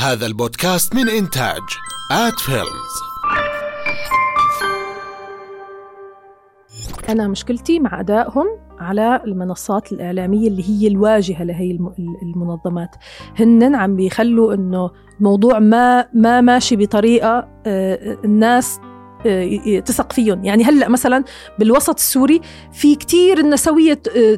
هذا البودكاست من إنتاج AT Films. أنا مشكلتي مع أدائهم على المنصات الإعلامية اللي هي الواجهة لهي المنظمات. هنن عم بيخلوا إنه الموضوع ما ماشي بطريقة الناس تثق فيهم. يعني هلأ مثلا بالوسط السوري في كتير النسوية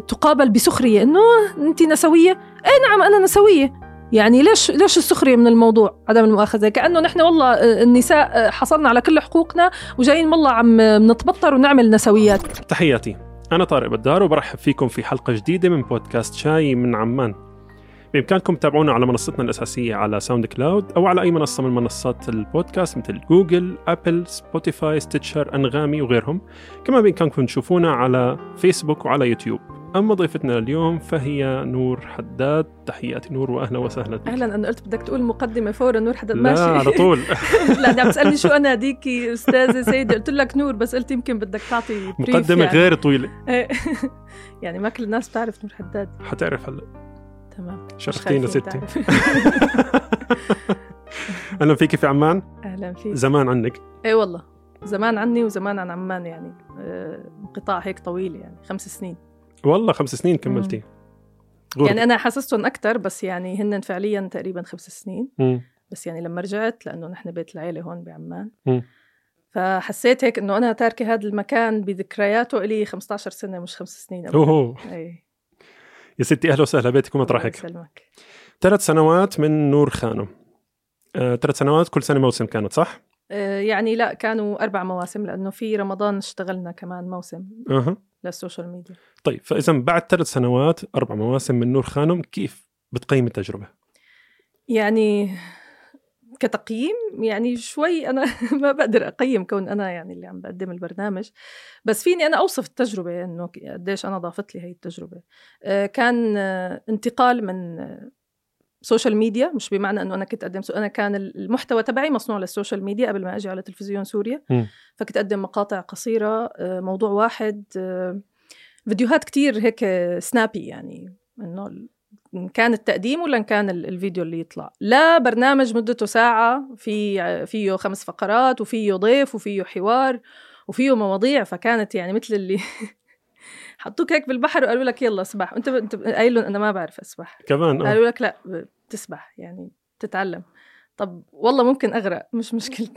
تقابل بسخرية، إنه أنت نسوية؟ أي نعم أنا نسوية. يعني ليش السخرية من الموضوع؟ عدم المؤاخذة، كأنه نحن والله النساء حصلنا على كل حقوقنا وجايين والله عم نتبطر ونعمل نسويات. تحياتي، أنا طارق بدار وبرحب فيكم في حلقة جديدة من بودكاست شاي من عمان. بإمكانكم تتابعونا على منصتنا الأساسية على ساوند كلاود أو على أي منصة من منصات البودكاست مثل جوجل، أبل، سبوتيفاي، ستيتشر، أنغامي وغيرهم. كما بإمكانكم تشوفونا على فيسبوك وعلى يوتيوب. أما ضيفتنا اليوم فهي نور حداد. تحياتي نور وأهلا وسهلا بك. أهلا. أنا قلت بدك تقول مقدمة فورا نور حداد. لا ماشي. على طول. لا ده بتسألني شو أنا ديكي أستاذة سيدة، قلت لك نور بس قلت يمكن بدك تعطي مقدمة يعني. غير طويلة. يعني ما كل الناس بتعرف نور حداد. هتعرف هلا. تمام. شرفتينا ستي. أهلا فيكي في عمان. أهلا فيك. زمان عنك. إيه والله زمان عني وزمان عن عمان، يعني انقطاع هيك طويل، يعني 5 سنين. والله 5 سنين كملتي. يعني أنا حسستهم أكتر بس يعني هن فعليا تقريبا 5 سنين. بس يعني لما رجعت، لأنه نحن بيت العيلة هون بعمان، فحسيت هيك إنه أنا تاركة هذا المكان بذكرياته لي 15 سنة مش 5 سنين. أوه. أي. يا ستي أهلا وسهلا بيتك ومطرحك. 3 سنوات من نور خانم. 3 سنوات كل سنة موسم كانت صح؟ يعني لا، كانوا 4 مواسم لأنه في رمضان اشتغلنا كمان موسم للسوشيال ميديا. طيب فإذا بعد 3 سنوات 4 مواسم من نور خانم، كيف بتقيم التجربة؟ يعني كتقييم يعني شوي أنا ما بقدر أقيم كون أنا يعني اللي عم بقدم البرنامج، بس فيني أنا أوصف التجربة إنه قديش أنا ضافت لي هاي التجربة. كان انتقال من سوشيال ميديا، مش بمعنى إنه أنا كنت أقدم، أنا كان المحتوى تبعي مصنوع للسوشيال ميديا قبل ما أجي على تلفزيون سوريا. فكنت أقدم مقاطع قصيرة، موضوع واحد، فيديوهات كتير هيك سنابي، يعني إنه كان التقديم ولا كان الفيديو اللي يطلع. لا برنامج مدته ساعة فيه 5 فقرات وفيه ضيف وفيه حوار وفيه مواضيع، فكانت يعني مثل اللي حطوك هيك بالبحر وقالوا لك يلا سبح، انت قايل لهم انا ما بعرف اسبح كمان. قالوا لك لا بتسبح يعني بتتعلم. طب والله ممكن اغرق، مش مشكلتنا.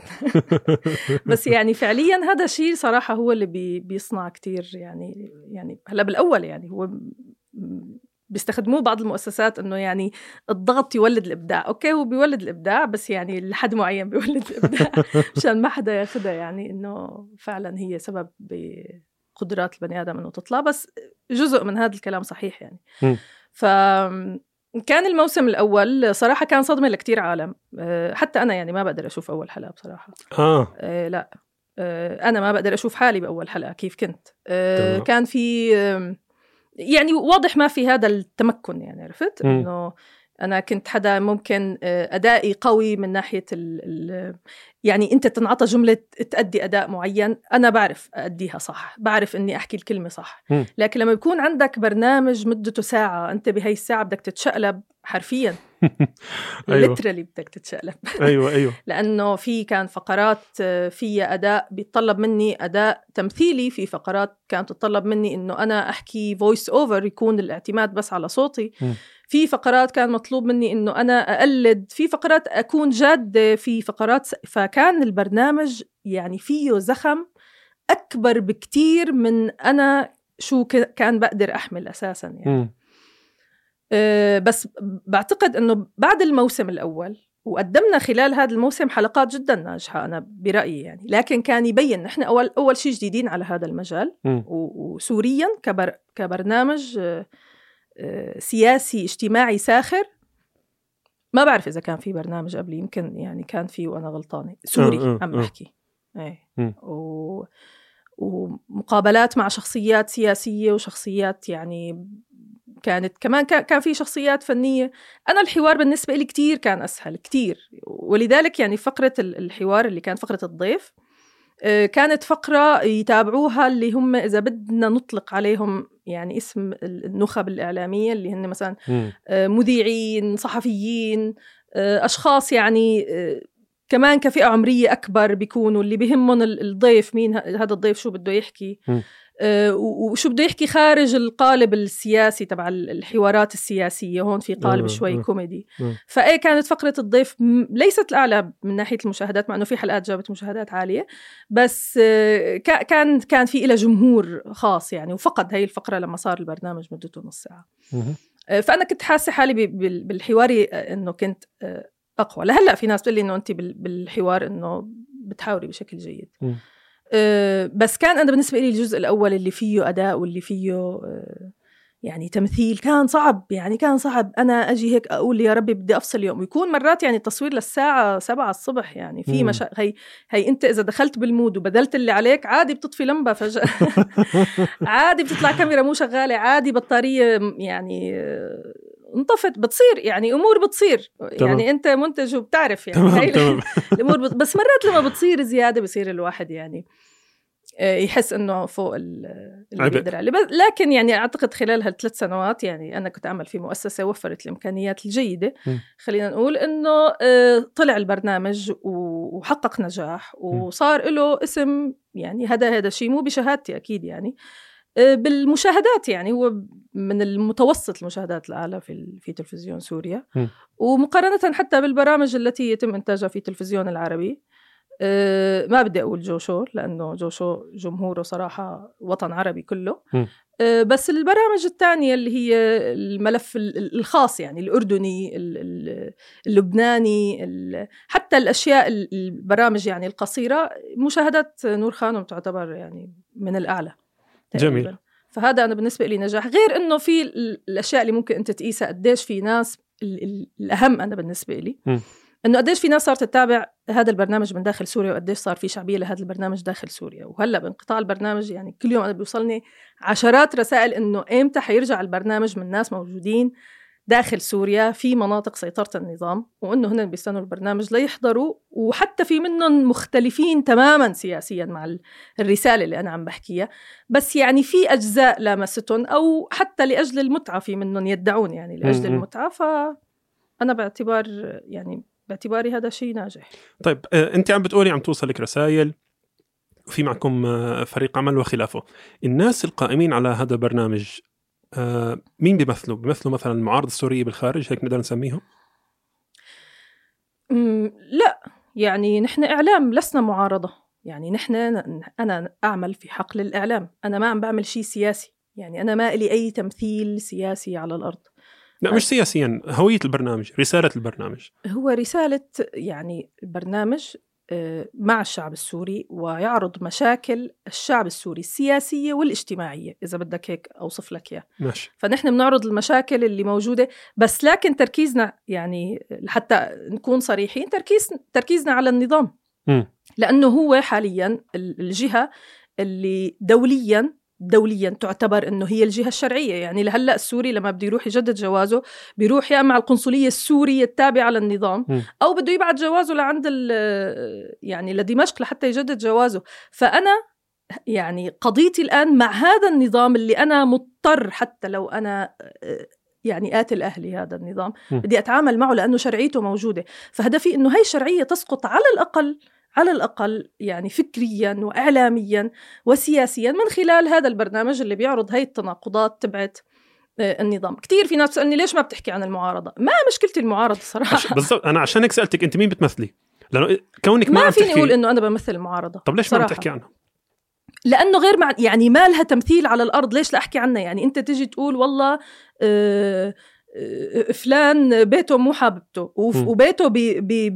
بس يعني فعليا هذا الشيء صراحة هو اللي بيصنع كتير. يعني هلا بالاول يعني هو بيستخدموه بعض المؤسسات إنه يعني الضغط يولد الإبداع. أوكي هو بيولد الإبداع بس يعني لحد معين بيولد الإبداع مشان ما حدا ياخدها، يعني إنه فعلا هي سبب بقدرات البني آدم إنه تطلع. بس جزء من هذا الكلام صحيح يعني. فكان الموسم الأول صراحة كان صدمة لكتير عالم، حتى أنا يعني ما بقدر أشوف أول حلقة بصراحة. لا أنا ما بقدر أشوف حالي بأول حلقة كيف كنت. كان في يعني واضح ما في هذا التمكن، يعني عرفت إنه أنا كنت حدا ممكن أدائي قوي من ناحية يعني أنت تنعطى جملة تأدي أداء معين، أنا بعرف أديها صح، بعرف إني أحكي الكلمة صح. لكن لما يكون عندك برنامج مدته ساعة، أنت بهاي الساعة بدك تتشقلب حرفياً. ليترالي بدك تتشقلب. أيوة. لأنه كان فقرات فيها أداء بيتطلب مني أداء تمثيلي، في فقرات كانت تتطلب مني إنه أنا أحكي فويس أوفر يكون الاعتماد بس على صوتي، في فقرات كان مطلوب مني إنه أنا أقلد، في فقرات أكون جادة، في فقرات فكان البرنامج يعني فيه زخم أكبر بكتير من أنا شو كان بقدر أحمل أساساً يعني. بس بعتقد أنه بعد الموسم الأول وقدمنا خلال هذا الموسم حلقات جدا ناجحة أنا برأيي يعني، لكن كان يبين نحن أول شيء جديدين على هذا المجال، وسوريا كبرنامج سياسي اجتماعي ساخر. ما بعرف إذا كان في برنامج قبل، يمكن يعني كان فيه وأنا غلطانة سوري عم أحكي. ومقابلات مع شخصيات سياسية وشخصيات يعني كانت كمان كان في شخصيات فنية. أنا الحوار بالنسبة لي كتير كان أسهل كتير، ولذلك يعني فقرة الحوار اللي كانت فقرة الضيف كانت فقرة يتابعوها اللي هم إذا بدنا نطلق عليهم يعني اسم النخب الإعلامية اللي هن مثلا مذيعين، صحفيين، أشخاص يعني كمان كفئة عمرية أكبر بيكونوا اللي بهمهم الضيف، مين هذا الضيف، شو بده يحكي، وشو بده يحكي خارج القالب السياسي تبع الحوارات السياسية. هون في قالب شوي كوميدي. فأي كانت فقرة الضيف ليست الأعلى من ناحية المشاهدات، مع أنه في حلقات جابت مشاهدات عالية، بس كان في إلى جمهور خاص يعني. وفقد هاي الفقرة لما صار البرنامج مدته نص ساعة. فأنا كنت حاسة حالي بالحواري أنه كنت أقوى. لهلأ في ناس بتقول لي أنه أنت بالحوار أنه بتحاوري بشكل جيد، بس كان أنا بالنسبة لي الجزء الأول اللي فيه أداء واللي فيه يعني تمثيل كان صعب. يعني كان صعب أنا أجي هيك أقول يا ربي بدي أفصل يوم، ويكون مرات يعني التصوير للساعة 7 الصبح يعني في هي أنت إذا دخلت بالمود وبدلت اللي عليك عادي بتطفي لمبة فجأة عادي بتطلع كاميرا مو شغالة، عادي بطارية يعني انطفت، بتصير يعني أمور بتصير يعني أنت منتج وبتعرف يعني الأمور بس مرات لما بتصير زيادة بصير الواحد يعني يحس أنه فوق اللي بيقدر عليه. لكن يعني أعتقد خلال هال3 سنوات يعني أنا كنت أعمل في مؤسسة وفرت الإمكانيات الجيدة، خلينا نقول أنه طلع البرنامج وحقق نجاح وصار له اسم. يعني هذا شيء مو بشهادتي أكيد يعني، بالمشاهدات يعني هو من المتوسط المشاهدات الأعلى في تلفزيون سوريا، ومقارنة حتى بالبرامج التي يتم إنتاجها في التلفزيون العربي. ما بدي أقول جوشو لأنه جوشو جمهوره صراحة وطن عربي كله، بس البرامج الثانية اللي هي الملف الخاص يعني الأردني اللبناني حتى الأشياء البرامج يعني القصيرة، مشاهدات نور خانم تعتبر يعني من الأعلى. جميل. فهذا أنا بالنسبة لي نجاح، غير أنه في الأشياء اللي ممكن أنت تقيسها قديش في ناس. الأهم أنا بالنسبة لي أنه قديش في ناس صارت تتابع هذا البرنامج من داخل سوريا، وقديش صار في شعبية لهذا البرنامج داخل سوريا. وهلأ بانقطاع البرنامج يعني كل يوم أنا بيوصلني عشرات رسائل أنه إمتى حيرجع البرنامج من ناس موجودين داخل سوريا في مناطق سيطرة النظام، وأنه هنا بيستنوا البرنامج ليحضروا، وحتى في منهم مختلفين تماما سياسيا مع الرسالة اللي أنا عم بحكيها، بس يعني في أجزاء لامستهم أو حتى لأجل المتعة في منهم يدعون يعني لأجل المتعة. فأنا باعتباري هذا شيء ناجح. طيب أنت عم بتقولي عم توصلك رسائل وفي معكم فريق عمل وخلافه، الناس القائمين على هذا البرنامج مين بيمثلوا؟ بيمثلوا مثلا المعارضة السورية بالخارج، هيك نقدر نسميهم؟ لا يعني نحن إعلام، لسنا معارضة يعني. نحن أنا أعمل في حقل الإعلام، أنا ما عم بعمل شيء سياسي يعني، أنا ما إلي أي تمثيل سياسي على الأرض. لا مش سياسيا، هوية البرنامج، رسالة البرنامج، هو رسالة يعني البرنامج مع الشعب السوري، ويعرض مشاكل الشعب السوري السياسية والاجتماعية إذا بدك هيك أوصف لك إياها. فنحن بنعرض المشاكل اللي موجودة، بس لكن تركيزنا يعني حتى نكون صريحين تركيزنا على النظام، لأنه هو حاليا الجهة اللي دوليا تعتبر أنه هي الجهة الشرعية. يعني لهلأ السوري لما بده يروح يجدد جوازه بيروح يا مع القنصلية السورية التابعة للنظام، أو بده يبعت جوازه لعند يعني لدمشق لحتى يجدد جوازه. فأنا يعني قضيتي الآن مع هذا النظام اللي أنا مضطر، حتى لو أنا يعني قاتل أهلي هذا النظام بدي أتعامل معه لأنه شرعيته موجودة. فهدفي أنه هاي الشرعية تسقط على الأقل يعني فكريا وإعلاميا وسياسيا من خلال هذا البرنامج اللي بيعرض هاي التناقضات تبعت النظام. كتير في ناس بتسألني ليش ما بتحكي عن المعارضة؟ ما مشكلتي المعارضة صراحة بالضبط. أنا عشانك سألتك أنت مين بتمثلي، لأنه كونك ما فيني أقول أنه أنا بمثل المعارضة. طب ليش ما بتحكي عنها؟ لأنه غير يعني ما لها تمثيل على الأرض، ليش لا أحكي عنها؟ يعني أنت تجي تقول والله فلان بيته مو حاببته وبيته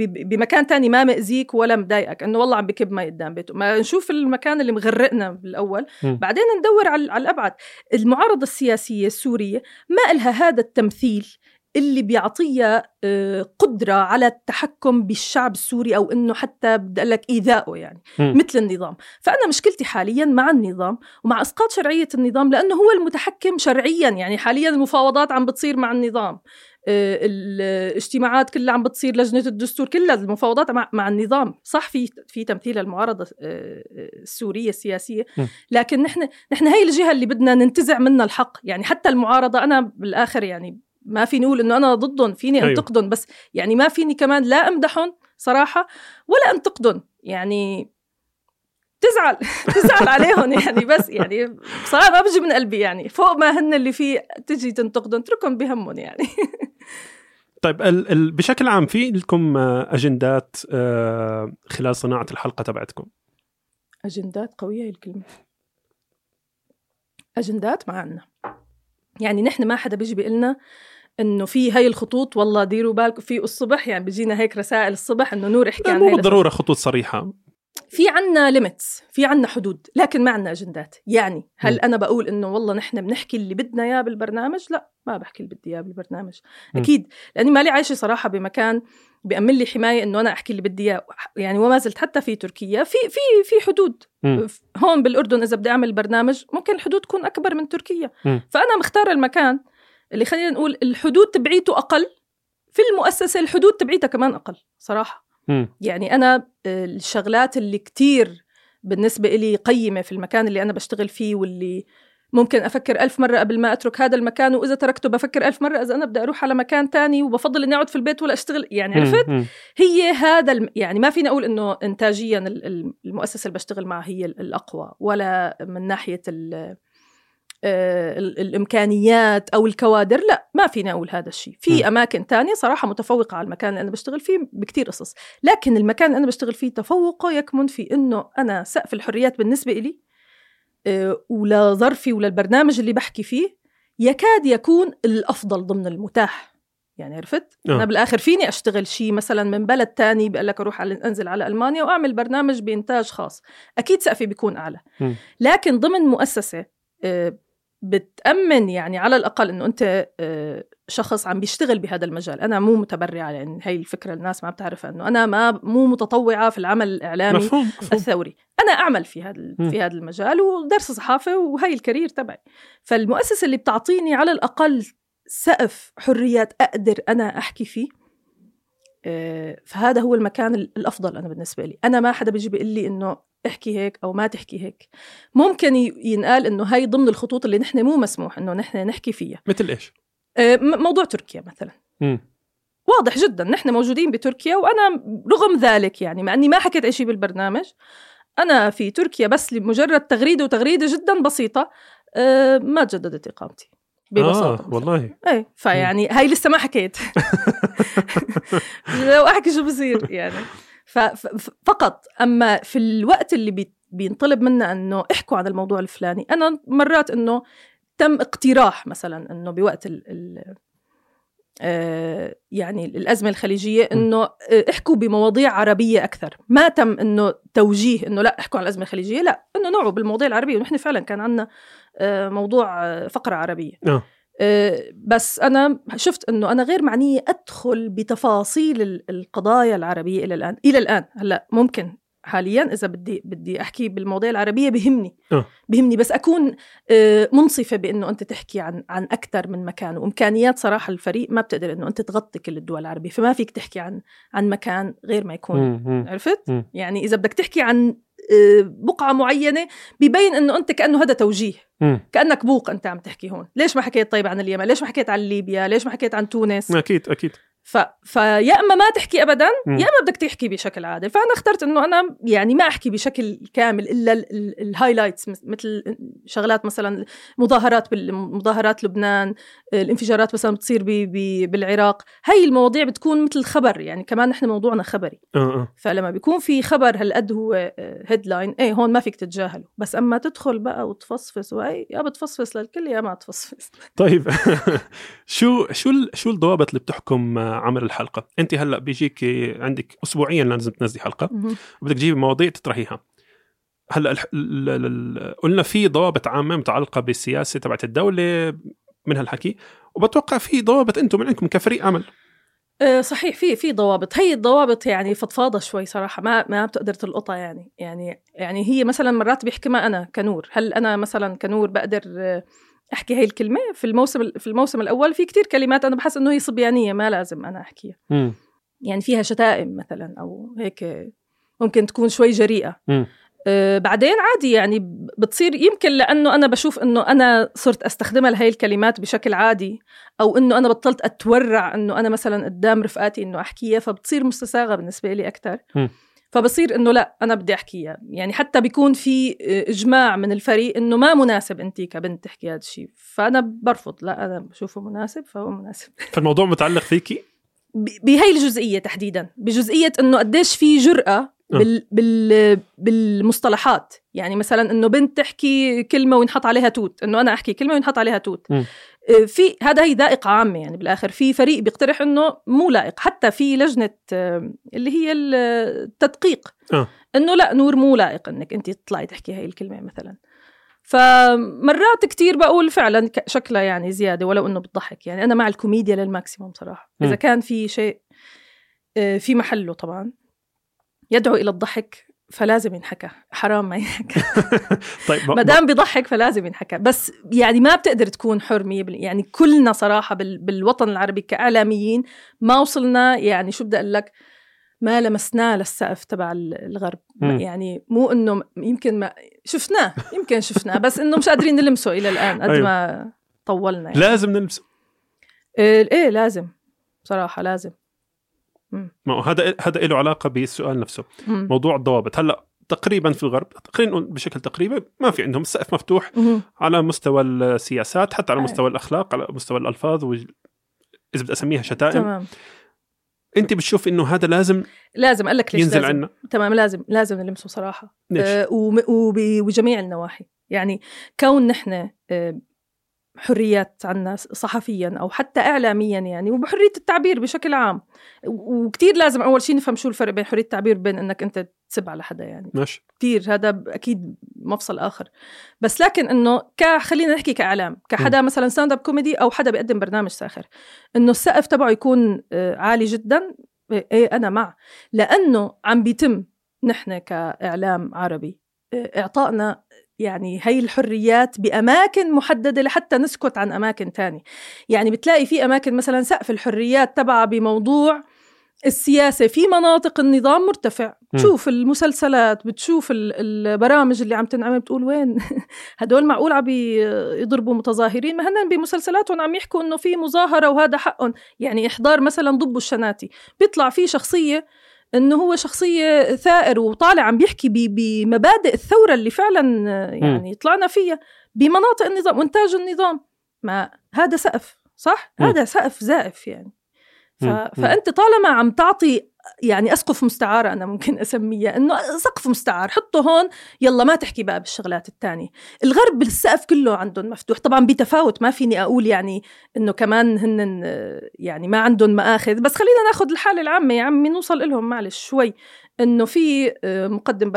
بمكان تاني ما مأزيك ولا مضايقك، انه والله عم بكب مي قدام بيته. ما نشوف المكان اللي مغرقنا بالأول، بعدين ندور على الأبعد. المعارضة السياسية السورية ما إلها هذا التمثيل اللي بيعطيها قدرة على التحكم بالشعب السوري، أو إنه حتى بدي أقول لك إيذائه يعني مثل النظام. فأنا مشكلتي حاليا مع النظام ومع إسقاط شرعية النظام، لأنه هو المتحكم شرعيا. يعني حاليا المفاوضات عم بتصير مع النظام، الاجتماعات كلها عم بتصير، لجنة الدستور كلها المفاوضات مع النظام. صح في تمثيل المعارضة السورية السياسية، لكن نحن هاي الجهة اللي بدنا ننتزع منها الحق. يعني حتى المعارضة أنا بالآخر يعني ما فيني أقول إنه أنا ضدهم، فيني أنتقدهم، بس يعني ما فيني كمان لا أمدحهم صراحة ولا أنتقدهم، يعني تزعل تزعل عليهم يعني، بس يعني صراحة ما بجي من قلبي يعني، فوق ما هن اللي فيه تجي تنتقدهم اتركهم بهمهم يعني. طيب بشكل عام في لكم أجندات خلال صناعة الحلقة تبعتكم؟ أجندات قوية الكلمة، أجندات ما عنا يعني، نحن ما حدا بيجي بيقلنا إنه في هاي الخطوط والله ديروا بالكم في الصبح، يعني بيجينا هيك رسائل الصبح إنه نور احكي عن هاي، مو بالضرورة خطوط صريحة، في عنا ليميتس، في عنا حدود، لكن ما عنا أجندات يعني. هل أنا بقول إنه والله نحن بنحكي اللي بدنا إياه بالبرنامج؟ لا، ما بحكي اللي بدي إياه بالبرنامج أكيد، لأني مالي عايشة صراحة بمكان بأمن لي حماية إنه أنا أحكي اللي بدي إياه يعني، وما زلت حتى في تركيا في حدود. هون بالأردن إذا بدي أعمل برنامج ممكن الحدود تكون أكبر من تركيا، فأنا مختار المكان اللي خلينا نقول الحدود تبعيته أقل، في المؤسسة الحدود تبعيتها كمان أقل صراحة. يعني أنا الشغلات اللي كتير بالنسبة لي قيمة في المكان اللي أنا بشتغل فيه، واللي ممكن أفكر 1000 مرة قبل ما أترك هذا المكان، وإذا تركته بفكر 1000 مرة إذا أنا بدي أروح على مكان تاني، وبفضل إني أقعد في البيت ولا أشتغل يعني. عرفت هي هذا يعني ما فينا أقول إنه إنتاجيا المؤسسة اللي بشتغل معها هي الأقوى، ولا من ناحية الإمكانيات أو الكوادر، لا ما فينا أقول هذا الشيء. في أماكن تانية صراحة متفوقة على المكان اللي أنا بشتغل فيه بكتير قصص، لكن المكان اللي أنا بشتغل فيه تفوقه يكمن في إنه أنا سقف الحريات بالنسبة إلي ولا ظرفي ولا البرنامج اللي بحكي فيه يكاد يكون الأفضل ضمن المتاح يعني. عرفت أنا بالآخر فيني أشتغل شيء مثلا من بلد تاني، بقول لك أروح أنزل على ألمانيا وأعمل برنامج بإنتاج خاص، أكيد سقفي بيكون أعلى، لكن ضمن مؤسسة بتأمن يعني على الأقل أنه أنت شخص عم بيشتغل بهذا المجال. أنا مو متبرعة لأن هاي الفكرة الناس ما بتعرفها، أنه أنا مو متطوعة في العمل الإعلامي الثوري، أنا أعمل في هذا المجال ودرس صحافة وهاي الكارير تبعي. فالمؤسسة اللي بتعطيني على الأقل سقف حريات أقدر أنا أحكي فيه، فهذا هو المكان الأفضل أنا بالنسبة لي. أنا ما حدا بيجي بيقول لي أنه احكي هيك أو ما تحكي هيك. ممكن ينقال إنه هاي ضمن الخطوط اللي نحن مو مسموح إنه نحن نحكي فيها، مثل إيش؟ موضوع تركيا مثلا، واضح جدا نحن موجودين بتركيا، وأنا رغم ذلك يعني مع أني ما حكيت أي شيء بالبرنامج أنا في تركيا، بس لمجرد تغريدة وتغريدة جدا بسيطة ما جددت إقامتي ببساطة والله. إيه، فيعني هاي لسه ما حكيت لو أحكي شو بصير يعني. فقط أما في الوقت اللي بينطلب منا أنه احكوا عن الموضوع الفلاني، أنا مرات أنه تم اقتراح مثلا أنه بوقت يعني الأزمة الخليجية أنه احكوا بمواضيع عربية أكثر، ما تم أنه توجيه أنه لا احكوا عن الأزمة الخليجية، لا أنه نوعه بالمواضيع العربية، ونحن فعلا كان عندنا موضوع فقرة عربية بس أنا شفت أنه أنا غير معنية أدخل بتفاصيل القضايا العربية إلى الآن. هلأ ممكن حالياً إذا بدي أحكي بالمواضيع العربية بهمني بس أكون منصفة بأنه أنت تحكي عن أكثر من مكان، وإمكانيات صراحة الفريق ما بتقدر أنه أنت تغطي كل الدول العربية، فما فيك تحكي عن مكان غير ما يكون. عرفت يعني إذا بدك تحكي عن بقعة معينة بيبين أنه أنت كأنه هذا توجيه، كأنك بوق أنت عم تحكي هون، ليش ما حكيت طيب عن اليمن، ليش ما حكيت عن ليبيا، ليش ما حكيت عن تونس. أكيد فيا إما ما تحكي أبداً، يا إما بدك تحكي بشكل عادل. فأنا اخترت أنه أنا يعني ما أحكي بشكل كامل إلا الهايلايتس، مثل شغلات مثلاً مظاهرات لبنان، الانفجارات مثلاً بتصير بالعراق، هاي المواضيع بتكون مثل خبر يعني، كمان نحن موضوعنا خبري فلما بيكون في خبر هالقد هو هيدلاين، إيه هون ما فيك تتجاهله. بس أما تدخل بقى وتفصفص وأي يا بتفصفص للكل يا ما تفصفص. طيب شو الضوابط اللي بتحكم عمل الحلقة؟ أنت هلأ بيجيك عندك أسبوعيا لازم تنزلي حلقة وبدك تجيب مواضيع تطرحيها. هلأ قلنا في ضوابط عامة متعلقة بالسياسة تبعت الدولة من هالحكي، وبتوقع في ضوابط أنتم من عندكم كفريق عمل. صحيح في ضوابط، هي الضوابط يعني فضفاضة شوي صراحة، ما بتقدر تلقطها يعني هي مثلا مرات بيحكمها أنا كنور. هل أنا مثلا كنور بقدر أحكي هاي الكلمة؟ في الموسم الأول في كتير كلمات أنا بحس إنه هي صبيانية ما لازم أنا أحكيها، يعني فيها شتائم مثلا أو هيك ممكن تكون شوي جريئة. بعدين عادي يعني بتصير، يمكن لأنه أنا بشوف أنه أنا صرت أستخدمها لهي الكلمات بشكل عادي، أو أنه أنا بطلت أتورع أنه أنا مثلا قدام رفقاتي أنه أحكيها، فبتصير مستساغة بالنسبة لي أكتر. فبصير أنه لا أنا بدي أحكيها، يعني حتى بيكون في إجماع من الفريق أنه ما مناسب أنتي كبنت تحكي هذا الشيء، فأنا برفض، لا أنا بشوفه مناسب فهو مناسب. فالموضوع متعلق فيكي بهي الجزئية تحديدا، بجزئية أنه قديش في جرأة بالمصطلحات. يعني مثلا انه بنت تحكي كلمه وينحط عليها توت، انه انا احكي كلمه وينحط عليها توت، في هذا هي ذائقه عامه. يعني بالاخر في فريق بيقترح انه مو لائق، حتى في لجنه اللي هي التدقيق انه لا نور مو لائق انك انت تطلعي تحكي هاي الكلمه مثلا. فمرات كتير بقول فعلا شكلها يعني زياده ولو انه بتضحك، يعني انا مع الكوميديا للماكسيموم صراحه، اذا كان في شيء في محله طبعا يدعو إلى الضحك فلازم ينحكى، حرام ما ينحكى. طيب مدام بيضحك فلازم ينحكى، بس يعني ما بتقدر تكون حر 100%. يعني كلنا صراحة بالوطن العربي كإعلاميين ما وصلنا، يعني شو بدي أقول لك، ما لمسناه للسقف تبع الغرب. يعني مو إنه يمكن ما شفناه، يمكن شفناه بس إنه مش قادرين نلمسه إلى الآن قد ما طولنا. يعني لازم نلمسه. إيه لازم صراحة لازم. ما هذا له علاقة بالسؤال نفسه. موضوع الضوابط هلا تقريبا في الغرب، خلينا نقول بشكل تقريبي، ما في عندهم السقف مفتوح على مستوى السياسات، حتى على مستوى الأخلاق، على مستوى الألفاظ إذا بدي أسميها شتائم. تمام. أنت بتشوف إنه هذا لازم قال لك ليش ينزل لازم. عنا تمام، لازم نلمسه صراحة، وبجميع النواحي. يعني كون نحن حريات عنا صحفياً أو حتى إعلامياً يعني، وبحرية التعبير بشكل عام. وكتير لازم أول شيء نفهم شو الفرق بين حرية التعبير بين أنك أنت تسب على حدا، يعني ماشي كتير، هذا أكيد مفصل آخر. بس لكن أنه خلينا نحكي كإعلام، كحدا مثلاً ستاند أب كوميدي أو حدا بيقدم برنامج ساخر، أنه السقف تبعه يكون عالي جداً. إيه أنا مع، لأنه عم بيتم نحن كإعلام عربي إعطائنا يعني هاي الحريات بأماكن محددة لحتى نسكت عن أماكن تاني. يعني بتلاقي في أماكن مثلا سقف الحريات تبع بموضوع السياسة في مناطق النظام مرتفع، بتشوف المسلسلات، بتشوف البرامج اللي عم تنعمل، بتقول وين هدول معقول عم يضربوا متظاهرين؟ ما هنن بمسلسلاتهم عم يحكوا إنه في مظاهرة وهذا حقهم. يعني إحضار مثلا ضبوا الشناتي، بيطلع فيه شخصية إنه هو شخصية ثائر وطالع عم بيحكي بمبادئ الثورة اللي فعلا يعني طلعنا فيها بمناطق النظام وإنتاج النظام. ما هذا سقف صح؟ هذا سقف زائف يعني. فأنت طالما عم تعطي يعني أسقف مستعارة، أنا ممكن أسميها إنه سقف مستعار، حطه هون يلا ما تحكي بقى بالشغلات التانية. الغرب بالسقف كله عندهم مفتوح طبعا بتفاوت، ما فيني أقول يعني إنه كمان هن يعني ما عندهم مآخذ، بس خلينا ناخد الحالة العامة يا عمي نوصل إلهم معلش شوي. إنه في مقدم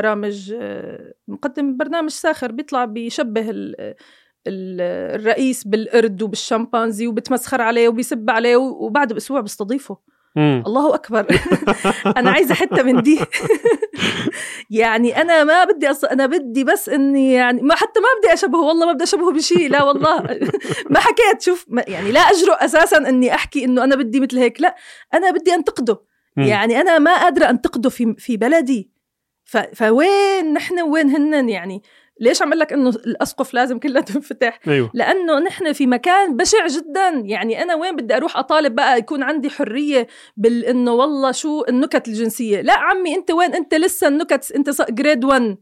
برنامج ساخر بيطلع بيشبه الرئيس بالقرد وبالشمبانزي وبتمسخر عليه وبيسب عليه، وبعد بأسبوع بيستضيفه. الله أكبر. أنا عايزة حتى من دي. يعني أنا ما بدي أنا بدي بس إني يعني ما بدي أشبهه، والله ما بدي أشبهه بشيء، لا والله. ما حكيت شوف يعني لا أجرؤ أساساً إني أحكي إنه أنا بدي مثل هيك، لا أنا بدي أنتقده. يعني أنا ما قادرة أنتقده في بلدي، فوين نحن وين هنن؟ يعني ليش عم لك إنه الأسقف لازم كلها تنفتح؟ أيوة. لأنه نحن في مكان بشع جدا. يعني أنا وين بدي أروح أطالب بقى يكون عندي حرية بالإنه والله شو النكت الجنسية؟ لا عمي أنت وين، أنت لسه النكت أنت جريد 1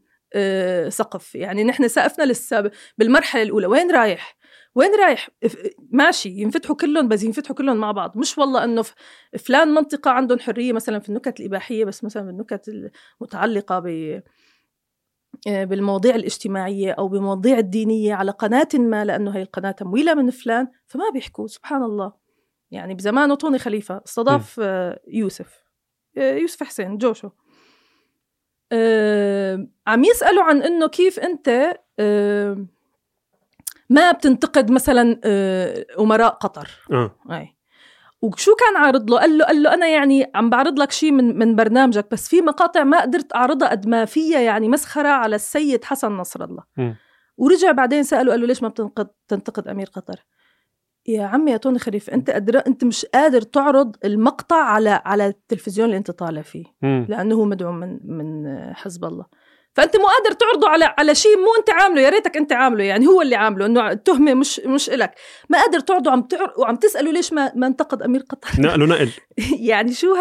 سقف. يعني نحن سقفنا لسه بالمرحلة الأولى. وين رايح ماشي ينفتحوا كلهم، بس ينفتحوا كلهم مع بعض، مش والله انه فلان منطقة عندهم حرية مثلا في النكت الإباحية، بس مثلا بالنكت المتعلقة بالمواضيع الاجتماعية أو بمواضيع الدينية على قناة ما، لأنه هي القناة تمويلة من فلان، فما بيحكوا. سبحان الله. يعني بزمانه طوني خليفة استضاف يوسف حسين جوشو، عم يسألوا عن إنه كيف أنت ما بتنتقد مثلا أمراء قطر. وشو كان عارض له؟ قال له أنا يعني عم بعرض لك شيء من برنامجك، بس في مقاطع ما قدرت أعرضها قد ما فيها يعني مسخرة على السيد حسن نصر الله. ورجع بعدين سأله، قال له ليش ما بتنتقد أمير قطر؟ يا عمي يا طوني خليفة، أنت مش قادر تعرض المقطع على التلفزيون اللي أنت طالع فيه، لأنه هو مدعوم من حزب الله. فأنت مو قادر تعرضه على شيء مو أنت عامله، يا ريتك أنت عامله، يعني هو اللي عامله، إنه التهمة مش إلك، ما قادر تعرضه، وعم تسأله ليش ما انتقد أمير قطر، نقل يعني شو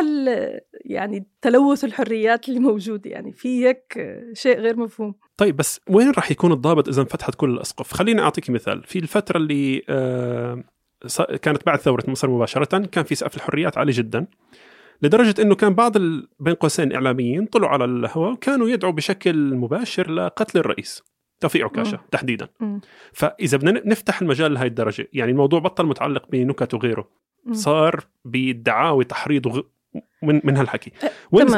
يعني تلوث الحريات اللي موجود، يعني في هيك شيء غير مفهوم. طيب بس وين رح يكون الضابط إذا انفتحت كل الأسقف؟ خليني أعطيك مثال، في الفترة اللي كانت بعد ثورة مصر مباشرة كان في سقف الحريات عالي جدا، لدرجة أنه كان بعض بين قوسين إعلاميين طلعوا على الهواء وكانوا يدعوا بشكل مباشر لقتل الرئيس توفيق عكاشة تحديدا. فإذا بدنا نفتح المجال لهذه الدرجة، يعني الموضوع بطل متعلق بنكت وغيره، صار بدعاوى تحريض من هالحكي.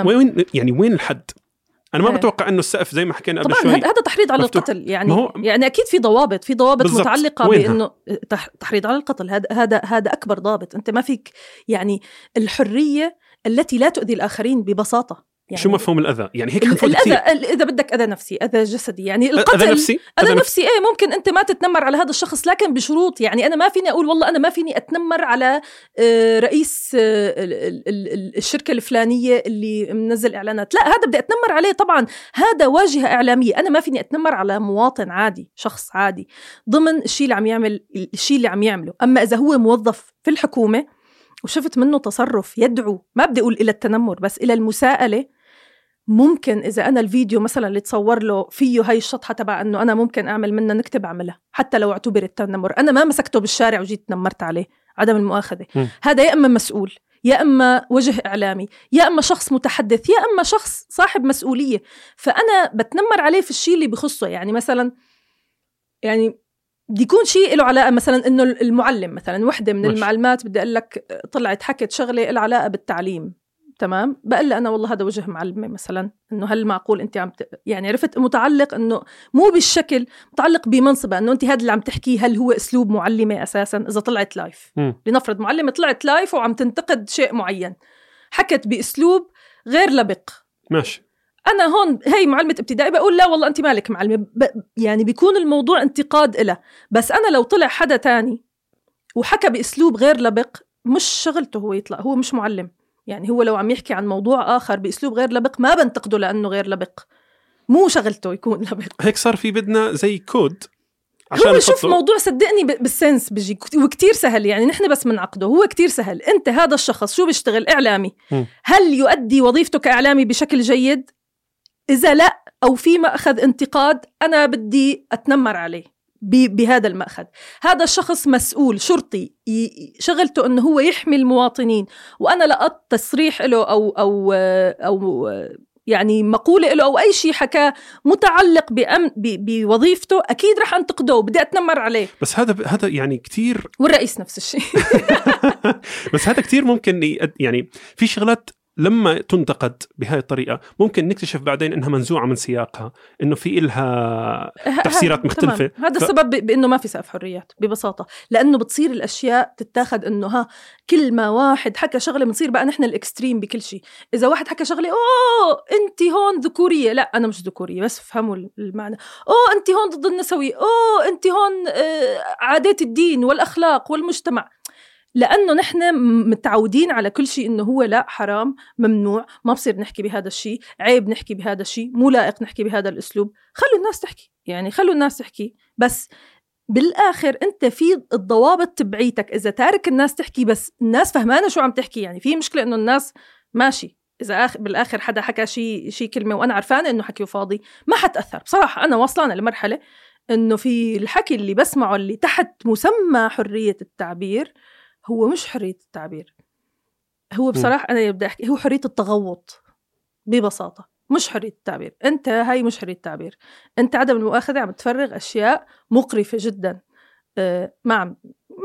وين يعني وين الحد؟ أنا ما بتوقع إنه السقف زي ما حكينا قبل شوي. طبعا هذا تحريض على القتل، يعني أكيد في ضوابط، متعلقة بإنه تحريض على القتل، هذا أكبر ضابط. أنت ما فيك يعني الحرية التي لا تؤذي الآخرين ببساطة. يعني شو مفهوم الأذى؟ يعني هيك حنفوت كثير. إذا بدك أذى نفسي، أذى جسدي، يعني القتل أذى نفسي إيه، ممكن أنت ما تتنمر على هذا الشخص لكن بشروط، يعني أنا ما فيني أقول والله أنا ما فيني أتنمر على رئيس الشركة الفلانية اللي منزل إعلانات، لا هذا بدي أتنمر عليه، طبعا هذا واجهة إعلامية، أنا ما فيني أتنمر على مواطن عادي، شخص عادي ضمن الشيء اللي عم يعمله. أما إذا هو موظف في الحكومة وشفت منه تصرف يدعو، ما بدي أقول إلى التنمر بس إلى المساءلة، ممكن إذا أنا الفيديو مثلا اللي تصور له فيه هاي الشطحة تبع أنه أنا ممكن أعمل منه نكتب أعملها، حتى لو اعتبر التنمر، أنا ما مسكته بالشارع وجيت تنمرت عليه، عدم المؤاخذة. هذا يا إما مسؤول، يا إما وجه إعلامي، يا إما شخص متحدث، يا إما شخص صاحب مسؤولية. فأنا بتنمر عليه في الشيء اللي بخصه، يعني مثلا يعني بدي يكون شيء له علاقة مثلاً إنه المعلم، مثلاً وحدة من المعلمات بدي أقول لك طلعت حكت شغلة له علاقة بالتعليم، تمام، بقول لها أنا والله هذا وجه معلمة مثلاً، إنه هل معقول أنت يعني عرفت، متعلق إنه مو بالشكل، متعلق بمنصبها، إنه أنت هذا اللي عم تحكيه هل هو أسلوب معلمة أساساً؟ إذا طلعت لايف، لنفرض معلمة طلعت لايف وعم تنتقد شيء معين، حكت بأسلوب غير لبق، ماشي، أنا هون هاي معلمة ابتدائي بقول لا والله أنت مالك معلمة، يعني بيكون الموضوع انتقاد إله. بس أنا لو طلع حدا تاني وحكى بأسلوب غير لبق، مش شغلته هو يطلع، هو مش معلم، يعني هو لو عم يحكي عن موضوع آخر بأسلوب غير لبق ما بنتقده لأنه غير لبق، مو شغلته يكون لبق. هيك صار في بدنا زي كود هو شوف موضوع، صدقني بالسنس بيجي وكتير سهل، يعني نحن بس منعقده، هو كتير سهل. أنت هذا الشخص شو بيشتغل؟ إعلامي. هل يؤدي وظيفته كإعلامي بشكل جيد؟ إذا لا، أو في مأخذ انتقاد، أنا بدي أتنمر عليه بهذا المأخذ. هذا الشخص مسؤول شرطي، شغلته أنه هو يحمي المواطنين، وأنا لقيت تصريح له أو يعني مقولة له أو أي شيء حكاه متعلق بوظيفته، أكيد رح أنتقده وبدي أتنمر عليه. بس هذا يعني كتير، والرئيس نفس الشيء بس هذا كتير ممكن، يعني في شغلات لما تنتقد بهاي الطريقة ممكن نكتشف بعدين إنها منزوعة من سياقها، إنه في إلها تفسيرات مختلفة. هذا السبب بإنه ما في سقف حريات ببساطة، لأنه بتصير الأشياء تتاخد إنه كل ما واحد حكى شغلة بنصير بقى نحن الإكستريم بكل شيء. إذا واحد حكى شغلة أنت هون ذكورية، لا أنا مش ذكورية، بس فهموا المعنى، أنت هون ضد النسوية، أنت هون عادات الدين والأخلاق والمجتمع، لأنه نحن متعودين على كل شيء إنه هو لا، حرام، ممنوع، ما بصير نحكي بهذا الشيء، عيب نحكي بهذا الشيء، مو لائق نحكي بهذا الأسلوب. خلوا الناس تحكي بس بالآخر أنت في الضوابط تبعيتك. إذا تارك الناس تحكي بس الناس فهمانة شو عم تحكي، يعني في مشكلة إنه الناس ماشي، إذا بالآخر حدا حكى شيء كلمة وأنا عرفانة إنه حكيه فاضي ما حتأثر. بصراحة أنا واصلانة لمرحلة إنه في الحكي اللي بسمعه اللي تحت مسمى حرية التعبير هو مش حرية التعبير، هو بصراحة أنا بدي أحكي هو حرية التغوط ببساطة، مش حرية التعبير. أنت هاي مش حرية التعبير، أنت عدم المؤاخذة عم تفرغ أشياء مقرفة جدا، ما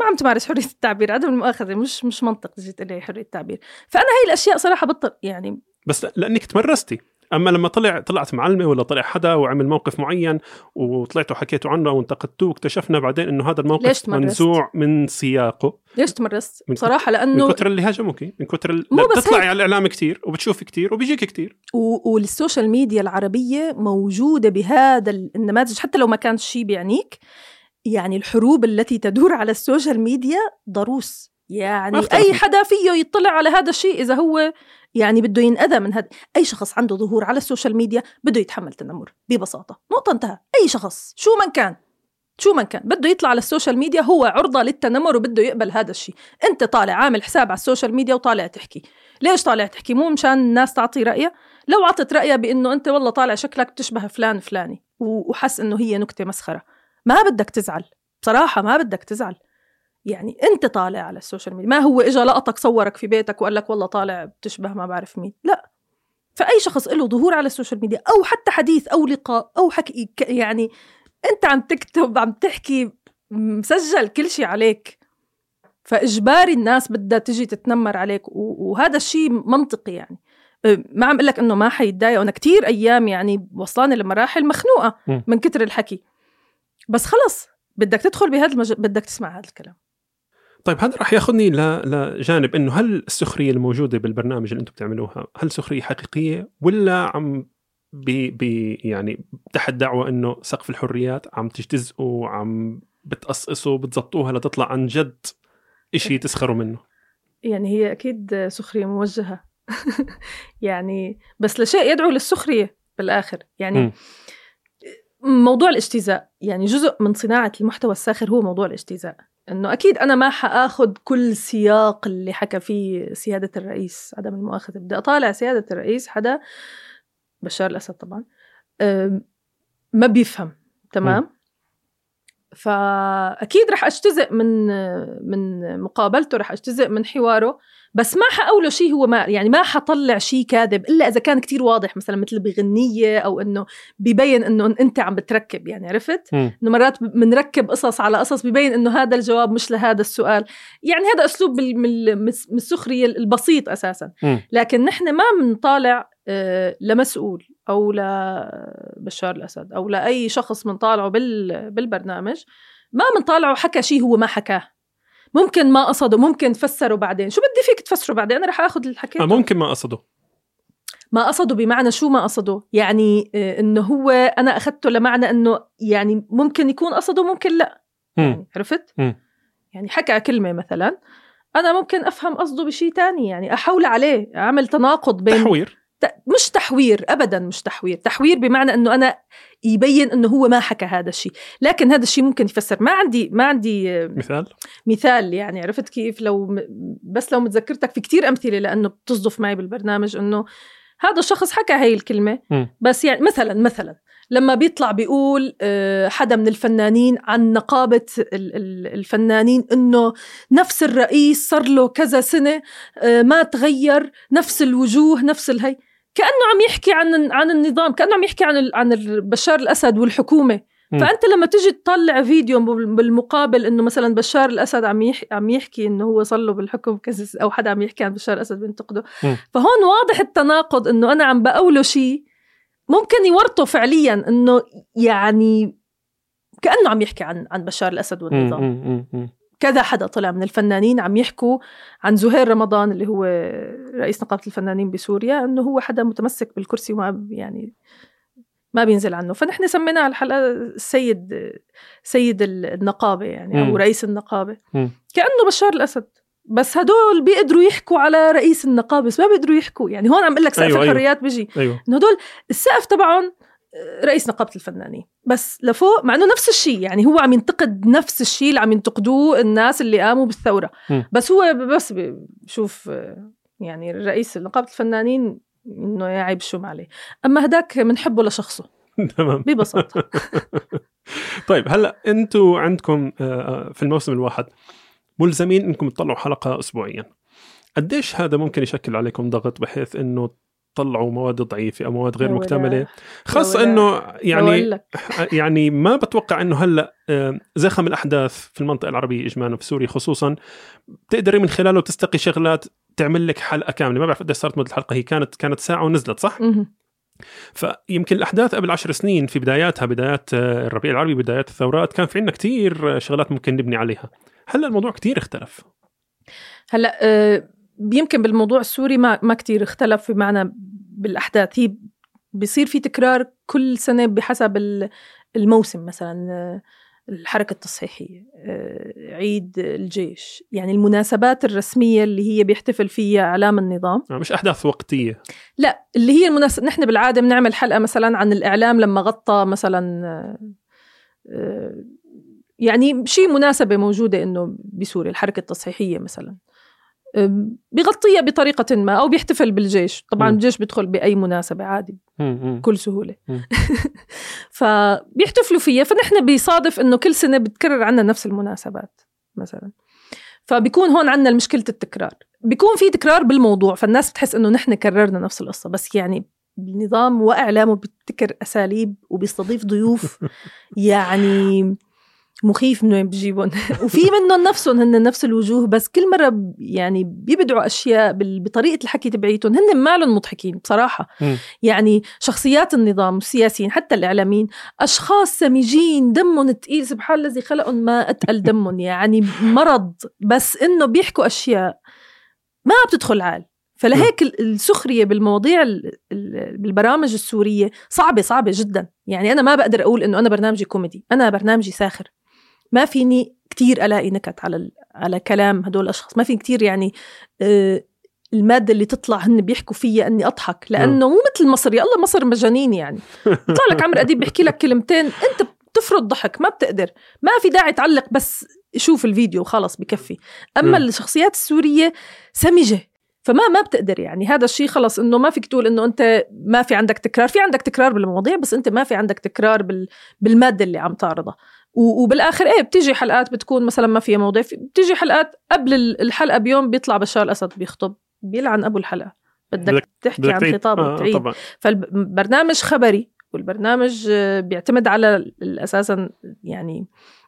عم تمارس حرية التعبير. عدم المؤاخذة مش منطق جيت إليه حرية التعبير. فأنا هاي الأشياء صراحة بطل، يعني بس لأنك تمرستي. أما لما طلعت معلمة ولا طلع حدا وعمل موقف معين وطلعتوا حكيتوا عنه وانتقدتوه، واكتشفنا بعدين إنه هذا الموقف منزوع من سياقه. ليش تمرست؟ بصراحة لأنه من كتر اللي هاجموك، من كتر اللي بتطلعي على الإعلام كتير وبتشوفي كتير وبيجيك كتير، والسوشيال ميديا العربية موجودة بهذا النماذج. حتى لو ما كانش شيء بيعنيك، يعني الحروب التي تدور على السوشيال ميديا ضروس، يعني أي حدا فيه يطلع على هذا الشيء إذا هو يعني بده ينأذى من هذا. أي شخص عنده ظهور على السوشيال ميديا بده يتحمل تنمر ببساطة، نقطة انتهى. أي شخص شو من كان بده يطلع على السوشيال ميديا هو عرضة للتنمر وبده يقبل هذا الشيء. أنت طالع عامل حساب على السوشيال ميديا وطالع تحكي، ليش طالع تحكي؟ مو مشان الناس تعطي رأيها. لو عطت رأيها بأنه أنت والله طالع شكلك بتشبه فلان فلاني وحس أنه هي نكتة مسخرة، ما بدك تزعل بصراحة، ما بدك تزعل. يعني أنت طالع على السوشيال ميديا، ما هو إجا لقطك صورك في بيتك وقال لك والله طالع بتشبه ما بعرف مين، لا. فأي شخص له ظهور على السوشيال ميديا أو حتى حديث أو لقاء أو حكي، يعني أنت عم تكتب عم تحكي مسجل كل شيء عليك، فإجباري الناس بدها تجي تتنمر عليك، وهذا الشيء منطقي. يعني ما عم أقول لك إنه ما حيتضايق، أنا كتير أيام يعني وصلاني لمراحل مخنوقة من كتر الحكي، بس خلص بدك تدخل بهذا المجال، بدك تسمع هذا الكلام. طيب هذا راح ياخذني لجانب انه هل السخريه الموجوده بالبرنامج اللي انتم بتعملوها هل سخريه حقيقيه ولا عم يعني تحت دعوه انه سقف الحريات عم تجتزقوا وعم بتقصقصوا بتزطوها لتطلع عن جد شيء تسخروا منه؟ يعني هي اكيد سخريه موجهه يعني بس لشيء يدعو للسخريه بالاخر. يعني موضوع الاجتزاء، يعني جزء من صناعه المحتوى الساخر هو موضوع الاجتزاء، إنه أكيد أنا ما حأخذ كل سياق اللي حكى فيه سيادة الرئيس، عدم المؤاخذة. بدي أطالع سيادة الرئيس حدا، بشار الأسد طبعا، ما بيفهم تمام فأكيد رح أجتزئ من مقابلته، رح أجتزئ من حواره، بس ما حأقوله شيء هو ما، يعني ما حطلع شيء كاذب إلا إذا كان كتير واضح، مثلا مثل بغنية أو إنه بيبين إنه أنت عم بتركب، يعني عرفت إنه مرات بنركب قصص على قصص، بيبين إنه هذا الجواب مش لهذا السؤال. يعني هذا أسلوب من السخرية البسيط أساسا لكن نحن ما منطالع لمسؤول أو لبشار الأسد أو لأي شخص منطالعه بالبرنامج، ما منطالعه حكى شيء هو ما حكاه. ممكن ما قصده، ممكن تفسره بعدين، شو بدي فيك تفسره بعدين، أنا رح أخذ الحكي. ممكن ما قصده، ما قصده بمعنى شو ما قصده؟ يعني إنه هو أنا أخذته لمعنى إنه يعني ممكن يكون قصده ممكن لا، يعني عرفت؟ يعني حكى كلمة مثلا أنا ممكن أفهم قصده بشيء تاني، يعني أحاول عليه أعمل تناقض بين تحوير، مش تحوير أبدا، مش تحوير. تحوير بمعنى أنه أنا يبين أنه هو ما حكى هذا الشيء، لكن هذا الشيء ممكن يفسر. ما عندي مثال يعني، عرفت كيف؟ لو بس لو متذكرتك في كتير أمثلة لأنه بتصدف معي بالبرنامج أنه هذا الشخص حكى هاي الكلمة بس يعني مثلا لما بيطلع بيقول حدا من الفنانين عن نقابة الفنانين إنه نفس الرئيس صار له كذا سنة ما تغير، نفس الوجوه، نفس الهي، كأنه عم يحكي عن النظام، كأنه عم يحكي عن بشار الأسد والحكومة. فأنت لما تجي تطلع فيديو بالمقابل إنه مثلا بشار الأسد عم يحكي إنه هو صار له بالحكم كذا، أو حدا عم يحكي عن بشار الأسد بينتقده، فهون واضح التناقض، إنه أنا عم بقوله شيء ممكن يورطه فعليا، إنه يعني كأنه عم يحكي عن بشار الأسد والنظام. كذا حدا طلع من الفنانين عم يحكوا عن زهير رمضان اللي هو رئيس نقابة الفنانين بسوريا، إنه هو حدا متمسك بالكرسي وما يعني ما بينزل عنه. فنحن سميناها الحلقة سيد النقابة، يعني أو رئيس النقابة، كأنه بشار الأسد. بس هدول بيقدروا يحكوا على رئيس النقابة، بس ما بيقدروا يحكوا. يعني هون عم أقول لك سقف الحريات بيجي إنه هدول السقف تبعهم رئيس نقابة الفنانين، بس لفوق مع إنه نفس الشيء، يعني هو عم ينتقد نفس الشيء اللي عم ينتقدوه الناس اللي قاموا بالثورة، بس هو بس بشوف يعني رئيس نقابة الفنانين إنه يعيب شو ما عليه، أما هداك منحبه لشخصه تمام ببساطة طيب هلأ أنتوا عندكم في الموسم الواحد ملزمين أنكم تطلعوا حلقة أسبوعيا، قديش هذا ممكن يشكل عليكم ضغط بحيث أنه تطلعوا مواد ضعيفة أو مواد غير مكتملة، خاصة أنه يعني ما بتوقع أنه هلأ زخم الأحداث في المنطقة العربية إجمالا في سوريا خصوصا بتقدري من خلاله تستقي شغلات تعمل لك حلقة كاملة. ما بعرف قديش صارت مدة الحلقة، هي كانت ساعة ونزلت صح؟ فيمكن الأحداث قبل 10 سنين في بداياتها، بدايات الربيع العربي، بدايات الثورات، كان في عندنا كتير شغلات ممكن نبني عليها. هلأ الموضوع كتير اختلف. هلأ يمكن بالموضوع السوري ما كتير اختلف بمعنى بالأحداث، هي بيصير في تكرار كل سنة بحسب الموسم. مثلا الحركة التصحيحية، عيد الجيش، يعني المناسبات الرسمية اللي هي بيحتفل فيها أعلام النظام، مش أحداث وقتية، لا اللي هي المناسبة. نحن بالعادة بنعمل حلقة مثلا عن الإعلام لما غطى مثلا يعني شيء مناسبة موجودة إنه بسوريا، الحركة التصحيحية مثلا بيغطيها بطريقة ما، أو بيحتفل بالجيش. طبعا الجيش بيدخل بأي مناسبة عادي بكل سهولة فبيحتفلوا فيها، فنحن بيصادف إنه كل سنة بتكرر عنا نفس المناسبات مثلا، فبيكون هون عنا مشكلة التكرار، بيكون في تكرار بالموضوع، فالناس بتحس إنه نحن كررنا نفس القصة. بس يعني النظام وإعلامه بيبتكر أساليب وبيستضيف ضيوف يعني مخيف منه بجيبهم وفي منهم نفسهم هن نفس الوجوه، بس كل مرة يعني بيبدعوا أشياء بطريقة الحكي تبعيتهم، هن مالهم مضحكين بصراحة يعني شخصيات النظام والسياسيين حتى الإعلاميين أشخاص سميجين، دمهم تقيل، سبحان الذي خلقهم ما أتقل دمهم، يعني مرض، بس إنه بيحكوا أشياء ما بتدخل عال. فلهيك السخرية بالمواضيع بالبرامج السورية صعبة، صعبة جدا. يعني أنا ما بقدر أقول إنه أنا برنامجي كوميدي، أنا برنامجي ساخر، ما فيني كتير ألاقي نكت على كلام هدول الأشخاص، ما فيني كتير يعني المادة اللي تطلع هن بيحكوا فيها أني أضحك، لأنه مو مثل مصر، يا الله مصر مجانين، يعني يطلع لك عمرو أديب بيحكي لك كلمتين أنت بتفرض ضحك، ما بتقدر، ما في داعي تعلق، بس شوف الفيديو وخلص بكفي. أما الشخصيات السورية سمجة، فما بتقدر يعني هذا الشيء خلص، انه ما فيك تقول انه انت ما في عندك تكرار، في عندك تكرار بالمواضيع، بس انت ما في عندك تكرار بالماده اللي عم تعرضها. وبالاخر بتيجي حلقات بتكون مثلا ما فيها موضوع، بتيجي حلقات قبل الحلقه بيوم بيطلع بشار الاسد بيخطب، بيلعن ابو الحلقه، بدك تحكي عن خطابه وتعيد. فالبرنامج خبري، والبرنامج بيعتمد على اساسا يعني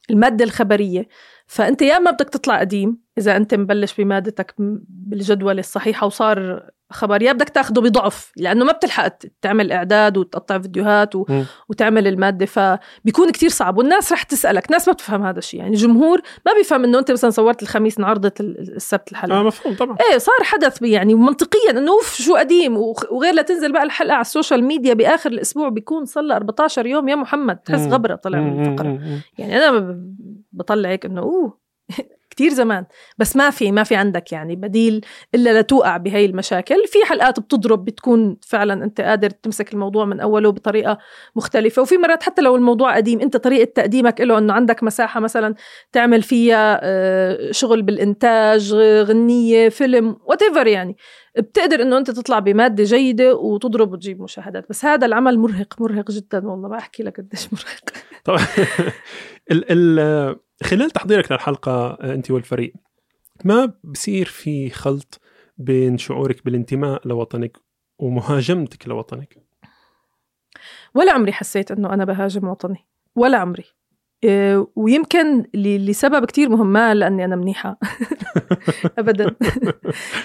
المادة الخبرية، فأنت يا ما بدك تطلع قديم إذا أنت مبلش بمادتك بالجدول الصحيحة وصار خبر، يا بدك تأخده بضعف، لأنه ما بتلحق تعمل إعداد وتقطع فيديوهات وتعمل المادة، فبيكون كتير صعب. والناس رح تسألك، ناس ما بتفهم هذا الشيء، يعني جمهور ما بيفهم أنه أنت مثلا صورت الخميس عرضت السبت الحلقة، مفهوم طبعا، صار حدث يعني منطقيا أنه شو قديم وغير، لا تنزل بقى الحلقة على السوشيال ميديا بآخر الأسبوع بيكون صلى 14 يوم، يا محمد تحس غبرة طلع من الفقرة. يعني أنا بطلع هيك أنه كتير زمان، بس ما في عندك يعني بديل إلا لتوقع بهاي المشاكل. في حلقات بتضرب، بتكون فعلا أنت قادر تمسك الموضوع من أوله بطريقة مختلفة، وفي مرات حتى لو الموضوع قديم أنت طريقة تقديمك له أنه عندك مساحة مثلا تعمل فيها شغل بالإنتاج، غنية، فيلم، whatever، يعني بتقدر أنه أنت تطلع بمادة جيدة وتضرب وتجيب مشاهدات. بس هذا العمل مرهق جدا، والله ما أحكي لك قديش مرهق. طبعا خلال تحضيرك للحلقة أنت والفريق، ما بصير في خلط بين شعورك بالانتماء لوطنك ومهاجمتك لوطنك؟ ولا عمري حسيت أنه أنا بهاجم وطني، ولا عمري، ويمكن لسبب كتير مهم، ما لأني أنا منيحة أبدا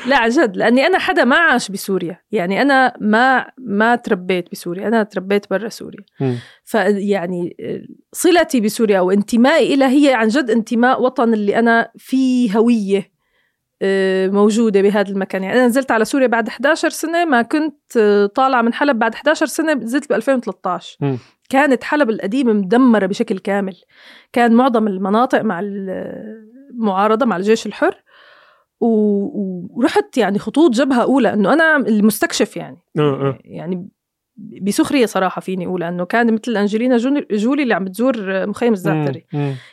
لا عجد، لأني أنا حدا ما عاش بسوريا، يعني أنا ما تربيت بسوريا، أنا تربيت برا سوريا، فيعني صلتي بسوريا وانتمائي إلى هي عن جد انتماء وطن، اللي أنا فيه هوية موجودة بهذا المكان. يعني أنا نزلت على سوريا بعد 11 سنة، ما كنت طالعة من حلب بعد 11 سنة، نزلت ب 2013. كانت حلب القديم مدمرة بشكل كامل، كان معظم المناطق مع المعارضة مع الجيش الحر، ورحت يعني خطوط جبهة أولى، أنه أنا المستكشف يعني يعني بسخرية صراحة فيني أقول أنه كان مثل أنجلينا جولي اللي عم بتزور مخيم الزعتري،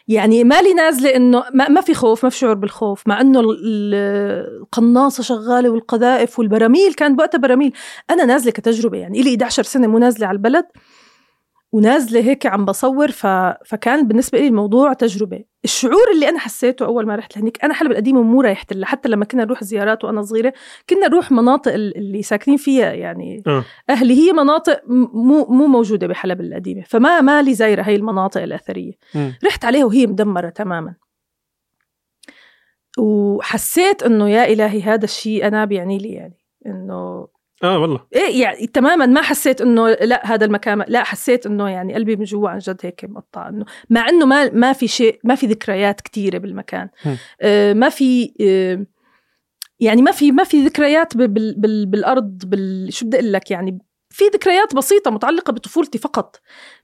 يعني مالي نازلة أنه ما في خوف، ما في شعور بالخوف، مع أنه القناصة شغالة والقذائف والبراميل، كان بوقتها براميل. أنا نازلة كتجربة، يعني إلي 11 سنة مو نازلة على البلد، ونازلة هيك عم بصور، فكان بالنسبة لي الموضوع تجربة. الشعور اللي أنا حسيته أول ما رحت لهنيك، أنا حلب القديمة مو رايحت لها، حتى لما كنا نروح زيارات وأنا صغيرة كنا نروح مناطق اللي ساكنين فيها يعني أهلي، هي مناطق مو موجودة بحلب القديمة، فما مالي زايرة هاي المناطق الأثرية. رحت عليها وهي مدمرة تماما، وحسيت أنه يا إلهي هذا الشيء أنا بيعني لي، يعني أنه والله إيه، يعني تماما ما حسيت انه لا هذا المكان، لا حسيت انه يعني قلبي من جوا عن جد هيك مقطع، انه مع انه ما في شيء، ما في ذكريات كتيرة بالمكان، ما في يعني ما في ذكريات بالارض، شو بدي اقول لك، يعني في ذكريات بسيطة متعلقة بطفولتي فقط،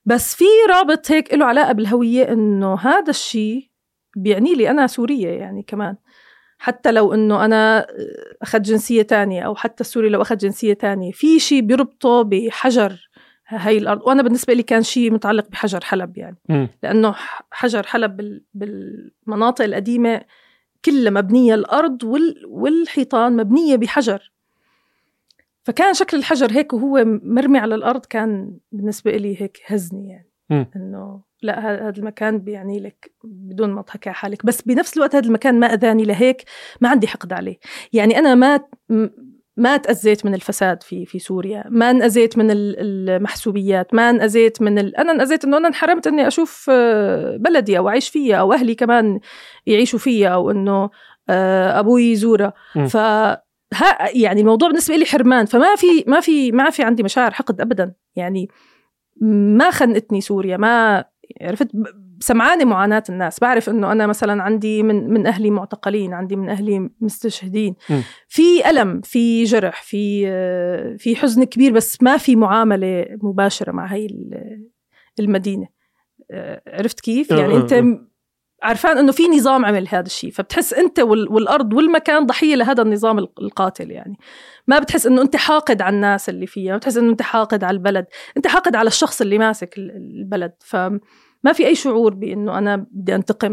بس في رابط هيك له علاقة بالهوية، إنه هذا الشيء بيعني لي أنا سورية يعني كمان، حتى لو إنه أنا أخذ جنسية تانية أو حتى السوري لو أخذ جنسية تانية، في شيء بيربطه بحجر هاي الأرض. وأنا بالنسبة لي كان شيء متعلق بحجر حلب يعني لأنه حجر حلب بالمناطق القديمة كلها مبنية، الأرض والحيطان مبنية بحجر، فكان شكل الحجر هيك وهو مرمي على الأرض كان بالنسبة لي هيك هزني يعني إنه لا هذا المكان بيعني لك بدون ما تضحك على حالك، بس بنفس الوقت هذا المكان ما أذاني لهيك، ما عندي حقد عليه يعني. أنا ما تأذيت من الفساد في سوريا، ما انأذيت من المحسوبيات، ما انأذيت من أنا انأذيت إنه أنا انحرمت إني أشوف بلدي أو أعيش فيها أو أهلي كمان يعيشوا فيها أو إنه أبوي يزورها. ف يعني الموضوع بالنسبة لي حرمان، فما في ما في ما في عندي مشاعر حقد أبدا يعني. ما خنقتني سوريا، ما عرفت سمعاني معاناة الناس، بعرف إنه أنا مثلا عندي من أهلي معتقلين، عندي من أهلي مستشهدين، في ألم، في جرح، في حزن كبير، بس ما في معاملة مباشرة مع هاي المدينة. عرفت كيف يعني؟ أنت عارفان إنه في نظام عمل هذا الشيء، فبتحس أنت والأرض والمكان ضحية لهذا النظام القاتل يعني. ما بتحس إنه أنت حاقد على الناس اللي فيها، ما بتحس إنه أنت حاقد على البلد، أنت حاقد على الشخص اللي ماسك البلد. فما في أي شعور بإنه أنا بدي أنتقم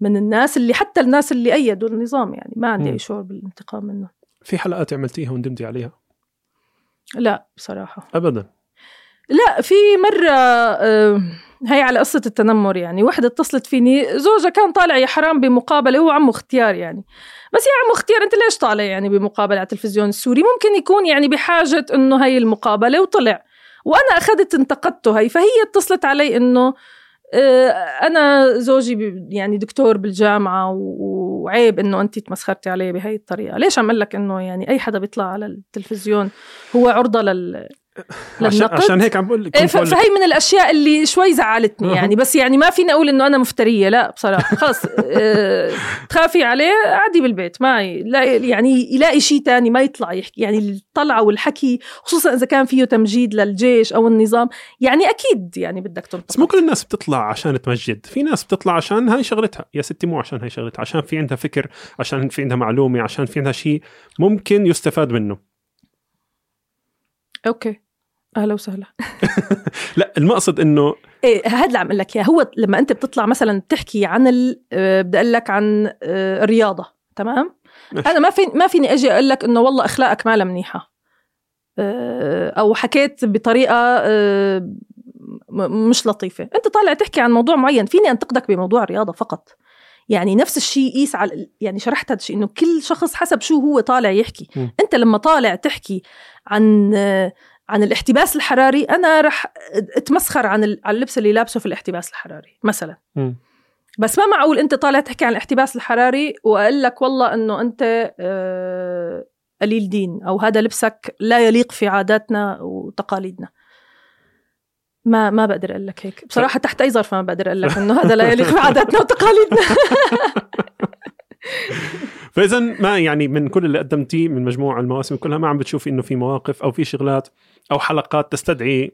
من الناس اللي، حتى الناس اللي أيدوا النظام يعني، ما عندي أي شعور بالانتقام منه. في حلقات عملتيها وندمتي عليها؟ لا بصراحة أبدا. لا، في مرة هي على قصة التنمر يعني، وحدة اتصلت فيني، زوجها كان طالع يا حرام بمقابلة، هو عمو اختيار يعني، بس يا عمو اختيار أنت ليش طالع يعني بمقابلة على التلفزيون السوري؟ ممكن يكون يعني بحاجة إنه هاي المقابلة، وطلع وأنا أخذت انتقدته هاي. فهي اتصلت علي إنه أنا زوجي يعني دكتور بالجامعة وعيب إنه أنت تمسخرتي عليه بهاي الطريقة، ليش عم لك إنه يعني أي حدا بيطلع على التلفزيون هو عرضة عشان هيك عم بقول لك. فهي من الأشياء اللي شوي زعلتني يعني، بس يعني ما فيني أقول إنه أنا مفترية، لا بصراحة خلص. تخافي عليه عادي بالبيت، ما يعني يلاقي شيء تاني، ما يطلع يحكي يعني. الطلعة والحكي خصوصا إذا كان فيه تمجيد للجيش أو النظام يعني، أكيد يعني بدك تنطق. بس مو كل الناس بتطلع عشان تمجد، في ناس بتطلع عشان هاي شغلتها يا ستي، مو عشان هاي شغلتها، عشان في عندها فكر، عشان في عندها معلومة، عشان في عندها شيء ممكن يستفاد منه. أوكي، أهلا وسهلا. لا المقصد إنه إيه هاد اللي عم لك يا هو، لما أنت بتطلع مثلا بتحكي عن بدي أقول لك عن الرياضة، تمام؟ أنا ما فيني أجي أقول لك إنه والله أخلاقك ما له منيحة، أو حكيت بطريقة مش لطيفة. أنت طالع تحكي عن موضوع معين، فيني أنتقدك بموضوع الرياضة فقط يعني. نفس الشيء قيس على يعني، شرحت هذا الشيء إنه كل شخص حسب شو هو طالع يحكي. أنت لما طالع تحكي عن الاحتباس الحراري، أنا رح اتمسخر عن اللبس اللي لابسه في الاحتباس الحراري مثلا. بس ما معقول أنت طالع تحكي عن الاحتباس الحراري وأقول لك والله إنه أنت قليل دين، أو هذا لبسك لا يليق في عاداتنا وتقاليدنا. ما بقدر أقول لك هيك بصراحة، تحت أي ظرف ما بقدر أقول لك إنه هذا لا يليق في عاداتنا وتقاليدنا. فإذا ما يعني، من كل اللي قدمتيه من مجموعة المواسم كلها، ما عم بتشوفي إنه في مواقف أو في شغلات أو حلقات تستدعي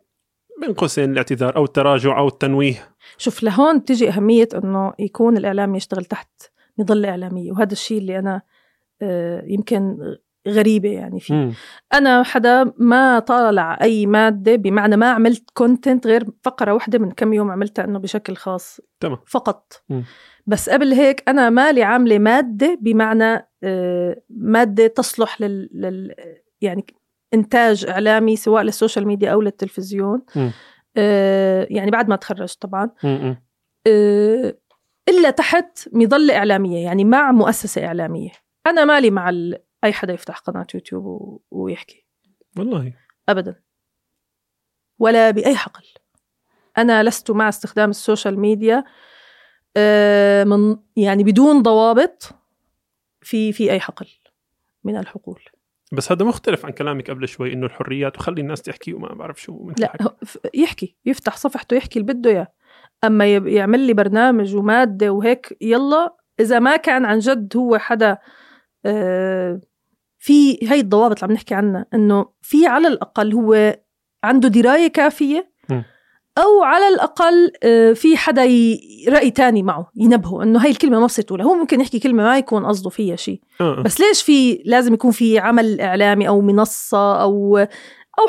بين قوسين الاعتذار أو التراجع أو التنويه؟ شوف، لهون بتجي أهمية إنه يكون الإعلام يشتغل تحت مظلة إعلامية، وهذا الشيء اللي أنا يمكن غريبة يعني فيه. أنا حدا ما طالع أي مادة، بمعنى ما عملت كونتنت غير فقرة واحدة من كم يوم عملتها إنه بشكل خاص، تمام، فقط. بس قبل هيك أنا مالي عاملة مادة، بمعنى مادة تصلح يعني إنتاج إعلامي، سواء للسوشيال ميديا أو للتلفزيون يعني بعد ما تخرجت طبعا، إلا تحت مظلة إعلامية يعني، مع مؤسسة إعلامية. أنا مالي مع أي حدا يفتح قناة يوتيوب ويحكي، والله أبدا، ولا بأي حقل. أنا لست مع استخدام السوشيال ميديا من يعني بدون ضوابط في أي حقل من الحقول. بس هذا مختلف عن كلامك قبل شوي إنه الحريات وخلي الناس تحكي وما بعرف شو. لا، يحكي، يفتح صفحته يحكي اللي بده إياه، أما يعمل لي برنامج ومادة وهيك، يلا إذا ما كان عن جد هو حدا في هاي الضوابط اللي عم نحكي عنها، انه في على الاقل هو عنده درايه كافيه، او على الاقل في حدا راي تاني معه ينبهه انه هاي الكلمه ما بصير. هو ممكن يحكي كلمه ما يكون قصده فيها شيء، بس ليش في لازم يكون في عمل اعلامي او منصه او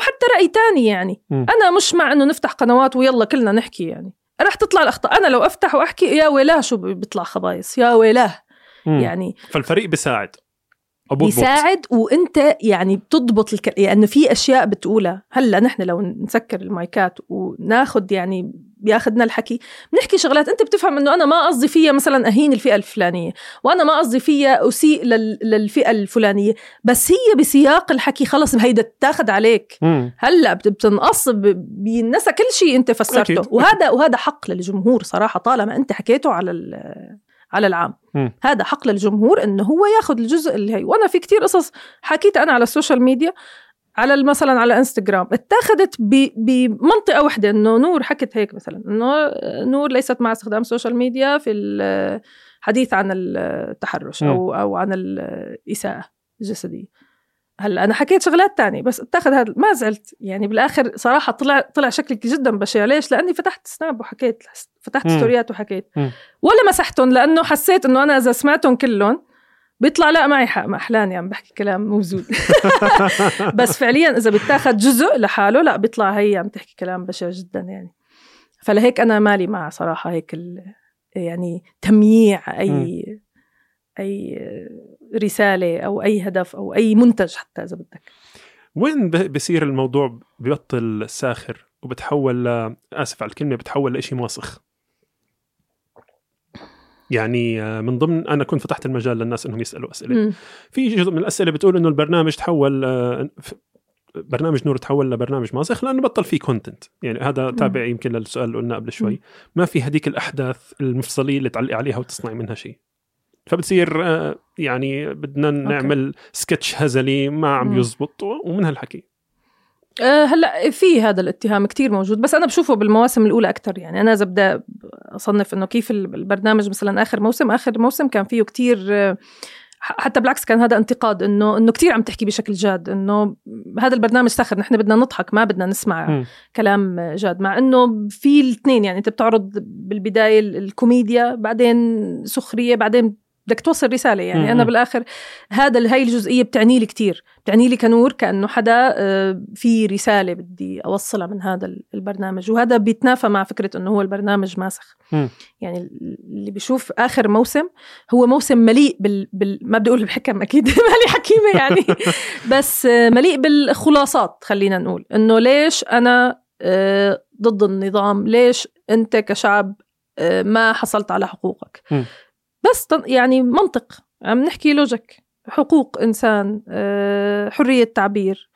حتى راي تاني؟ يعني انا مش مع انه نفتح قنوات ويلا كلنا نحكي، يعني رح تطلع الاخطاء. انا لو افتح واحكي يا ويلاه شو بيطلع خبايص، يا ويلاه يعني. فالفريق بيساعد، يساعد، وانت يعني بتضبط لأنه في اشياء بتقولها. هلا نحن لو نسكر المايكات وناخد يعني بياخدنا الحكي، بنحكي شغلات انت بتفهم انه انا ما قصدي فيها مثلا اهين الفئه الفلانيه، وانا ما قصدي فيها اسيء للفئه الفلانيه، بس هي بسياق الحكي خلص هيدا اتاخد عليك. هلا بتنقص بينسى كل شيء انت فسرته، وهذا حق للجمهور صراحه، طالما انت حكيته على العام. هذا حق للجمهور انه هو ياخذ الجزء اللي هي. وانا في كتير قصص حكيت انا على السوشيال ميديا، على مثلا على انستغرام، اتاخذت بمنطقه واحده، انه نور حكت هيك مثلا، انه نور ليست مع استخدام السوشيال ميديا في الحديث عن التحرش او عن الاساءه الجسديه. هلا انا حكيت شغلات تانية، بس اتاخذ هذا، ما زعلت يعني. بالاخر صراحه طلع شكلك جدا بشع. ليش؟ لاني فتحت سناب وحكيت، فتحت ستوريات وحكيت، ولا مسحتهم، لانه حسيت انه انا اذا سمعتهم كلهم بيطلع لا معي حق، ما احلاني عم بحكي كلام موزون. بس فعليا اذا بتاخذ جزء لحاله، لا بيطلع هي عم تحكي كلام بشع جدا يعني. فلهيك انا مالي مع صراحه هيك يعني تمييع اي رسالة أو أي هدف أو أي منتج حتى إذا بدك. وين بصير الموضوع بيبطل ساخر وبتحول آسف على الكلمة، بتحول لإشي موسخ؟ يعني من ضمن، أنا كنت فتحت المجال للناس أنهم يسألوا أسئلة. في جزء من الأسئلة بتقول أنه البرنامج تحول، برنامج نور تحول لبرنامج ماسخ لأنه بطل فيه كونتنت. يعني هذا تابع يمكن للسؤال اللي قلنا قبل شوي، ما في هديك الأحداث المفصلية اللي تعلق عليها وتصنع منها شيء، فبتصير يعني بدنا نعمل سكتش هزلي ما عم يزبط ومن هالحكي. هلا في هذا الاتهام كتير موجود، بس انا بشوفه بالمواسم الاولى اكتر. يعني انا اذا بدي اصنف انه كيف البرنامج مثلا اخر موسم كان فيه كتير، حتى بالعكس كان هذا انتقاد، انه كتير عم تحكي بشكل جاد، انه هذا البرنامج ساخر، نحن بدنا نضحك ما بدنا نسمع كلام جاد. مع انه في الاثنين، يعني انت بتعرض بالبدايه الكوميديا، بعدين سخريه، بعدين بدك توصل رسالة. يعني أنا بالآخر هاي الجزئية بتعنيلي كتير، بتعنيلي كنور، كأنه حدا في رسالة بدي أوصلها من هذا البرنامج، وهذا بيتنافى مع فكرة أنه هو البرنامج ماسخ. يعني اللي بيشوف آخر موسم هو موسم مليء ما بدي أقول بحكم، أكيد مالي حكيمة يعني، بس مليء بالخلاصات. خلينا نقول أنه ليش أنا ضد النظام، ليش أنت كشعب ما حصلت على حقوقك، بس يعني منطق، عم نحكي لوجيك، حقوق إنسان، حرية تعبير.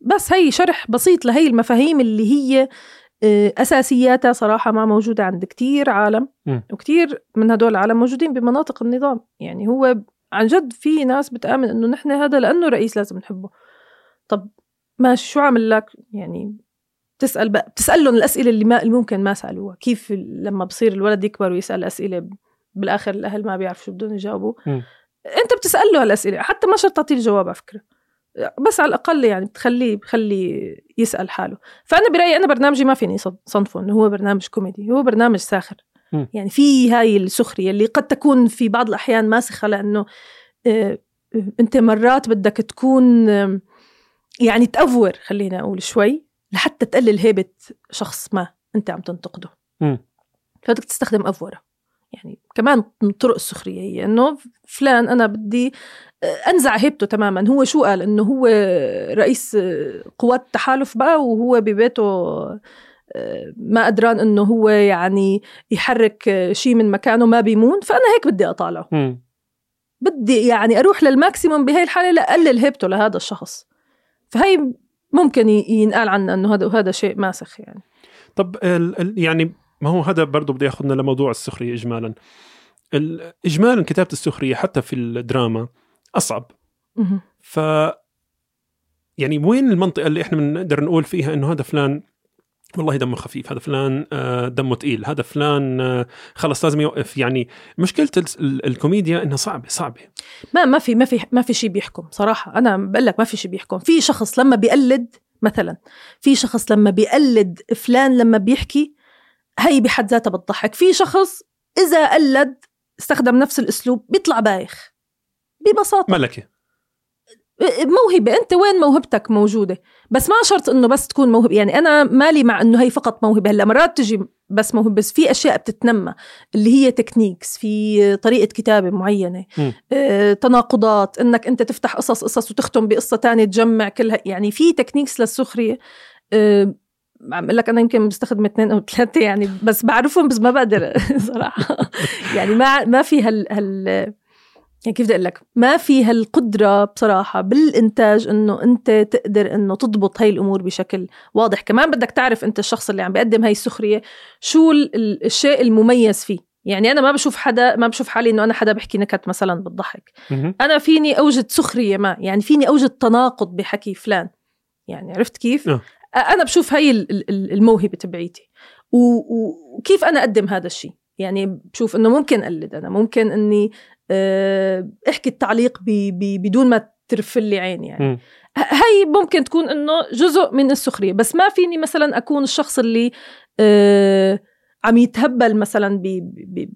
بس هي شرح بسيط لهي المفاهيم اللي هي أساسياتها صراحة ما موجودة عند كتير عالم، وكتير من هدول العالم موجودين بمناطق النظام. يعني هو عن جد في ناس بتآمن إنه نحن هذا لأنه رئيس لازم نحبه. طب ماشي، شو عمل لك؟ يعني بتسألهم الأسئلة اللي ممكن ما سألوها. كيف لما بصير الولد يكبر ويسأل أسئلة بالآخر الأهل ما بيعرف شو بدون يجاوبوا، أنت بتسأل له هالأسئلة، حتى ما شرط تعطيه الجواب على فكرة، بس على الأقل يعني بتخليه يسأل حاله. فأنا برأيي أنا برنامجي ما فيني صنفه إنه هو برنامج كوميدي، هو برنامج ساخر. يعني في هاي السخرية اللي قد تكون في بعض الأحيان ماسخة، لأنه أنت مرات بدك تكون يعني تأفور، خلينا أقول شوي، لحتى تقلل هيبة شخص ما أنت عم تنتقده، فبدك تستخدم أفورة. يعني كمان من طرق السخرية هي أنه فلان أنا بدي أنزع هيبته تماما. هو شو قال؟ أنه هو رئيس قوات التحالف بقى، وهو ببيته ما قدران أنه هو يعني يحرك شيء من مكانه، ما بيمون، فأنا هيك بدي أطالعه. بدي يعني أروح للماكسيموم بهاي الحالة لأقلل هيبته لهذا الشخص. فهي ممكن ينقال عنه أنه هذا شيء ماسخ يعني. طب يعني ما هو هذا برضو بدي ياخذنا لموضوع السخرية إجمالا. إجمالا كتابة السخرية حتى في الدراما أصعب. ف يعني وين المنطقة اللي إحنا بنقدر نقول فيها إنه هذا فلان والله دمه خفيف، هذا فلان دمه تقيل، هذا فلان خلص لازم يوقف. يعني مشكلة الكوميديا إنها صعبة. ما في شيء بيحكم صراحة. أنا بقول لك ما في شيء بيحكم. في شخص لما بيقلد مثلا، في شخص لما بيقلد فلان لما بيحكي، هي بحد ذاتها بتضحك. في شخص إذا قلد استخدم نفس الأسلوب بيطلع بايخ ببساطة. ملكة موهبة، أنت وين موهبتك موجودة؟ بس ما شرط أنه بس تكون موهبة. يعني أنا مالي مع أنه هي فقط موهبة. هلأ مرات تجي بس موهبة، بس في أشياء بتتنمى اللي هي تكنيكس، في طريقة كتابة معينة، تناقضات، أنك أنت تفتح قصص وتختم بقصة تانية تجمع كلها. يعني في تكنيكس للسخرية. عم اقول لك انا يمكن بستخدم 2 أو 3 يعني، بس بعرفهم بس ما بقدر صراحه. يعني ما في هال يعني كيف بدي اقول لك، ما في هالقدره بصراحه بالانتاج انه انت تقدر انه تضبط هاي الامور بشكل واضح. كمان بدك تعرف انت الشخص اللي عم بيقدم هاي السخريه شو الشيء المميز فيه. يعني انا ما بشوف حالي انه انا حدا بحكي نكت مثلا بتضحك. انا فيني اوجد سخريه، ما يعني فيني اوجد تناقض بحكي فلان. يعني عرفت كيف؟ أنا بشوف هاي الموهبة تبعيتي وكيف أنا أقدم هذا الشيء. يعني بشوف أنه ممكن أقلد، أنا ممكن أني أحكي التعليق بدون ما ترفلي عيني. يعني هاي ممكن تكون أنه جزء من السخرية. بس ما فيني مثلا أكون الشخص اللي عم يتهبل مثلا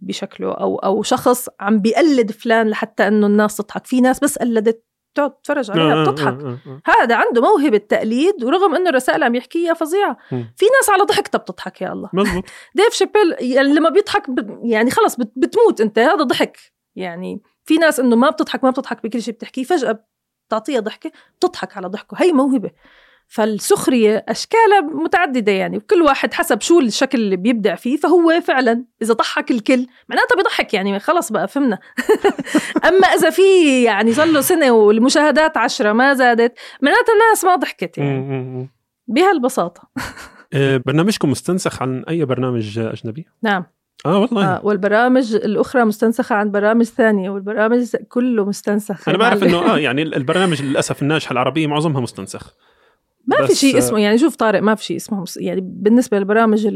بشكله، أو شخص عم بيقلد فلان لحتى أنه الناس تضحك. في ناس بس قلدت تتفرج عليها بتضحك. هذا عنده موهبة تقليد، ورغم انه الرسائل عم يحكيها فظيعة. في ناس على ضحكتها بتضحك. يا الله مزبوط. ديف شابيل يعني لما بيضحك يعني خلص بتموت انت، هذا ضحك. يعني في ناس انه ما بتضحك بكل شيء بتحكيه، فجأة بتعطيها ضحكة بتضحك على ضحكه. هي موهبة. فالسخرية أشكالها متعددة يعني، وكل واحد حسب شو الشكل اللي بيبدع فيه. فهو فعلا إذا ضحك الكل معناته بيضحك، يعني خلاص بقى فهمنا. أما إذا في يعني صار له سنة والمشاهدات 10 ما زادت، معناته الناس ما ضحكت. يعني بهالبساطة. برنامجكم مستنسخ عن أي برنامج أجنبي؟ نعم. والله. والبرامج الأخرى مستنسخة عن برامج ثانية، والبرامج كله مستنسخ. أنا بعرف إنه يعني البرامج للأسف الناجحة العربية معظمها مستنسخ. ما في شيء اسمه يعني، شوف طارق، ما في شيء اسمه يعني بالنسبة للبرامج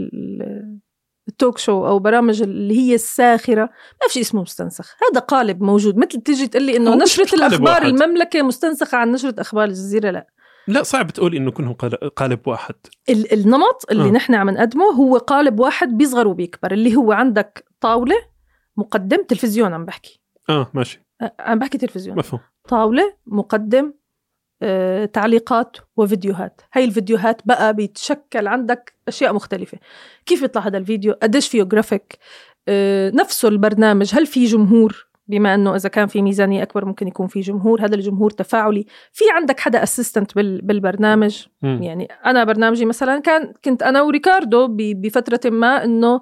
التوك شو أو برامج اللي هي الساخرة، ما في شيء اسمه مستنسخ. هذا قالب موجود. مثل تيجي تقلي إنه نشرة الأخبار واحد. المملكة مستنسخة عن نشرة أخبار الجزيرة. لا صعب تقولي إنه كلهم قالب واحد. النمط اللي نحن عم نقدمه هو قالب واحد بيصغر وبيكبر، اللي هو عندك طاولة، مقدم، تلفزيون. عم بحكي ماشي، عم بحكي تلفزيون، مفهوم. طاولة، مقدم، تعليقات، وفيديوهات. هاي الفيديوهات بقى بيتشكل عندك أشياء مختلفة. كيف يطلع هذا الفيديو؟ قديش فيه جرافيك؟ نفسه البرنامج هل فيه جمهور؟ بما أنه إذا كان في ميزانية أكبر ممكن يكون في جمهور. هذا الجمهور تفاعلي. في عندك حدا أسيستنت بالبرنامج. يعني أنا برنامجي مثلا كنت أنا وريكاردو بفترة ما أنه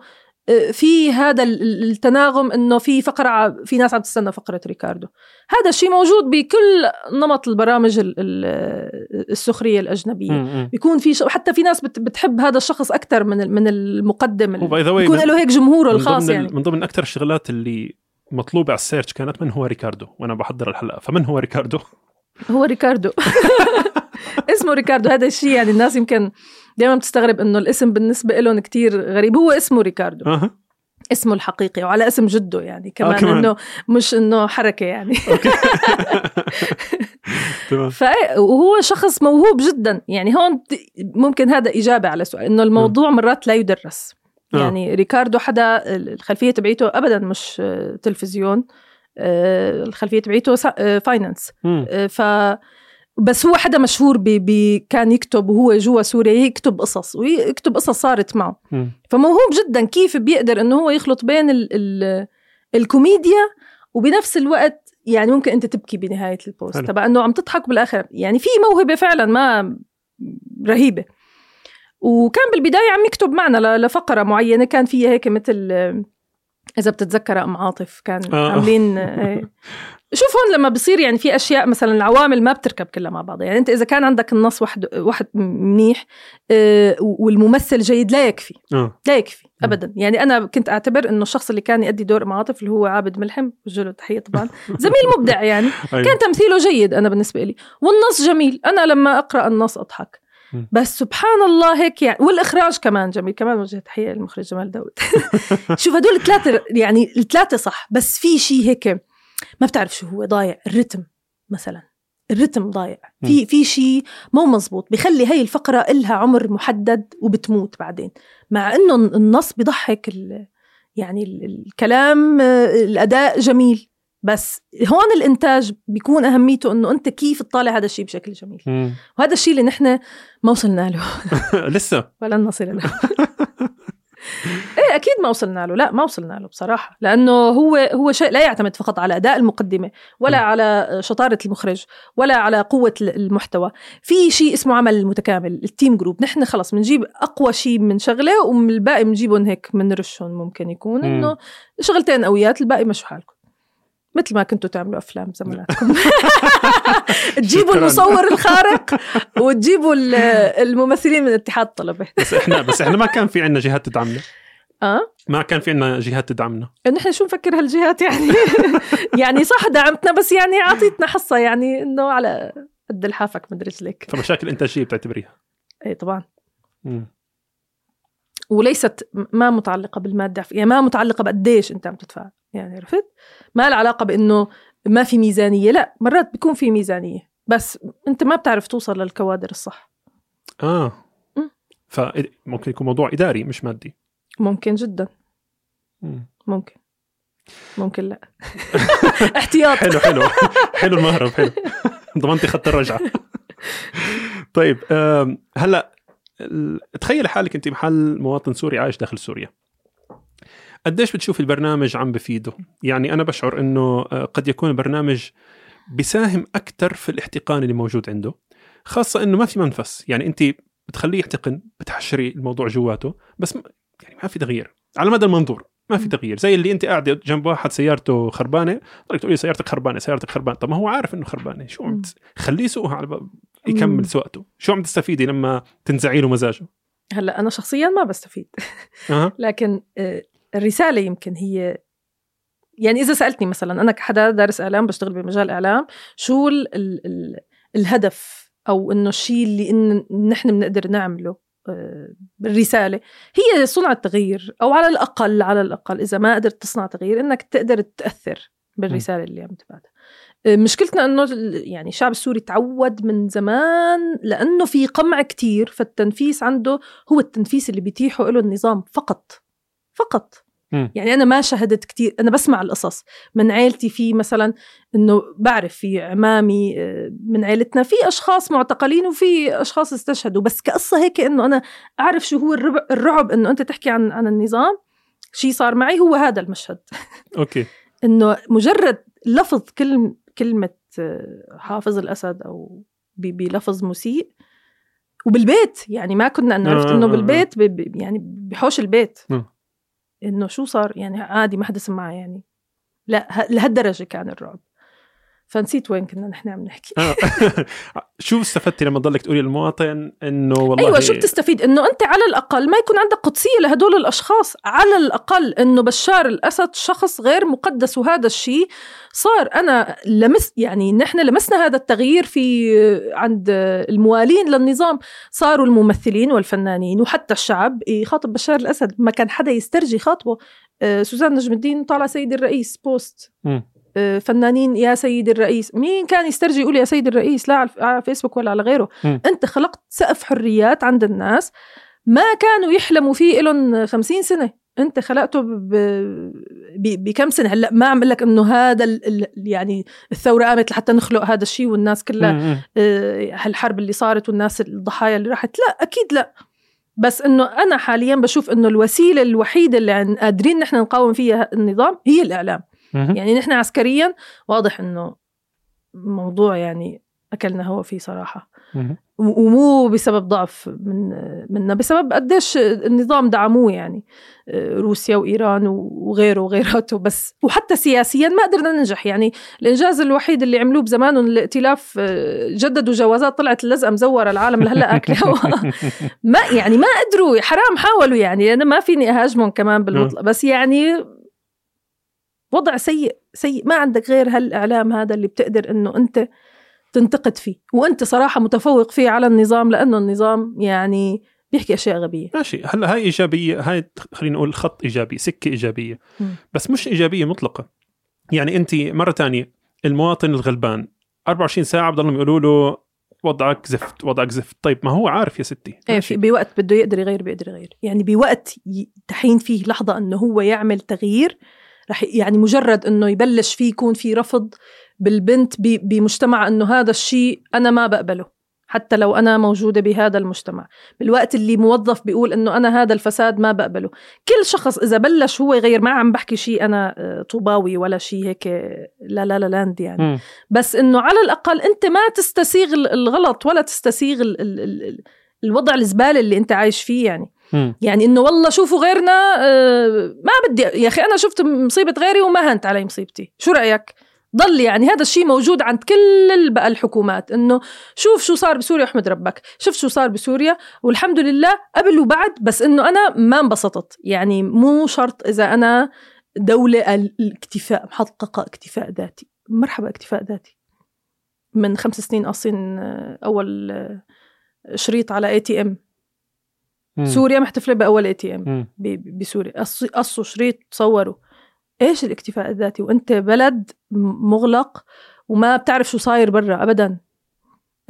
في هذا التناغم، انه في فقره، في ناس عم تستنى فقره ريكاردو. هذا الشيء موجود بكل نمط البرامج السخريه الاجنبيه. بيكون في حتى في ناس بتحب هذا الشخص اكثر من المقدم، بيكون له هيك جمهوره الخاص. يعني من ضمن اكثر الشغلات اللي مطلوبه على السيرش كانت من هو ريكاردو، وانا بحضر الحلقه. فمن هو ريكاردو؟ هو ريكاردو. اسمه ريكاردو. هذا الشيء يعني الناس يمكن دايما بتستغرب انه الاسم بالنسبه لهم كتير غريب. هو اسمه ريكاردو. اسمه الحقيقي، وعلى اسم جده يعني كمان. انه مش انه حركه يعني. وهو شخص موهوب جدا. يعني هون ممكن هذا اجابه على سؤال، انه الموضوع مرات لا يدرس. يعني ريكاردو حدا الخلفيه تبعيته ابدا مش تلفزيون، الخلفيه تبعيته فاينانس. بس هو حدا مشهور كان يكتب، وهو جوا سوريا يكتب قصص، ويكتب قصص صارت معه. فموهوب جدا كيف بيقدر انه هو يخلط بين ال الكوميديا وبنفس الوقت يعني ممكن انت تبكي بنهاية البوست تبع انه عم تضحك بالاخر. يعني في موهبة فعلا ما رهيبة. وكان بالبداية عم يكتب معنا لفقرة معينة كان فيها هيك مثل، اذا بتتذكر ام عاطف كان عاملين. شوف هون لما بصير يعني في أشياء مثلا العوامل ما بتركب كلها مع بعض. يعني أنت إذا كان عندك النص واحد منيح والممثل جيد لا يكفي. لا يكفي أبدا. يعني أنا كنت أعتبر أنه الشخص اللي كان يؤدي دور معاطف اللي هو عابد ملحم، وجله تحية طبعا، زميل مبدع يعني. كان تمثيله جيد أنا بالنسبة لي، والنص جميل. أنا لما أقرأ النص أضحك. بس سبحان الله هيك يعني. والإخراج كمان جميل، كمان وجه تحية للمخرج جمال داود. شوف هدول الثلاثة يعني الثلاثة صح، بس في شيء هيك ما بتعرف شو هو، ضايع الرتم مثلا، الرتم ضايع، في شيء مو مزبوط، بيخلي هاي الفقرة إلها عمر محدد وبتموت بعدين، مع إنه النص بيضحك يعني الكلام، الأداء جميل، بس هون الإنتاج بيكون أهميته إنه أنت كيف تطالع هذا الشيء بشكل جميل. وهذا الشيء اللي نحن ما وصلنا له. لسه ولا نصل له. إيه أكيد ما وصلنا له، لا ما وصلنا له بصراحة، لأنه هو شيء لا يعتمد فقط على أداء المقدمة ولا على شطارة المخرج ولا على قوة المحتوى. في شيء اسمه عمل متكامل، التيم جروب. نحن خلص منجيب أقوى شيء من شغلة والباقي منجيبهم هيك من رشهم، ممكن يكون إنه شغلتين قويات الباقي مشوا حالكم، مثل ما كنتوا تعملوا أفلام زماناتكم. تجيبوا المصور الخارق وتجيبوا الممثلين من اتحاد الطلبة. بس إحنا ما كان في عنا جهات تدعمنا. ما كان في عنا جهات تدعمنا. نحن شو نفكر هالجهات يعني؟ يعني صح دعمتنا، بس يعني عطيتنا حصة يعني إنه على قد الحافك من رجلك. فمشاكل إنتاجية بتعتبريها؟ إيه طبعا. وليست ما متعلقة بالمادة، يعني ما متعلقة بقديش أنت عم تدفع، يعني عرفت؟ ما العلاقة بأنه ما في ميزانية، لا مرات بيكون في ميزانية بس أنت ما بتعرف توصل للكوادر الصح. فممكن يكون موضوع إداري مش مادي. ممكن جدا. ممكن لا. احتياط. حلو المهرب، حلو. ضمنتي خط الرجعة. طيب هلأ تخيل حالك أنت محل مواطن سوري عايش داخل سوريا، قديش بتشوف البرنامج عم بفيده؟ يعني أنا بشعر أنه قد يكون البرنامج بيساهم أكتر في الاحتقان اللي موجود عنده، خاصة أنه ما في منفس، يعني أنت بتخليه يحتقن، بتحشري الموضوع جواته، بس يعني ما في تغيير على مدى المنظور، ما في تغيير. زي اللي أنت قاعدة جنب واحد سيارته خربانة، طيب تقولي سيارتك خربانة، طب ما هو عارف أنه خربانة، شو عم خليه يسوقها على يكمل سواقته، شو عم تستفيدي لما تنزعي له مزاجه؟ هلا أنا شخصيا ما بستفيد. لكن الرسالة يمكن هي، يعني إذا سألتني مثلا أنا كحدا دارس إعلام بشتغل بمجال إعلام، شو الهدف أو إنه الشيء اللي نحن بنقدر نعمله بالرسالة، هي صنع التغيير، أو على الأقل إذا ما قدرت تصنع تغيير إنك تقدر تأثر بالرسالة اللي عم تبعتها. مشكلتنا أنه يعني الشعب السوري تعود من زمان، لأنه في قمع كتير، فالتنفيس عنده هو التنفيس اللي بيتيحه له النظام فقط. يعني أنا ما شهدت كتير، أنا بسمع القصص من عائلتي، في مثلا أنه بعرف في عمامي من عائلتنا في أشخاص معتقلين وفي أشخاص استشهدوا، بس كقصة هيك أنه أنا أعرف شو هو الرعب أنه أنت تحكي عن النظام. شي صار معي هو هذا المشهد. أوكي. أنه مجرد لفظ كلمة حافظ الأسد أو بلفظ مسيء، وبالبيت يعني ما كنا نعرف أنه بالبيت يعني بحوش البيت، إنه شو صار يعني عادي ما حدا سمعه، يعني لا لهالدرجة كان الرعب. فنسيت وين كنا نحن عم نحكي. شو استفدتي لما ضلك تقولي للمواطن إنه والله؟ أيوة شو بتستفيد؟ إنه أنت على الأقل ما يكون عندك قدسية لهدول الأشخاص، على الأقل إنه بشار الأسد شخص غير مقدس، وهذا الشيء صار. أنا يعني نحن لمسنا هذا التغيير عند الموالين للنظام، صاروا الممثلين والفنانين وحتى الشعب يخاطب بشار الأسد، ما كان حدا يسترجي خاطبه. سوزان نجم الدين طالع سيد الرئيس، بوست فنانين يا سيد الرئيس، مين كان يسترجي يقول يا سيد الرئيس؟ لا على فيسبوك ولا على غيره. أنت خلقت سقف حريات عند الناس ما كانوا يحلموا فيه إلهم 50 سنة، أنت خلقته بكم سنة. هلأ ما عم لك إنه هذا يعني الثورة قامت لحتى نخلق هذا الشيء، والناس كلها هالحرب اللي صارت والناس الضحايا اللي راحت، لا أكيد لا، بس إنه أنا حاليا بشوف إنه الوسيلة الوحيدة اللي قادرين نحن نقاوم فيها النظام هي الإعلام. يعني نحن عسكريا واضح انه موضوع يعني اكلنا هو فيه صراحه، ومو بسبب ضعف منا، بسبب قديش النظام دعموه، يعني روسيا وايران وغيره وغيراته، بس وحتى سياسيا ما قدرنا ننجح. يعني الانجاز الوحيد اللي عملوه بزمانه الائتلاف، جددوا جوازات طلعت اللزقه مزوره العالم لهلا اكلها. ما يعني ما قدروا، حرام حاولوا، يعني انا ما فيني اهاجمهم كمان بالمطلق، بس يعني وضع سيء سيء، ما عندك غير هالإعلام هذا اللي بتقدر إنه أنت تنتقد فيه، وانت صراحة متفوق فيه على النظام، لانه النظام يعني بيحكي اشياء غبية. ماشي، هلا هاي ايجابية، هاي خلينا نقول خط ايجابي، سكة ايجابية، بس مش ايجابية مطلقة. يعني انت مرة تانية المواطن الغلبان 24 ساعة بضلهم يقولوا له وضعك زفت وضعك زفت. طيب ما هو عارف يا ستي، ايه بوقت بده يقدر يغير بيقدر يغير، يعني بوقت تحين فيه لحظة انه هو يعمل تغيير رح، يعني مجرد انه يبلش فيه يكون فيه رفض بالبنت بمجتمع انه هذا الشيء انا ما بقبله حتى لو انا موجودة بهذا المجتمع، بالوقت اللي موظف بيقول انه انا هذا الفساد ما بقبله، كل شخص اذا بلش هو يغير. ما عم بحكي شيء انا طوباوي ولا شيء هيك لا لا لا لاند يعني بس انه على الاقل انت ما تستسيغ الغلط ولا تستسيغ الوضع الزبالة اللي انت عايش فيه. يعني يعني انه والله شوفوا غيرنا، ما بدي يا اخي، انا شفت مصيبة غيري وما هنت علي مصيبتي، شو رأيك؟ ضل يعني هذا الشيء موجود عند كل بقى الحكومات، انه شوف شو صار بسوريا احمد ربك، شوف شو صار بسوريا والحمد لله قبل وبعد، بس انه انا ما انبسطت. يعني مو شرط اذا انا دولة الاكتفاء، محققة اكتفاء ذاتي، مرحبا اكتفاء ذاتي. من 5 سنين قاصين اول شريط على ATM، سوريا محتفلة باول ATM بسوريا، قصوا شريط تصوروا ايش الاكتفاء الذاتي وانت بلد مغلق وما بتعرف شو صاير برا ابدا.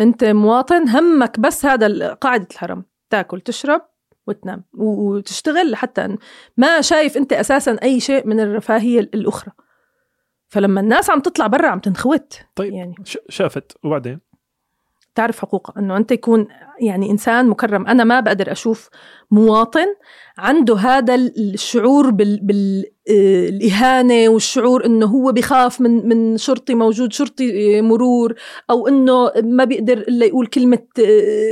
انت مواطن همك بس هذا قاعدة الحرم، تاكل تشرب وتنام وتشتغل، حتى أن ما شايف انت اساسا اي شيء من الرفاهية الاخرى. فلما الناس عم تطلع برا عم تنخوت، طيب يعني شافت وبعدين تعرف حقوقه، انه انت يكون يعني انسان مكرم. انا ما بقدر اشوف مواطن عنده هذا الشعور بالاهانه والشعور انه هو بخاف من شرطي موجود، شرطي مرور، او انه ما بيقدر الا يقول كلمه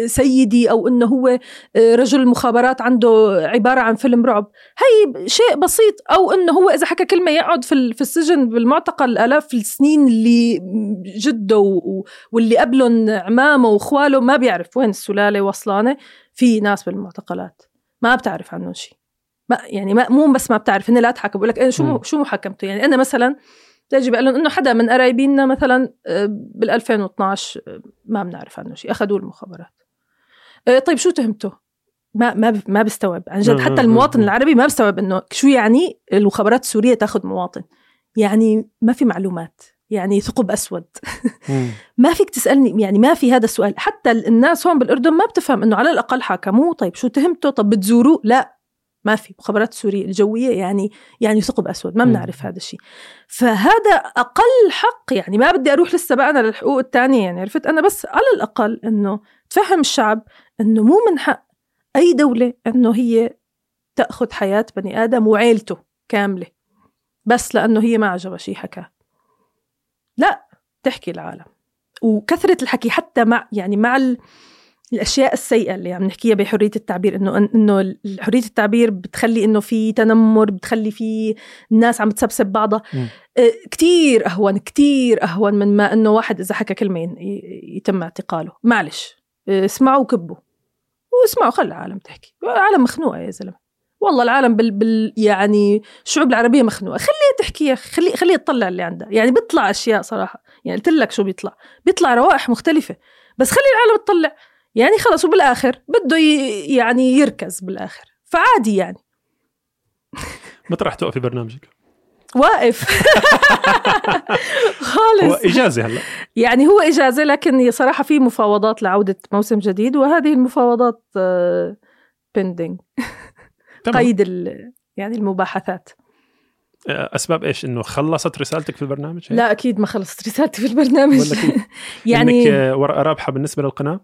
سيدي، او انه هو رجل المخابرات عنده عباره عن فيلم رعب. هي شيء بسيط، او انه هو اذا حكى كلمه يقعد في السجن بالمعتقل الاف السنين، اللي جده واللي قبلهم عمامه واخواله ما بيعرف وين السلاله وصلانه. في ناس بالمعتقلات ما بتعرف عنهم شيء، يعني مأموم بس ما بتعرف، إنه لا تحكم، بقول لك أنا شو محكمته. يعني أنا مثلا تجي بقول لهم إنه حدا من قرايبيننا مثلا بال2012 ما بنعرف عنه شيء، أخذوا المخابرات. طيب شو تهمته؟ ما بستوعب عن جد، حتى المواطن العربي ما بستوعب إنه شو يعني المخابرات السورية تأخذ مواطن. يعني ما في معلومات، يعني ثقب أسود ما فيك تسألني، يعني ما في هذا السؤال. حتى الناس هون بالأردن ما بتفهم إنه على الأقل حاكموه، طيب شو تهمته، طب بتزوروه، لا ما في. مخابرات سورية الجوية يعني ثقب أسود، ما بنعرف هذا الشيء. فهذا أقل حق، يعني ما بدي أروح لسه بقى أنا للحقوق التانية، يعني عرفت أنا، بس على الأقل إنه تفهم الشعب إنه مو من حق أي دولة إنه هي تأخذ حياة بني آدم وعيلته كاملة بس لأنه هي ما عجبها شيء حكاه. لا تحكي العالم، وكثرة الحكي حتى مع يعني مع الأشياء السيئة اللي عم نحكيها بحرية التعبير، إنه حرية التعبير بتخلي إنه في تنمر، بتخلي في الناس عم تسبسب بعضها كتير أهون من ما إنه واحد إذا حكى كلمة يتم اعتقاله. معلش اسمعوا وكبوا، واسمعوا خلي العالم تحكي. العالم مخنوقة يا زلمة، والله العالم يعني الشعوب العربية مخنوقة، خليه تحكي، خليه تطلع اللي عندها. يعني بيطلع أشياء صراحة، يعني قلت لك شو بيطلع روائح مختلفة، بس خلي العالم تطلع. يعني خلصوا بالآخر بده يعني يركز بالآخر، فعادي يعني. مطرح توقف برنامجك واقف خالص، إجازة هلأ، يعني هو إجازة، لكن صراحة في مفاوضات لعودة موسم جديد، وهذه المفاوضات pending قيد يعني المباحثات. أسباب إيش؟ إنه خلصت رسالتك في البرنامج؟ لا أكيد ما خلصت رسالتي في البرنامج يعني إنك ورقة رابحة بالنسبة للقناة؟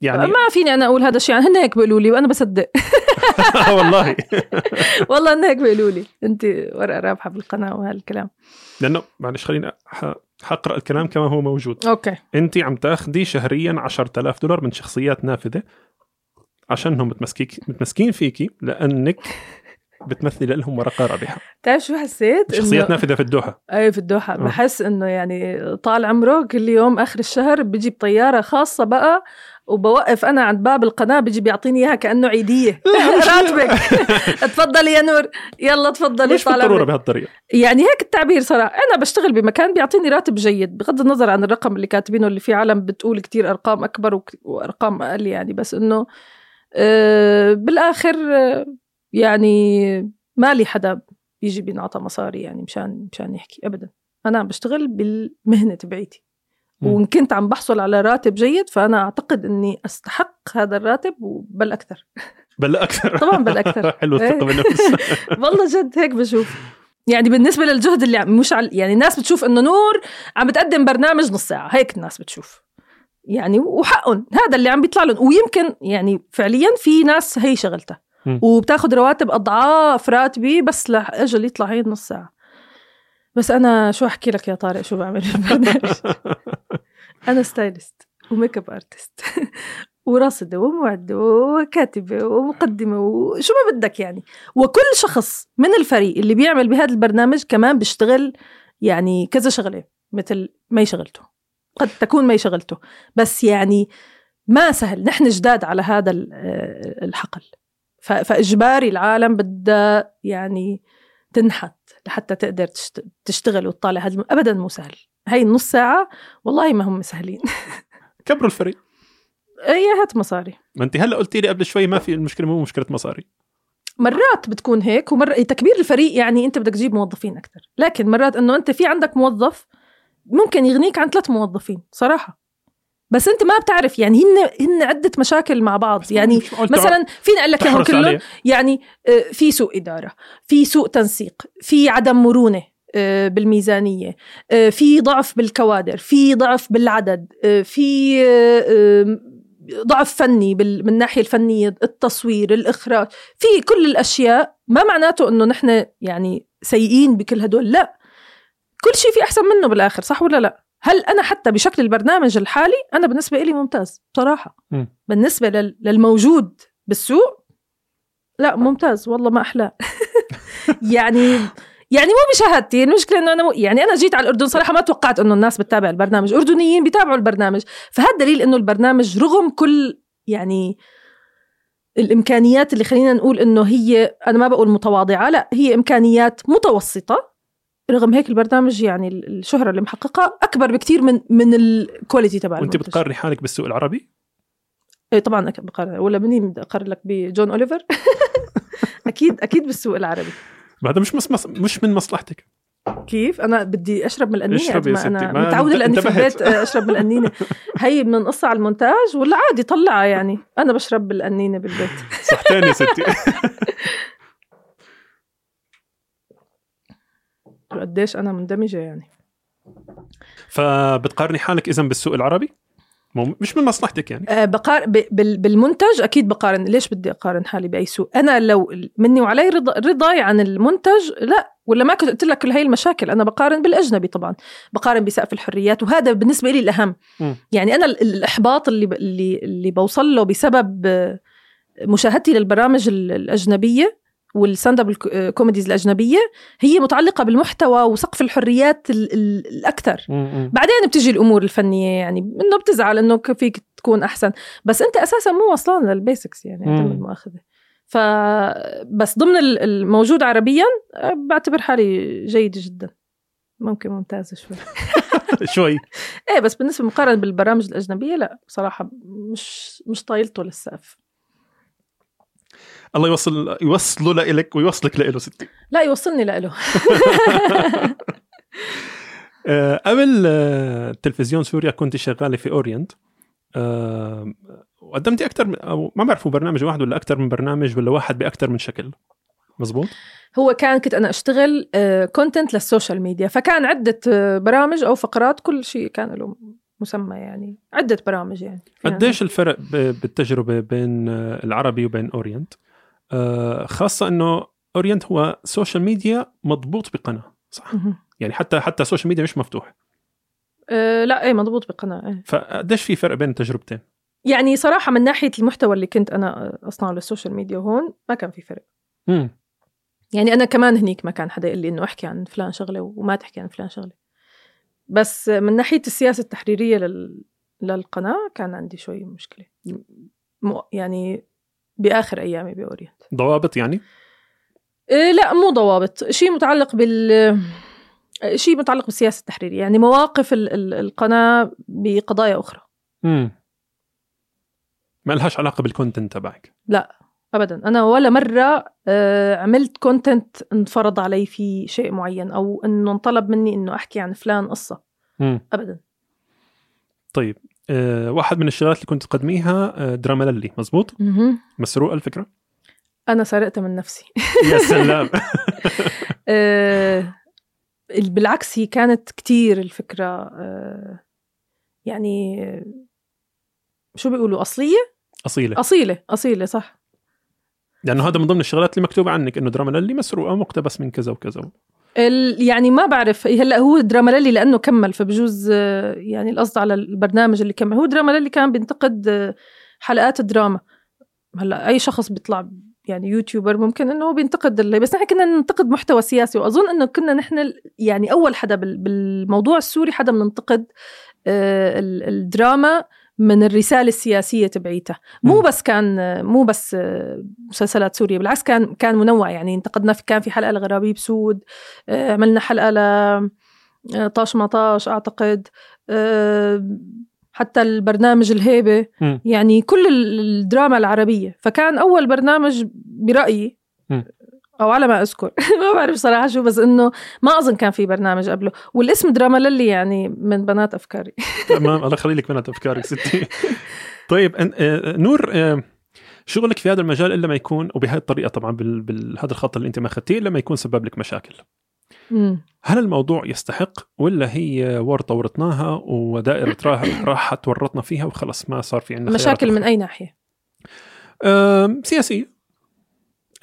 يعني ما فيني أنا أقول هذا الشيء، يعني هن هيك بيقولوا لي وأنا بصدق والله والله هن هيك بيقولوا لي أنت ورقة رابحة بالقناة وهالكلام، لأنه معلش خليني حقرأ الكلام كما هو موجود. أوكي، أنت عم تاخدي شهريا $10,000 من شخصيات نافذة عشانهم متمسكين فيكي لأنك بتمثلي لهم ورقة رابحة. تعرف شو حسيت؟ شخصيات نافذة في الدوحة. أي في الدوحة بحس إنه يعني طال عمره كل يوم آخر الشهر بيجيب طيارة خاصة بقى وبوقف أنا عند باب القناة بيجي بيعطيني إياها كأنه عيدية راتبك تفضلي يا نور يلا تفضلي. ليش بالضرورة بهالطريقة؟ يعني هيك التعبير صراحة. أنا بشتغل بمكان بيعطيني راتب جيد بغض النظر عن الرقم اللي كاتبينه اللي فيه عالم بتقول كتير أرقام أكبر وأرقام أقل يعني، بس إنه بالآخر يعني مالي حدا بيجي بينعطى مصاري يعني مشان يحكي أبدا. أنا بشتغل بالمهنة تبعيتي وإن كنت عم بحصل على راتب جيد فأنا أعتقد أني أستحق هذا الراتب وبل أكثر بل أكثر طبعا بل أكثر حلو الثقة بالنفس والله جد هيك بشوف. يعني بالنسبة للجهد اللي مش يعني الناس بتشوف أنه نور عم بتقدم برنامج نص ساعة، هيك الناس بتشوف يعني وحقهم هذا اللي عم بيطلع لهم. ويمكن يعني فعليا في ناس هي شغلتها وبتاخد رواتب أضعاف راتبي بس لأجل يطلع هي نص ساعة. بس أنا شو أحكي لك يا طارق شو بعمل في البرنامج؟ أنا ستايلست وميك اب أرتست وراصدة ومعدة وكاتبة ومقدمة وشو ما بدك يعني. وكل شخص من الفريق اللي بيعمل بهذا البرنامج كمان بيشتغل يعني كذا شغلة مثل ما يشغلته قد تكون ما يشغلته، بس يعني ما سهل نحن جداد على هذا الحقل فإجباري العالم بدأ يعني تنحت لحتى تقدر تشتغل وتطالع هذا أبداً مو سهل. هاي النص ساعة والله ما هم سهلين. كبروا الفريق ايه هات مصاري. ما انت هلأ قلتي لي قبل شوي ما في المشكلة مو مشكلة مصاري، مرات بتكون هيك ومرة تكبير الفريق يعني انت بدك تجيب موظفين أكتر، لكن مرات انه انت في عندك موظف ممكن يغنيك عن 3 موظفين صراحة، بس انت ما بتعرف يعني هن عدة مشاكل مع بعض. يعني مثلا فين قال لك هم كلهم يعني في سوء إدارة، في سوء تنسيق، في عدم مرونة بالميزانية، في ضعف بالكوادر، في ضعف بالعدد، في ضعف فني من الناحية الفنية، التصوير، الإخراج، في كل الأشياء. ما معناته أنه نحن يعني سيئين بكل هدول، لا كل شيء في أحسن منه بالآخر، صح ولا لا؟ هل أنا حتى بشكل البرنامج الحالي أنا بالنسبة إلي ممتاز بصراحة بالنسبة للموجود بالسوق لا ممتاز والله ما أحلى يعني مو بشهادتي. المشكلة إنه أنا يعني أنا جيت على الأردن صراحة ما توقعت إنه الناس بتتابع البرنامج، أردنيين بيتابعوا البرنامج، فهذا دليل إنه البرنامج رغم كل يعني الإمكانيات اللي خلينا نقول إنه هي، أنا ما بقول متواضعة لا، هي إمكانيات متوسطة، رغم هيك البرنامج يعني الشهرة اللي محققة أكبر بكتير من الكواليتي تبعه. وأنت بتقارني حالك بالسوق العربي؟ إيه طبعا بقارن، ولا مني بدي أقارن لك بجون أوليفر أكيد بالسوق العربي. هذا مش من مصلحتك. كيف أنا بدي أشرب من القنينة؟ أنا متعودة لأني في البيت أشرب من القنينة. هي بننقصها على المونتاج ولا عادي طلعها؟ يعني أنا بشرب بالقنينة بالبيت. صحتين يا ستي. قديش أنا مندمجة يعني. فبتقارني حالك إذن بالسوق العربي؟ مش من مصلحتك يعني. بالمنتج أكيد بقارن، ليش بدي أقارن حالي بأي سوق؟ أنا لو مني وعلي رضاي عن المنتج لا، ولا ما كنت قلت لك كل هاي المشاكل. أنا بقارن بالأجنبي طبعا، بقارن بسقف الحريات، وهذا بالنسبة لي الأهم. يعني أنا الإحباط اللي بوصل له بسبب مشاهدتي للبرامج الأجنبية والستاند اب كوميديز الأجنبية هي متعلقة بالمحتوى وسقف الحريات الأكثر. بعدين بتجي الأمور الفنية يعني إنه بتزعل إنه كيفك تكون أحسن، بس أنت أساسا مو وصلان للبيسكس يعني عدم المؤاخذة. فبس ضمن الموجود عربيا بعتبر حالي جيدة جدا، ممكن ممتازة شوي إيه، بس بالنسبة مقارنة بالبرامج الأجنبية لا بصراحة مش طايلته للسقف. الله يوصله لإلك ويوصلك لإله ستي. لا يوصلني لإله. قبل تلفزيون سوريا كنت شغالة في أورينت، وقدمتي أكتر أو ما بعرفوا برنامج واحد ولا أكتر من برنامج ولا واحد بأكتر من شكل، مزبوط؟ هو كنت أنا أشتغل كونتنت للسوشيال ميديا، فكان عدة برامج أو فقرات، كل شيء كان له مسمى يعني، عدة برامج يعني. قديش الفرق بالتجربة بين العربي وبين أورينت؟ خاصة أنه أورينت هو سوشيال ميديا مضبوط بقناة، صح؟ يعني حتى سوشيال ميديا مش مفتوح. لا إيه مضبوط بقناة إيه. فقديش في فرق بين التجربتين؟ يعني صراحة من ناحية المحتوى اللي كنت أنا أصنعه للسوشيال ميديا هون ما كان في فرق. يعني أنا كمان هنيك ما كان حدا يقول لي أنه أحكي عن فلان شغلة وما تحكي عن فلان شغلة. بس من ناحية السياسة التحريرية للقناة كان عندي شوي مشكلة يعني بآخر أيامي بأورينت. ضوابط يعني؟ لا مو ضوابط، شيء متعلق شيء متعلق بالسياسة التحريرية، يعني مواقف القناة بقضايا أخرى. ما لهاش علاقة بالكونتنت تبعك؟ لا أبداً، أنا ولا مرة عملت كونتنت انفرض علي في شيء معين أو أنه انطلب مني أنه أحكي عن فلان قصة أبداً. طيب واحد من الشغلات اللي كنت تقدميها دراما للي، مزبوط؟ مسروقة الفكرة؟ أنا سرقتها من نفسي. يا سلام. بالعكس هي كانت كتير الفكرة يعني شو بيقولوا أصيلة صح، لأنه هذا من ضمن الشغلات اللي مكتوبة عنك إنه دراما للي مسروقة مقتبس من كذا وكذا يعني ما بعرف هلأ هو دراما للي لأنه كمل، فبجوز يعني القصد على البرنامج اللي كمل هو دراما للي كان بينتقد حلقات الدراما. هلأ أي شخص بيطلع يعني يوتيوبر ممكن إنه هو بينتقد اللي، بس نحن كنا ننتقد محتوى سياسي، وأظن إنه كنا نحن يعني أول حدا بالموضوع السوري حدا بننتقد الدراما من الرسالة السياسية تبعيته. مو بس مسلسلات سورية، بالعكس كان منوع، يعني انتقدنا كان في حلقة الغرابيب السود، عملنا حلقة لطاش ماطاش أعتقد، حتى البرنامج الهيبة، يعني كل الدراما العربية. فكان أول برنامج برأيي أو على ما أذكر ما بعرف صراحة شو، بس إنه ما أظن كان في برنامج قبله، والاسم دراما للي يعني من بنات أفكاري. تمام، الله خلي لك بنات أفكارك ستي. طيب نور، شغلك في هذا المجال إلا ما يكون، وبهذه الطريقة طبعا بهذا الخط اللي أنت ما خدتيه، إلا ما يكون سبب لك مشاكل. هل الموضوع يستحق، ولا هي ورطة ورطناها ودائرة راحت ورطنا فيها وخلص ما صار في عندنا مشاكل؟ من أي ناحية؟ سياسية،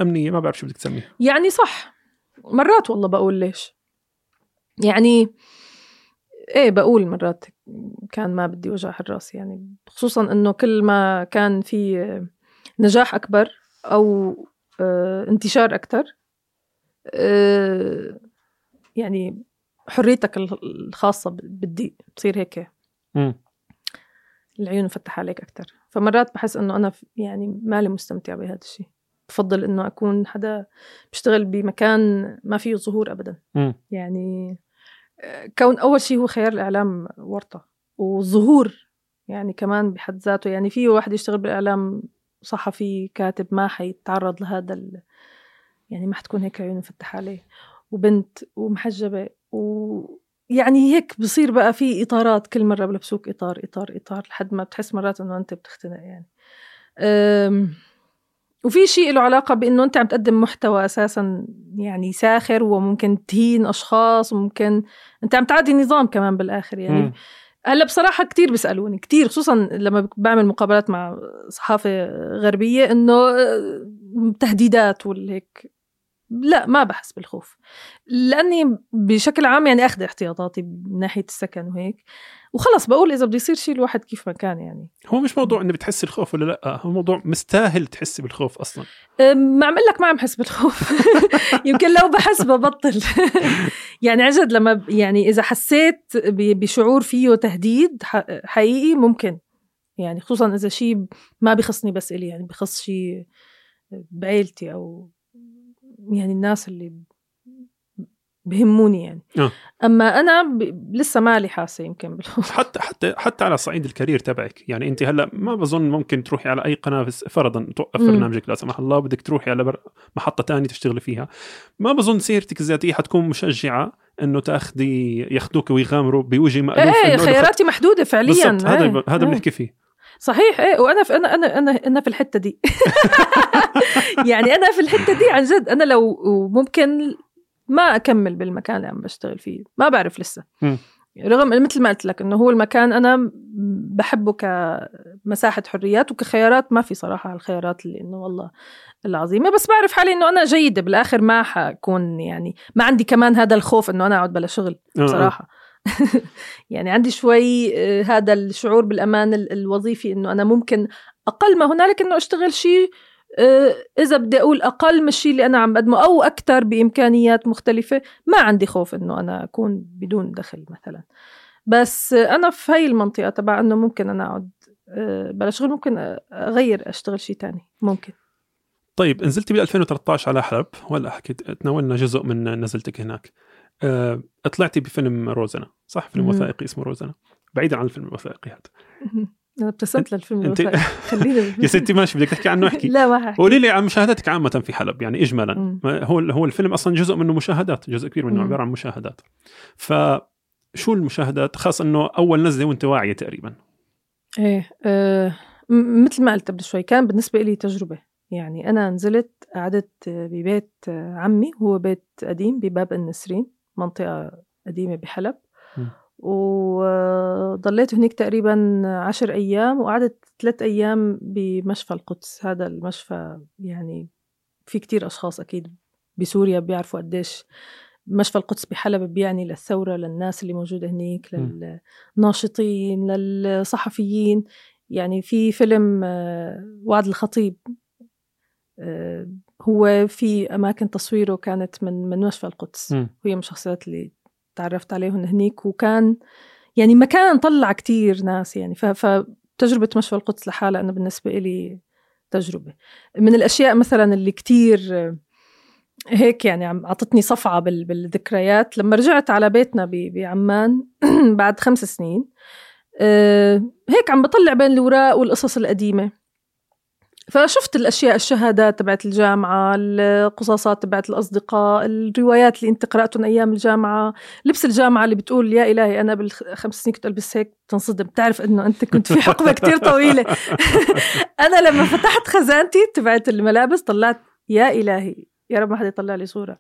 أمنية، ما بعرف شو بدك تسميه يعني. صح، مرات والله بقول ليش يعني، بقول مرات كان ما بدي وجع الراس يعني، خصوصا أنه كل ما كان في نجاح أكبر أو انتشار أكتر يعني حريتك الخاصة بدي بصير هيك العيون مفتحة عليك أكتر. فمرات بحس أنه أنا يعني مالي مستمتع بهذا الشيء، بفضل إنه أكون حدا بشتغل بمكان ما فيه ظهور أبدا. يعني كون أول شيء هو خيار الإعلام ورطة، والظهور يعني كمان بحد ذاته، يعني فيه واحد يشتغل بالإعلام صحفي كاتب ما حيتعرض لهذا يعني ما حتكون هيك عيون مفتحة عليه، وبنت ومحجبة، ويعني هيك بصير بقى في إطارات، كل مرة بلبسوك إطار إطار إطار لحد ما بتحس مرات إنه أنت بتختنق يعني. وفي شيء له علاقة بأنه أنت عم تقدم محتوى أساساً يعني ساخر، وممكن تهين أشخاص، وممكن أنت عم تعادي نظام كمان بالآخر يعني. هلأ بصراحة كتير بيسألوني كتير، خصوصاً لما بعمل مقابلات مع صحافة غربية، أنه تهديدات والهيك. لا ما بحس بالخوف، لأني بشكل عام يعني أخذ احتياطاتي من ناحية السكن وهيك، وخلص بقول إذا بدي يصير شيء الواحد كيف ما كان يعني. هو مش موضوع إنه بتحس الخوف ولا لأ، هو موضوع مستاهل تحس بالخوف أصلا. ما عم لك ما عم حس بالخوف. يمكن لو بحس ببطل. يعني عجد لما يعني إذا حسيت بشعور فيه تهديد حقيقي ممكن يعني، خصوصا إذا شيء ما بيخصني بس إلي يعني، بيخص شيء بعيلتي أو يعني الناس اللي بهموني يعني. أما أنا لسه مالي حاسة يمكن بالخوف. حتى على صعيد الكارير تبعك يعني، أنت هلأ ما بظن ممكن تروحي على أي قناة فرضاً توقف برنامجك لا سمح الله، بدك تروحي على محطة تانية تشتغلي فيها، ما بظن سيرتك الذاتية حتكون مشجعة إنه ياخدوك ويغامروا بوجه مألوف. خياراتي محدودة فعلياً. هذا بنحكي فيه. صحيح. وانا في انا انا انا انا في الحته دي. يعني انا في الحته دي عن جد، انا لو ممكن ما اكمل بالمكان اللي عم بشتغل فيه، ما بعرف لسه. رغم مثل ما قلت لك انه هو المكان انا بحبه كمساحه حريات وكخيارات، ما في صراحه الخيارات اللي انه والله العظيمه، بس بعرف حالي انه انا جيده بالاخر، ما حكون يعني ما عندي كمان هذا الخوف انه انا اقعد بلا شغل بصراحه. يعني عندي شوي هذا الشعور بالأمان الوظيفي، إنه أنا ممكن أقل ما هنالك إنه أشتغل شيء إذا بدي أقول أقل من الشيء اللي أنا عم بقدمه أو أكتر بإمكانيات مختلفة. ما عندي خوف إنه أنا أكون بدون دخل مثلا، بس أنا في هاي المنطقة تبع أنه ممكن أنا أقعد بلا شغل، ممكن أغير أشتغل شيء تاني ممكن. طيب نزلتي بال2013 على حلب، ولا حكيت تناولنا جزء من نزلتك هناك. طلعتي بفيلم روزانا، صح؟ فيلم وثائقي اسمه روزانا، بعيدا عن الفيلم الوثائقي هذا. أنا ابتسمت للفيلم الوثائقي. خلينا يا ستي ماشي، بدك تحكي عنه احكي. لا ما حكي، قولي لي عن مشاهداتك عامة في حلب، يعني إجمالا. هو الفيلم أصلا جزء منه مشاهدات، جزء كبير منه عبارة عن مشاهدات. فشو المشاهدات، خاصة أنه أول نزلة وأنت واعية تقريبا؟ إيه مثل ما قلت قبل شوي، كان بالنسبة لي تجربة. يعني أنا نزلت قعدت ببيت عمي، هو بيت قديم بباب النسرين، منطقة قديمة بحلب، وضليت هناك تقريبا 10 أيام، وقعدت 3 أيام بمشفى القدس. هذا المشفى يعني في كتير أشخاص أكيد بسوريا بيعرفوا قديش مشفى القدس بحلب بيعني للثورة، للناس اللي موجودة هناك، للناشطين، للصحفيين. يعني في فيلم وعد الخطيب، هو في أماكن تصويره كانت من مشفى القدس، وهي من الشخصيات اللي تعرفت عليهم هنيك. وكان يعني مكان طلع كتير ناس، يعني فتجربة مشفى القدس لحالها أنا بالنسبة إلي تجربة. من الأشياء مثلا اللي كتير هيك يعني عطتني صفعة بالذكريات، لما رجعت على بيتنا بعمان بعد 5 سنين، هيك عم بطلع بين الوراق والقصص القديمة، فشفت الأشياء، الشهادات تبعت الجامعة، القصاصات تبعت الأصدقاء، الروايات اللي انت قرأتهم أيام الجامعة، لبس الجامعة اللي بتقول يا إلهي أنا بال5 سنين كنت ألبس هيك، تنصدم، بتعرف أنه أنت كنت في حقبة كتير طويلة. أنا لما فتحت خزانتي تبعت الملابس طلعت يا إلهي يا رب ما حدا يطلع لي صورة.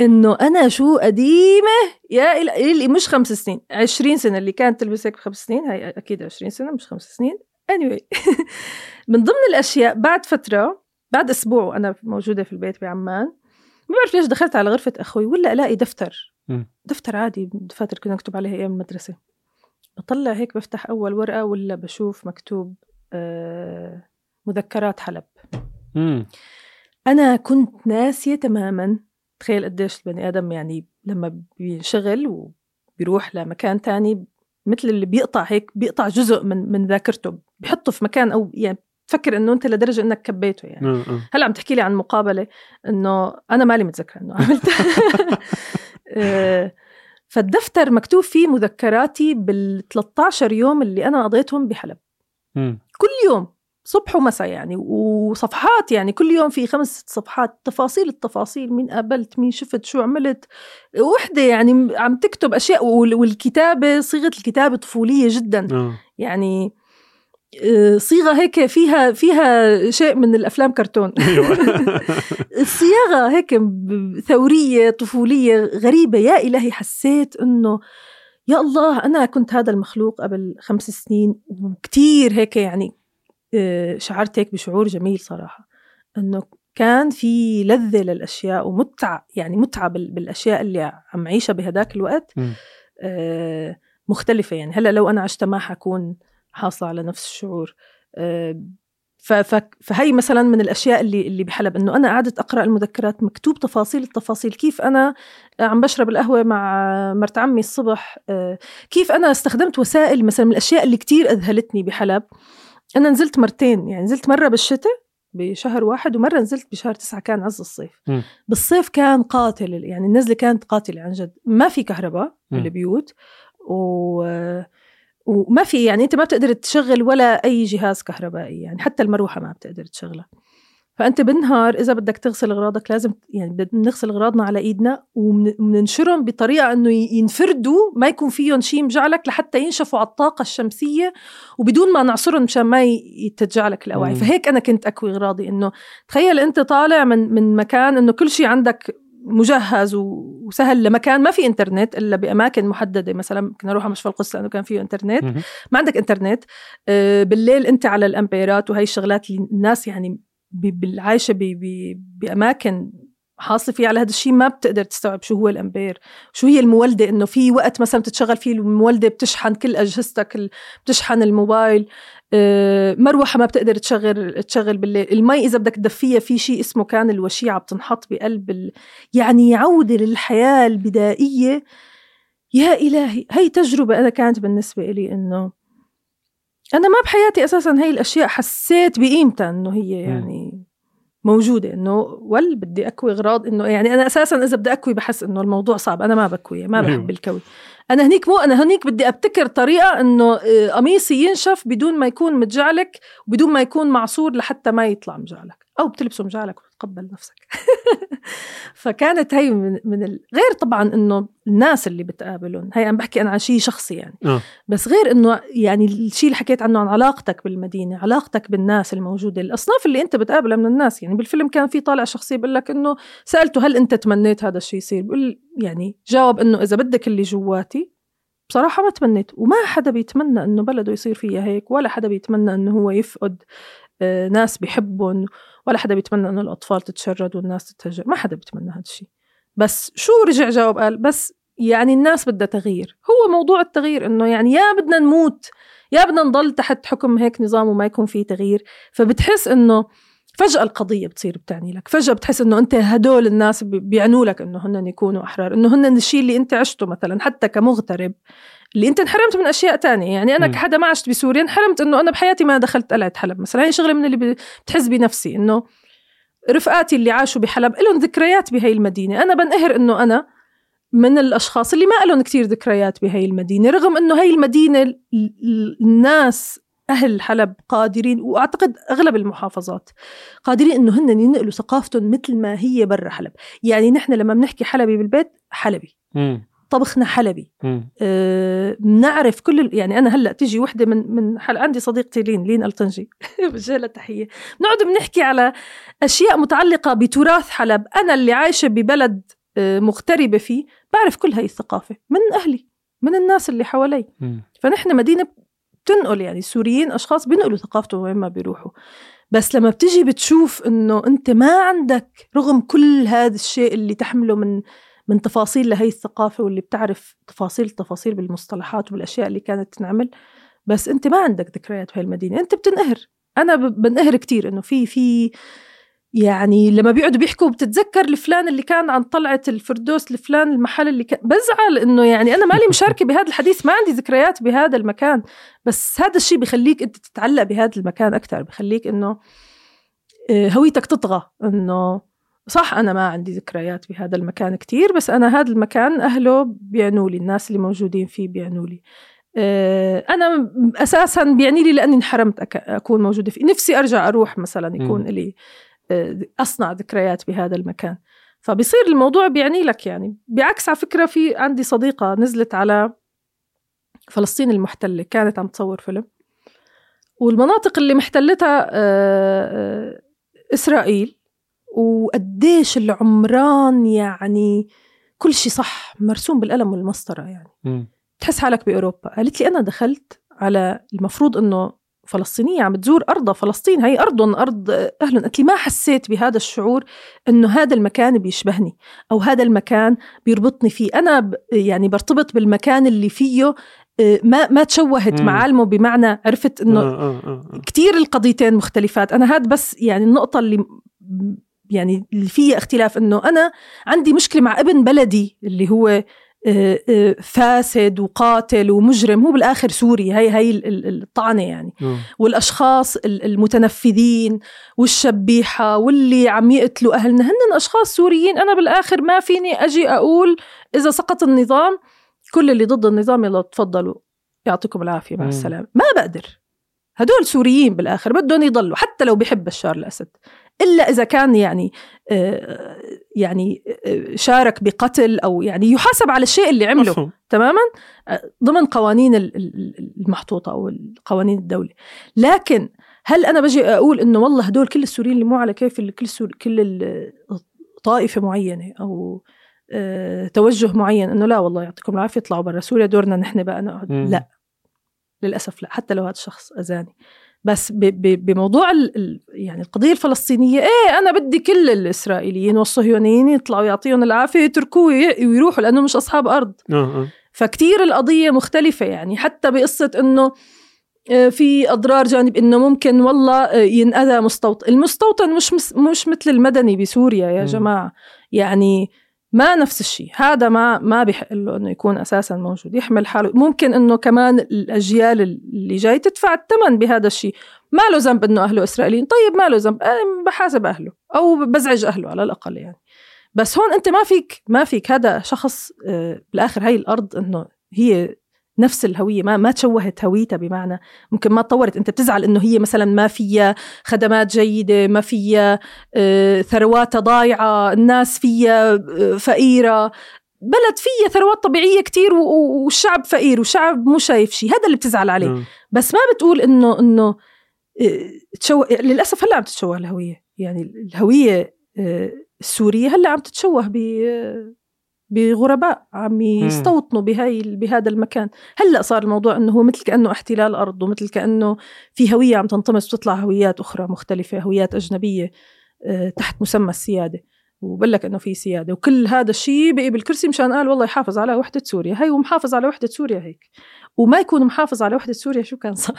إنه أنا شو قديمة يا إلهي، مش 5 سنين، 20 سنة اللي كانت تلبس هيك ب5 سنين، هي أكيد 20 سنة مش 5 سنين. Anyway. من ضمن الأشياء، بعد فترة، بعد أسبوع وأنا موجودة في البيت بعمان، ما بعرف ليش دخلت على غرفة أخوي ولا ألاقي دفتر، دفتر عادي، دفاتر كنا نكتب عليها أيام المدرسة. بطلع هيك بفتح أول ورقة ولا بشوف مكتوب مذكرات حلب. أنا كنت ناسية تماما. تخيل قديش البني آدم يعني لما بينشغل وبيروح لمكان تاني، مثل اللي بيقطع هيك، بيقطع جزء من ذاكرته، بيحطه في مكان، أو يعني تفكر إنه أنت لدرجة إنك كبيته يعني. هلا عم تحكي لي عن مقابلة إنه أنا مالي متذكرة إنه عملتها. فالدفتر مكتوب فيه مذكراتي بال13 يوم اللي أنا قضيتهم بحلب، كل يوم صبح ومساء يعني، وصفحات يعني كل يوم في 5 صفحات، تفاصيل التفاصيل، مين قابلت، مين شفت، شو عملت. وحدة يعني عم تكتب أشياء، والكتابة صيغة الكتابة طفولية جدا، يعني صيغة هيك فيها شيء من الأفلام كرتون. الصياغة هيك ثورية طفولية غريبة. يا إلهي حسيت أنه يا الله أنا كنت هذا المخلوق قبل 5 سنين، وكتير هيك يعني شعرت هيك بشعور جميل صراحة، أنه كان في لذة للأشياء ومتعة، يعني متعة بالأشياء اللي عم عيشها بهداك الوقت، مختلفة يعني. هلأ لو أنا عشتها ما حكون حاصلة على نفس الشعور. فهي مثلا من الأشياء اللي بحلب، أنه أنا قعدت أقرأ المذكرات، مكتوب تفاصيل التفاصيل، كيف أنا عم بشرب القهوة مع مرت عمي الصبح، كيف أنا استخدمت وسائل. مثلا من الأشياء اللي كتير أذهلتني بحلب، أنا نزلت 2 مرات، يعني نزلت مرة بالشتاء بشهر 1، ومرة نزلت بشهر 9، كان عز الصيف. بالصيف كان قاتل، يعني النزلة كانت قاتلة عن جد. ما في كهرباء بالبيوت، وما في يعني أنت ما بتقدر تشغل ولا أي جهاز كهربائي، يعني حتى المروحة ما بتقدر تشغلها. فأنت بالنهار إذا بدك تغسل أغراضك لازم، يعني بدنا نغسل أغراضنا على إيدنا، ومننشرهم بطريقة أنه ينفردوا، ما يكون فيهم شيء مجعلك، لحتى ينشفوا على الطاقة الشمسية، وبدون ما نعصرهم مشان ما يتجعلك الأوعي. فهيك أنا كنت أكوي أغراضي. إنه تخيل أنت طالع من مكان أنه كل شيء عندك مجهز وسهل، لمكان ما في إنترنت إلا بأماكن محددة. مثلا كنا نروح على مشفى القدس لأنه كان فيه إنترنت، ما عندك إنترنت. بالليل أنت على الأمبيرات وهي الشغلات، الناس يعني بالعايشة بأماكن حاصلة فيها على هذا الشيء ما بتقدر تستوعب شو هو الأمبير، شو هي المولدة، إنه في وقت مثلا بتتشغل فيه المولدة، بتشحن كل أجهزتك، بتشحن الموبايل، مروحة ما بتقدر تشغل بالليل. المي إذا بدك تدفيها في شيء اسمه كان الوشيعة، بتنحط بقلب يعني عودة للحياة البدائية. يا إلهي. هاي تجربة أنا كانت بالنسبة إلي إنه أنا ما بحياتي أساساً هاي الأشياء حسيت بقيمتها إنه هي يعني موجودة، إنه بدي أكوي غراض، إنه يعني أنا أساساً إذا بدي أكوي بحس إنه الموضوع صعب، أنا ما بكوي، ما بحب الكوي. أنا هنيك مو، أنا هنيك بدي أبتكر طريقة إنه قميصي ينشف بدون ما يكون متجعلك وبدون ما يكون معصور لحتى ما يطلع مجعلك، أو بتلبسه مجعلك وتقبل نفسك. فكانت هاي من غير طبعاً إنه الناس اللي بتقابلهم، هاي أنا بحكي أنا عن شيء شخصي يعني بس غير إنه يعني الشيء اللي حكيت عنه عن علاقتك بالمدينة، علاقتك بالناس الموجودة، الأصناف اللي أنت بتقابلها من الناس. يعني بالفيلم كان في طالع شخصية بقول لك إنه سألته هل أنت تمنيت هذا الشيء يصير، بقول يعني جاوب إنه إذا بدك اللي جواتي بصراحة ما تمنيت، وما حدا بيتمنى إنه بلده يصير فيها هيك، ولا حدا بيتمنى إنه هو يفقد ناس بيحبهم، ولا حدا بيتمنى إنه الأطفال تتشرد والناس تتهجر، ما حدا بيتمنى هذا الشيء. بس شو رجع جاوب قال بس يعني الناس بدها تغيير، هو موضوع التغيير إنه يعني يا بدنا نموت يا بدنا نضل تحت حكم هيك نظام وما يكون فيه تغيير. فبتحس إنه فجأة القضية بتصير بتعني لك، فجأة بتحس إنه أنت هدول الناس بيعنوا لك إنه هن يكونوا أحرار، إنه هن الشيء اللي أنت عشته مثلا حتى كمغترب اللي أنت انحرمت من أشياء تانية. يعني أنا كحدا ما عشت بسوريا انحرمت إنه أنا بحياتي ما دخلت قلعة حلب مثلا، هي شغلة من اللي بتحس بنفسي إنه رفقاتي اللي عاشوا بحلب إلهم ذكريات بهاي المدينة، أنا بنقهر إنه أنا من الأشخاص اللي ما إلهم كتير ذكريات بهاي المدينة، رغم إنه هاي المدينة الناس أهل حلب قادرين، وأعتقد أغلب المحافظات قادرين إنه هن ينقلوا ثقافتهم مثل ما هي برا حلب. يعني نحن لما بنحكي حلبي بالبيت حلبي، طبخنا حلبي، نعرف كل يعني أنا هلأ تجي وحدة من حلب، عندي صديقتي لين الطنجي بجالة تحية، نقعد بنحكي على أشياء متعلقة بتراث حلب، أنا اللي عايشة ببلد مغتربة فيه بعرف كل هاي الثقافة من أهلي من الناس اللي حوالي. فنحن مدينة تنقل يعني السوريين أشخاص بينقلوا ثقافتهم وين ما بيروحوا. بس لما بتجي بتشوف إنه أنت ما عندك رغم كل هذا الشيء اللي تحمله من تفاصيل لهي الثقافة، واللي بتعرف تفاصيل بالمصطلحات وبالأشياء اللي كانت تنعمل، بس أنت ما عندك ذكريات بهاي المدينة، أنت بتنقهر. أنا بنقهر كتير إنه في يعني لما بيقعدوا بيحكوا بتتذكر لفلان اللي كان عن طلعة الفردوس، لفلان المحل اللي كان، بزعل إنه يعني أنا مالي مشاركة بهذا الحديث، ما عندي ذكريات بهذا المكان. بس هذا الشيء بخليك أنت تتعلق بهذا المكان أكتر، بخليك إنه هويتك تطغى إنه صح أنا ما عندي ذكريات بهذا المكان كتير، بس أنا هذا المكان أهله بيعنولي، الناس اللي موجودين فيه بيعنولي، أنا أساساً بيعني لي لأني انحرمت أكون موجودة فيه. نفسي أرجع أروح مثلاً يكون لي أصنع ذكريات بهذا المكان، فبيصير الموضوع بيعني لك. يعني بعكس على فكرة، في عندي صديقة نزلت على فلسطين المحتلة، كانت عم تصور فيلم، والمناطق اللي محتلتها إسرائيل، وقديش العمران يعني كل شيء صح مرسوم بالقلم والمسطرة، يعني تحس حالك بأوروبا. قالت لي أنا دخلت على المفروض إنه فلسطينية عم تزور أرض فلسطين، هي أرضهم أرض أهلهم، قلت لي ما حسيت بهذا الشعور إنه هذا المكان بيشبهني أو هذا المكان بيربطني فيه. أنا يعني برتبط بالمكان اللي فيه، ما تشوهت معالمه، بمعنى عرفت إنه كتير القضيتين مختلفات. أنا هاد بس يعني النقطة اللي يعني اللي فيها اختلاف، إنه أنا عندي مشكلة مع ابن بلدي اللي هو فاسد وقاتل ومجرم، هو بالآخر سوري، هاي الطعنة يعني. والأشخاص المتنفذين والشبيحة واللي عم يقتلوا أهلنا هن أشخاص سوريين. أنا بالآخر ما فيني أجي أقول إذا سقط النظام كل اللي ضد النظام يلا تفضلوا يعطيكم العافية مع السلامة، ما بقدر. هدول سوريين بالآخر بدهم يضلوا، حتى لو بيحب بشار الأسد، إلا إذا كان يعني شارك بقتل أو يعني يحاسب على الشيء اللي عمله أصلاً. تماماً ضمن قوانين المحطوطة أو القوانين الدولة. لكن هل أنا بجي أقول إنه والله هدول كل السوريين اللي مو على كيف كل طائفة معينة أو توجه معين، إنه لا والله يعطيكم العافية يطلعوا برا سوريا دورنا نحن بقى نقعد، لا للأسف لا، حتى لو هذا الشخص أذاني. بس بموضوع يعني القضية الفلسطينية، أنا بدي كل الإسرائيليين والصهيونيين يطلعوا يعطيهم العافية يتركوه ويروحوا، لأنه مش أصحاب أرض. فكتير القضية مختلفة، يعني حتى بقصة أنه في أضرار جانب، أنه ممكن والله ينأذى المستوطن مش مثل المدني بسوريا يا جماعة. يعني ما نفس الشيء. هذا ما بيحق له انه يكون اساسا موجود، يحمل حاله. ممكن انه كمان الاجيال اللي جاي تدفع الثمن بهذا الشيء. ما له ذنب انه اهله اسرائيليين، طيب ما له ذنب، بحاسب اهله او بزعج اهله على الاقل يعني. بس هون انت ما فيك هذا شخص بالاخر. هاي الارض انه هي نفس الهوية، ما تشوهت هويتها، بمعنى ممكن ما تطورت. انت بتزعل انه هي مثلا ما فيها خدمات جيدة، ما فيها ثروات ضايعة، الناس فيها فقيرة، بلد فيها ثروات طبيعية كتير والشعب فقير وشعب مو شايف شيء، هذا اللي بتزعل عليه. بس ما بتقول انه تشوه. للأسف هلأ عم تتشوه الهوية، يعني الهوية السورية هلأ عم تتشوه بغرباء عم يستوطنوا بهذا المكان. هلأ صار الموضوع أنه هو مثل كأنه احتلال أرض، ومثل كأنه في هوية عم تنطمس وتطلع هويات أخرى مختلفة، هويات أجنبية تحت مسمى السيادة، وبلك أنه في سيادة. وكل هذا الشيء بقي بالكرسي مشان قال والله يحافظ على وحدة سوريا هي، ومحافظ على وحدة سوريا هيك. وما يكون محافظ على وحدة سوريا شو كان صار؟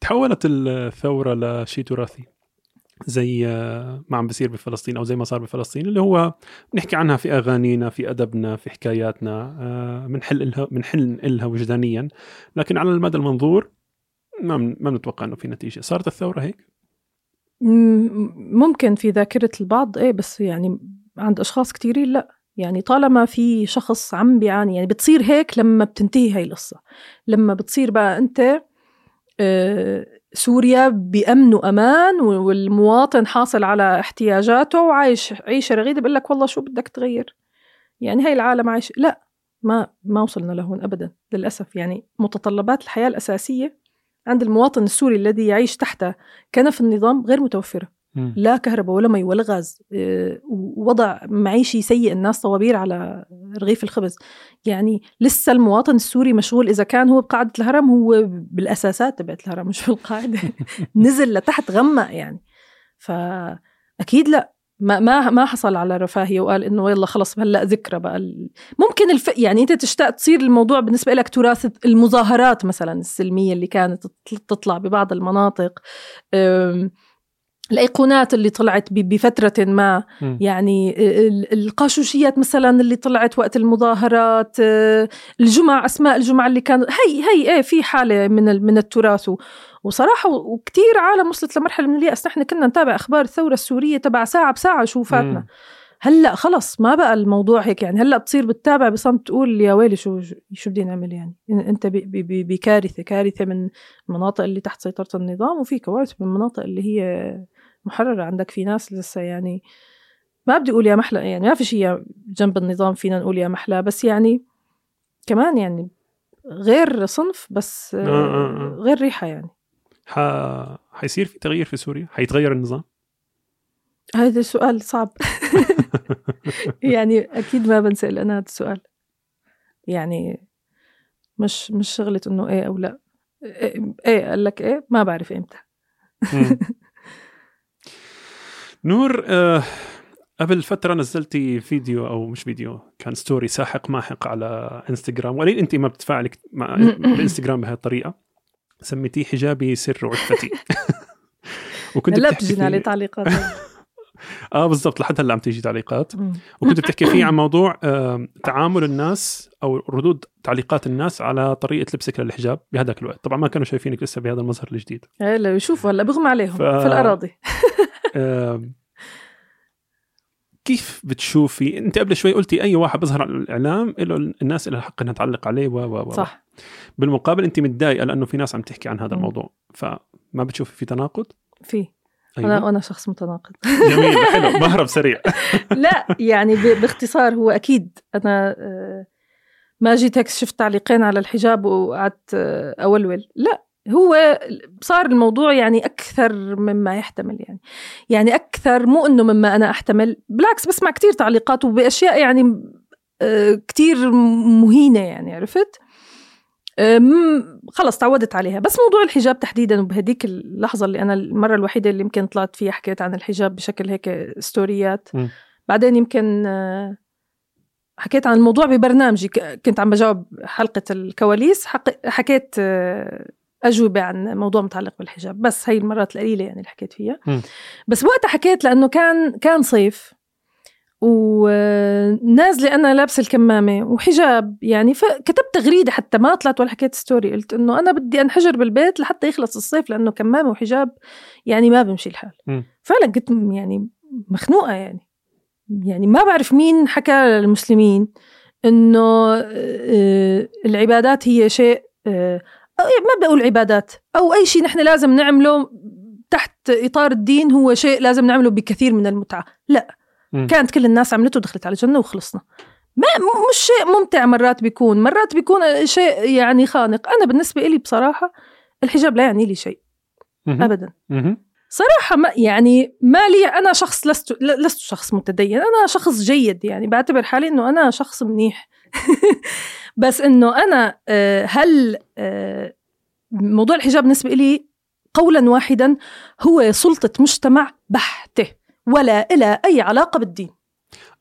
تحولت الثورة لشيء تراثي زي ما عم بصير بفلسطين، أو زي ما صار بفلسطين، اللي هو بنحكي عنها في أغانينا، في أدبنا، في حكاياتنا، منحلها وجدانيا. لكن على المدى المنظور ما نتوقع أنه في نتيجة. صارت الثورة هيك؟ ممكن في ذاكرة البعض بس يعني عند أشخاص كتيرين لا. يعني طالما في شخص عم بيعاني، يعني بتصير هيك لما بتنتهي هاي القصة، لما بتصير بقى أنت سوريا بأمن وأمان والمواطن حاصل على احتياجاته وعايش عيشة رغيدة، بقول لك والله شو بدك تغير، يعني هاي العالم عايش. لا، ما وصلنا لهون أبدا للأسف. يعني متطلبات الحياة الأساسية عند المواطن السوري الذي يعيش تحت كنف النظام غير متوفرة. لا كهرباء ولا مي ولا غاز، ووضع معيشي سيء، الناس طوابير على رغيف الخبز. يعني لسه المواطن السوري مشغول، إذا كان هو بقاعدة الهرم هو بالأساسات تبعت الهرم، مش بالقاعدة. نزل لتحت غمق يعني. فأكيد لا، ما حصل على رفاهية وقال إنه يلا خلص هلأ ذكرى بقى. ممكن يعني أنت تشتاق تصير الموضوع بالنسبة لك تراث المظاهرات مثلا السلمية اللي كانت تطلع ببعض المناطق، الأيقونات اللي طلعت بفترة ما، يعني القاشوشيات مثلا اللي طلعت وقت المظاهرات، الجمع، أسماء الجمع اللي كانوا، هي في حالة من التراث. وصراحة وكتير عالم وصلت لمرحلة من اليأس. نحن كنا نتابع أخبار الثورة السورية تبع ساعة بساعة شو فاتنا. هلأ خلص ما بقى الموضوع هيك يعني. هلأ بتصير بتتابع بصمت تقول يا ويلي شو بدي نعمل يعني. أنت بكارثة من المناطق اللي تحت سيطرة النظام، وفي كوارث من المناطق اللي هي محررة. عندك في ناس لسه يعني ما بدي أقول يا محلى، يعني ما في شيء جنب النظام فينا نقول يا محلى، بس يعني كمان يعني غير صنف بس غير ريحة يعني. حيصير في تغيير في سوريا؟ حيتغير النظام؟ هذا سؤال صعب. يعني أكيد ما بنسأل أنا هذا السؤال. يعني مش شغلة إنه إيه أو لا. إيه قال لك إيه، ما بعرف إمتى. نور، قبل فترة نزلتي فيديو، أو مش فيديو، كان ستوري ساحق ماحق على إنستغرام، ولين أنت ما بتتفاعلي مع الإنستغرام بهالطريقة. سميتيه حجابي سر وعفتي. وكنت لا بتجينا عليه تعليقات. بالضبط، لحد هلا عم تيجي تعليقات. وكنت بتحكي فيه عن موضوع تعامل الناس او ردود تعليقات الناس على طريقه لبسك للحجاب بهذاك الوقت. طبعا ما كانوا شايفينك لسه بهذا المظهر الجديد. لا يشوفوا هلا بغمى عليهم في الاراضي. كيف بتشوفي انت؟ قبل شوي قلتي اي واحد بيظهر على الاعلام الناس لها الحق انها تعلق عليه صح. بالمقابل انت متضايقه لانه في ناس عم تحكي عن هذا الموضوع، فما بتشوفي في تناقض؟ في أيوة. أنا شخص متناقض. جميل، حلو، بهرب سريع. لا يعني باختصار هو أكيد أنا ما جيت هيك شفت تعليقين على الحجاب وقعدت أولول. لا، هو صار الموضوع يعني أكثر مما يحتمل، يعني أكثر، مو إنه مما أنا أحتمل، بالعكس بسمع كتير تعليقات وبأشياء يعني كتير مهينة يعني، عرفت؟ خلص تعودت عليها. بس موضوع الحجاب تحديدا، وبهديك اللحظة اللي أنا المرة الوحيدة اللي يمكن طلعت فيها حكيت عن الحجاب بشكل هيك ستوريات، بعدين يمكن حكيت عن الموضوع ببرنامجي، كنت عم بجاوب حلقة الكواليس، حكيت أجوبة عن موضوع متعلق بالحجاب، بس هاي المرات القليلة يعني اللي حكيت فيها. بس وقتها حكيت لأنه كان صيف ونازلة أنا لابسة الكمامة وحجاب يعني، فكتبت تغريدة حتى ما طلعت ولا حكيت ستوري، قلت إنه أنا بدي أنحجر بالبيت لحتى يخلص الصيف لأنه كمامة وحجاب يعني ما بمشي الحال. فعلا كنت يعني مخنوقة يعني ما بعرف مين حكى للمسلمين إنه العبادات هي شيء، ما بدي أقول عبادات أو أي شيء نحن لازم نعمله تحت إطار الدين هو شيء لازم نعمله بكثير من المتعة، لا كانت كل الناس عملته ودخلت على الجنة وخلصنا. مش شيء ممتع، مرات بيكون شيء يعني خانق. أنا بالنسبة إلي بصراحة الحجاب لا يعني لي شيء أبدا صراحة، ما يعني ما لي، أنا شخص لست شخص متدين، أنا شخص جيد يعني، بعتبر حالي إنه أنا شخص منيح بس إنه أنا هل موضوع الحجاب بالنسبة إلي قولا واحدا هو سلطة مجتمع بحته ولا إلى أي علاقة بالدين.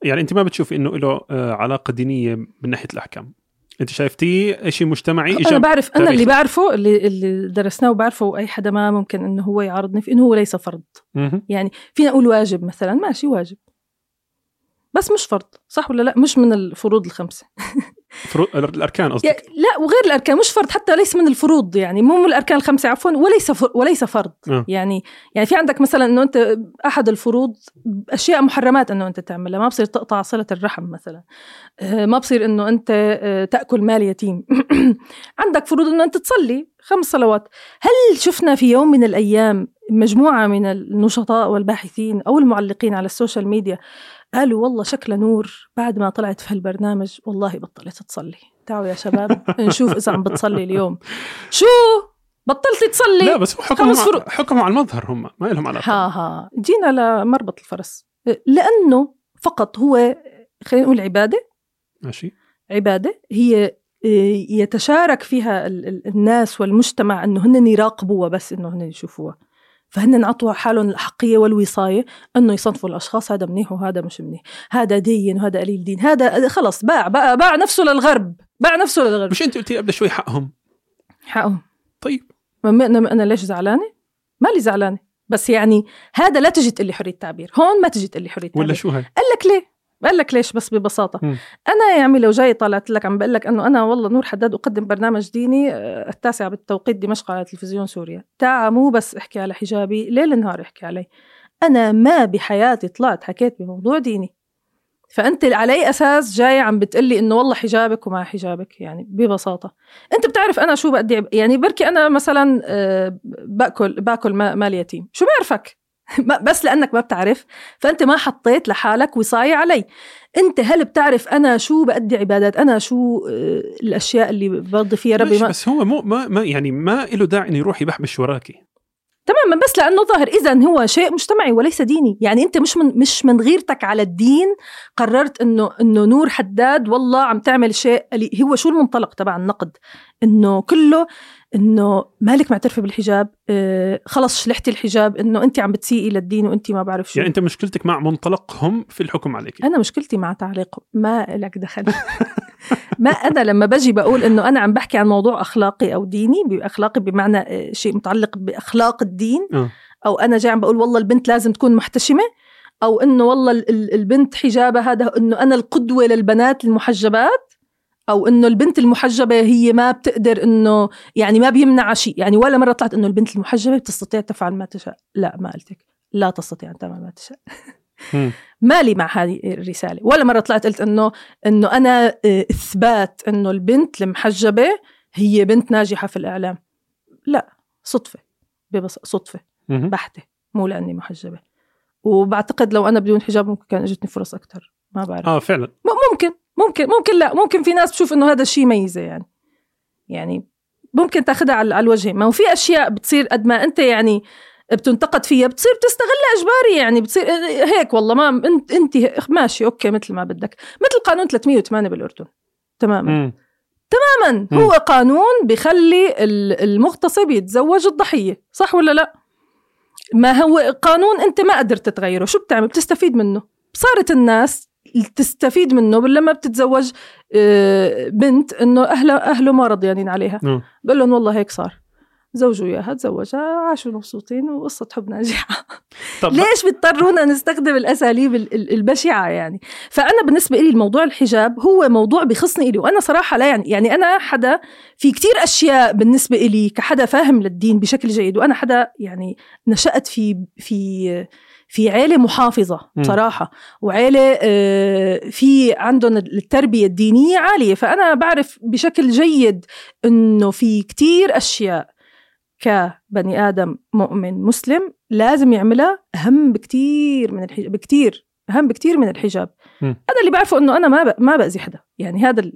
يعني أنت ما بتشوف إنه له علاقة دينية من ناحية الأحكام؟ أنت شايفتيه شيء مجتمعي؟ أنا بعرف، أنا اللي بعرفه اللي درسناه وبعرفه، وأي حدا ما ممكن إنه هو يعارضني في إنه هو ليس فرض. يعني فينا نقول واجب مثلا، ماشي واجب بس مش فرض، صح ولا لا؟ مش من الفروض الخمسة الأركان قصدك يعني، لا وغير الأركان، مش فرض حتى ليس من الفروض يعني، مو من الأركان الخمسة عفوا، وليس فرض يعني في عندك مثلا إنه أنت أحد الفروض أشياء محرمات إنه أنت تعملها، ما بصير تقطع صلة الرحم مثلا، ما بصير إنه أنت تأكل مال يتيم عندك فروض إنه أنت تصلي 5 صلوات. هل شفنا في يوم من الأيام مجموعة من النشطاء والباحثين أو المعلقين على السوشيال ميديا قالوا والله شكل نور بعد ما طلعت في هالبرنامج والله بطلت تصلي، تعالوا يا شباب نشوف إذا عم بتصلي اليوم، شو بطلت تصلي؟ لا بس حكموا على المظهر، هم ما لهم علاقة. جينا لمربط الفرس لأنه فقط هو، خلينا نقول عبادة، ماشي عبادة هي يتشارك فيها الناس والمجتمع إنه هن يراقبوها، بس إنه هن يشوفوها، فهن عطوا حالهم الأحقية والوصاية إنه يصنفوا الأشخاص هذا منيح وهذا مش منيح، هذا دين وهذا قليل دين، هذا خلص باع نفسه للغرب، مش أنت قلتي قبل شوي حقهم؟ طيب أنا ليش زعلانة؟ ما لي زعلانة، بس يعني هذا لا تجي تقلي حرية التعبير، هون ما تجي تقلي حرية التعبير، ولا شو هاي؟ قال لك ليش؟ بس ببساطة أنا يا عمي لو جاي طلعت لك عم بقول لك أنه أنا والله نور حداد أقدم برنامج ديني 9 بالتوقيت دمشق على تلفزيون سوريا، تعا مو بس أحكي على حجابي ليل نهار أحكي علي، أنا ما بحياتي طلعت حكيت بموضوع ديني، فأنت علي أساس جاي عم بتقلي أنه والله حجابك وما حجابك؟ يعني ببساطة أنت بتعرف أنا شو بقدي يعني، بركي أنا مثلا باكل مال يتيم، شو بعرفك؟ بس لأنك ما بتعرف فأنت ما حطيت لحالك وصاية علي. أنت هل بتعرف أنا شو بأدي عبادات، أنا شو الأشياء اللي برضي فيها ربي؟ بس هو مو ما يعني ما له داعي أن يروح يبحبش وراكي تماما، بس لأنه ظاهر. إذن هو شيء مجتمعي وليس ديني، يعني أنت مش من غيرتك على الدين قررت إنه نور حداد والله عم تعمل شيء هو شو المنطلق تبع النقد إنه كله إنه مالك معترفة بالحجاب، خلص شلحتي الحجاب، إنه أنت عم بتسيئي للدين وأنت ما بعرف شو. يعني أنت مشكلتك مع منطلقهم في الحكم عليك؟ أنا مشكلتي مع تعليقهم، ما لك دخل ما أنا لما بجي بقول إنه أنا عم بحكي عن موضوع أخلاقي أو ديني، بأخلاقي بمعنى شيء متعلق بأخلاق الدين، أو أنا جاي عم بقول والله البنت لازم تكون محتشمة، أو إنه والله البنت حجابة هذا إنه أنا القدوة للبنات المحجبات، أو إنه البنت المحجبة هي ما بتقدر إنه يعني ما بيمنع شيء يعني، ولا مرة طلعت إنه البنت المحجبة بتستطيع تفعل ما تشاء، لا ما قلتك لا تستطيع أن تعمل ما تشاء مالي مع هذه الرسالة، ولا مرة طلعت قلت إنه أنا إثبات إنه البنت المحجبة هي بنت ناجحة في الإعلام، لا صدفة، صدفة بحتة، مو لأني محجبة، وبعتقد لو أنا بدون حجاب ممكن كان أجتني فرص أكتر، ما بعرف. فعلا ممكن لا، ممكن في ناس بتشوف إنه هذا الشيء ميزة يعني ممكن تأخذها على الوجه، ما وفي أشياء بتصير قد ما أنت يعني بتنتقد فيها بتصير بتستغلها إجباري، يعني بتصير هيك والله ما أنت ماشي أوكي مثل ما بدك، مثل قانون 308 بالأردن تماما هو قانون بيخلي المغتصب يتزوج الضحية، صح ولا لا؟ ما هو قانون أنت ما قدرت تغيره، شو بتعمل؟ بتستفيد منه، صارت الناس تستفيد منه لما بتتزوج بنت إنه أهله ما رضيانين عليها، بقول لهم والله هيك صار، زوجوا إياها، تزوجها، عاشوا مبسوطين وقصة حب ناجحة. ليش بيضطرونا نستخدم الأساليب البشعة يعني؟ فأنا بالنسبة لي الموضوع الحجاب هو موضوع بيخصني إلي، وأنا صراحة لا يعني أنا حدا في كتير أشياء بالنسبة إلي كحدا فاهم للدين بشكل جيد، وأنا حدا يعني نشأت في عائلة محافظة بصراحة، وعائلة في عندهم التربية الدينية عالية، فأنا بعرف بشكل جيد إنه في كتير أشياء كبني آدم مؤمن مسلم لازم يعملها أهم بكتير من الحجاب، بكتير أهم بكتير من الحجاب. هذا اللي بعرفه، إنه أنا ما بأذي حدا، يعني هذا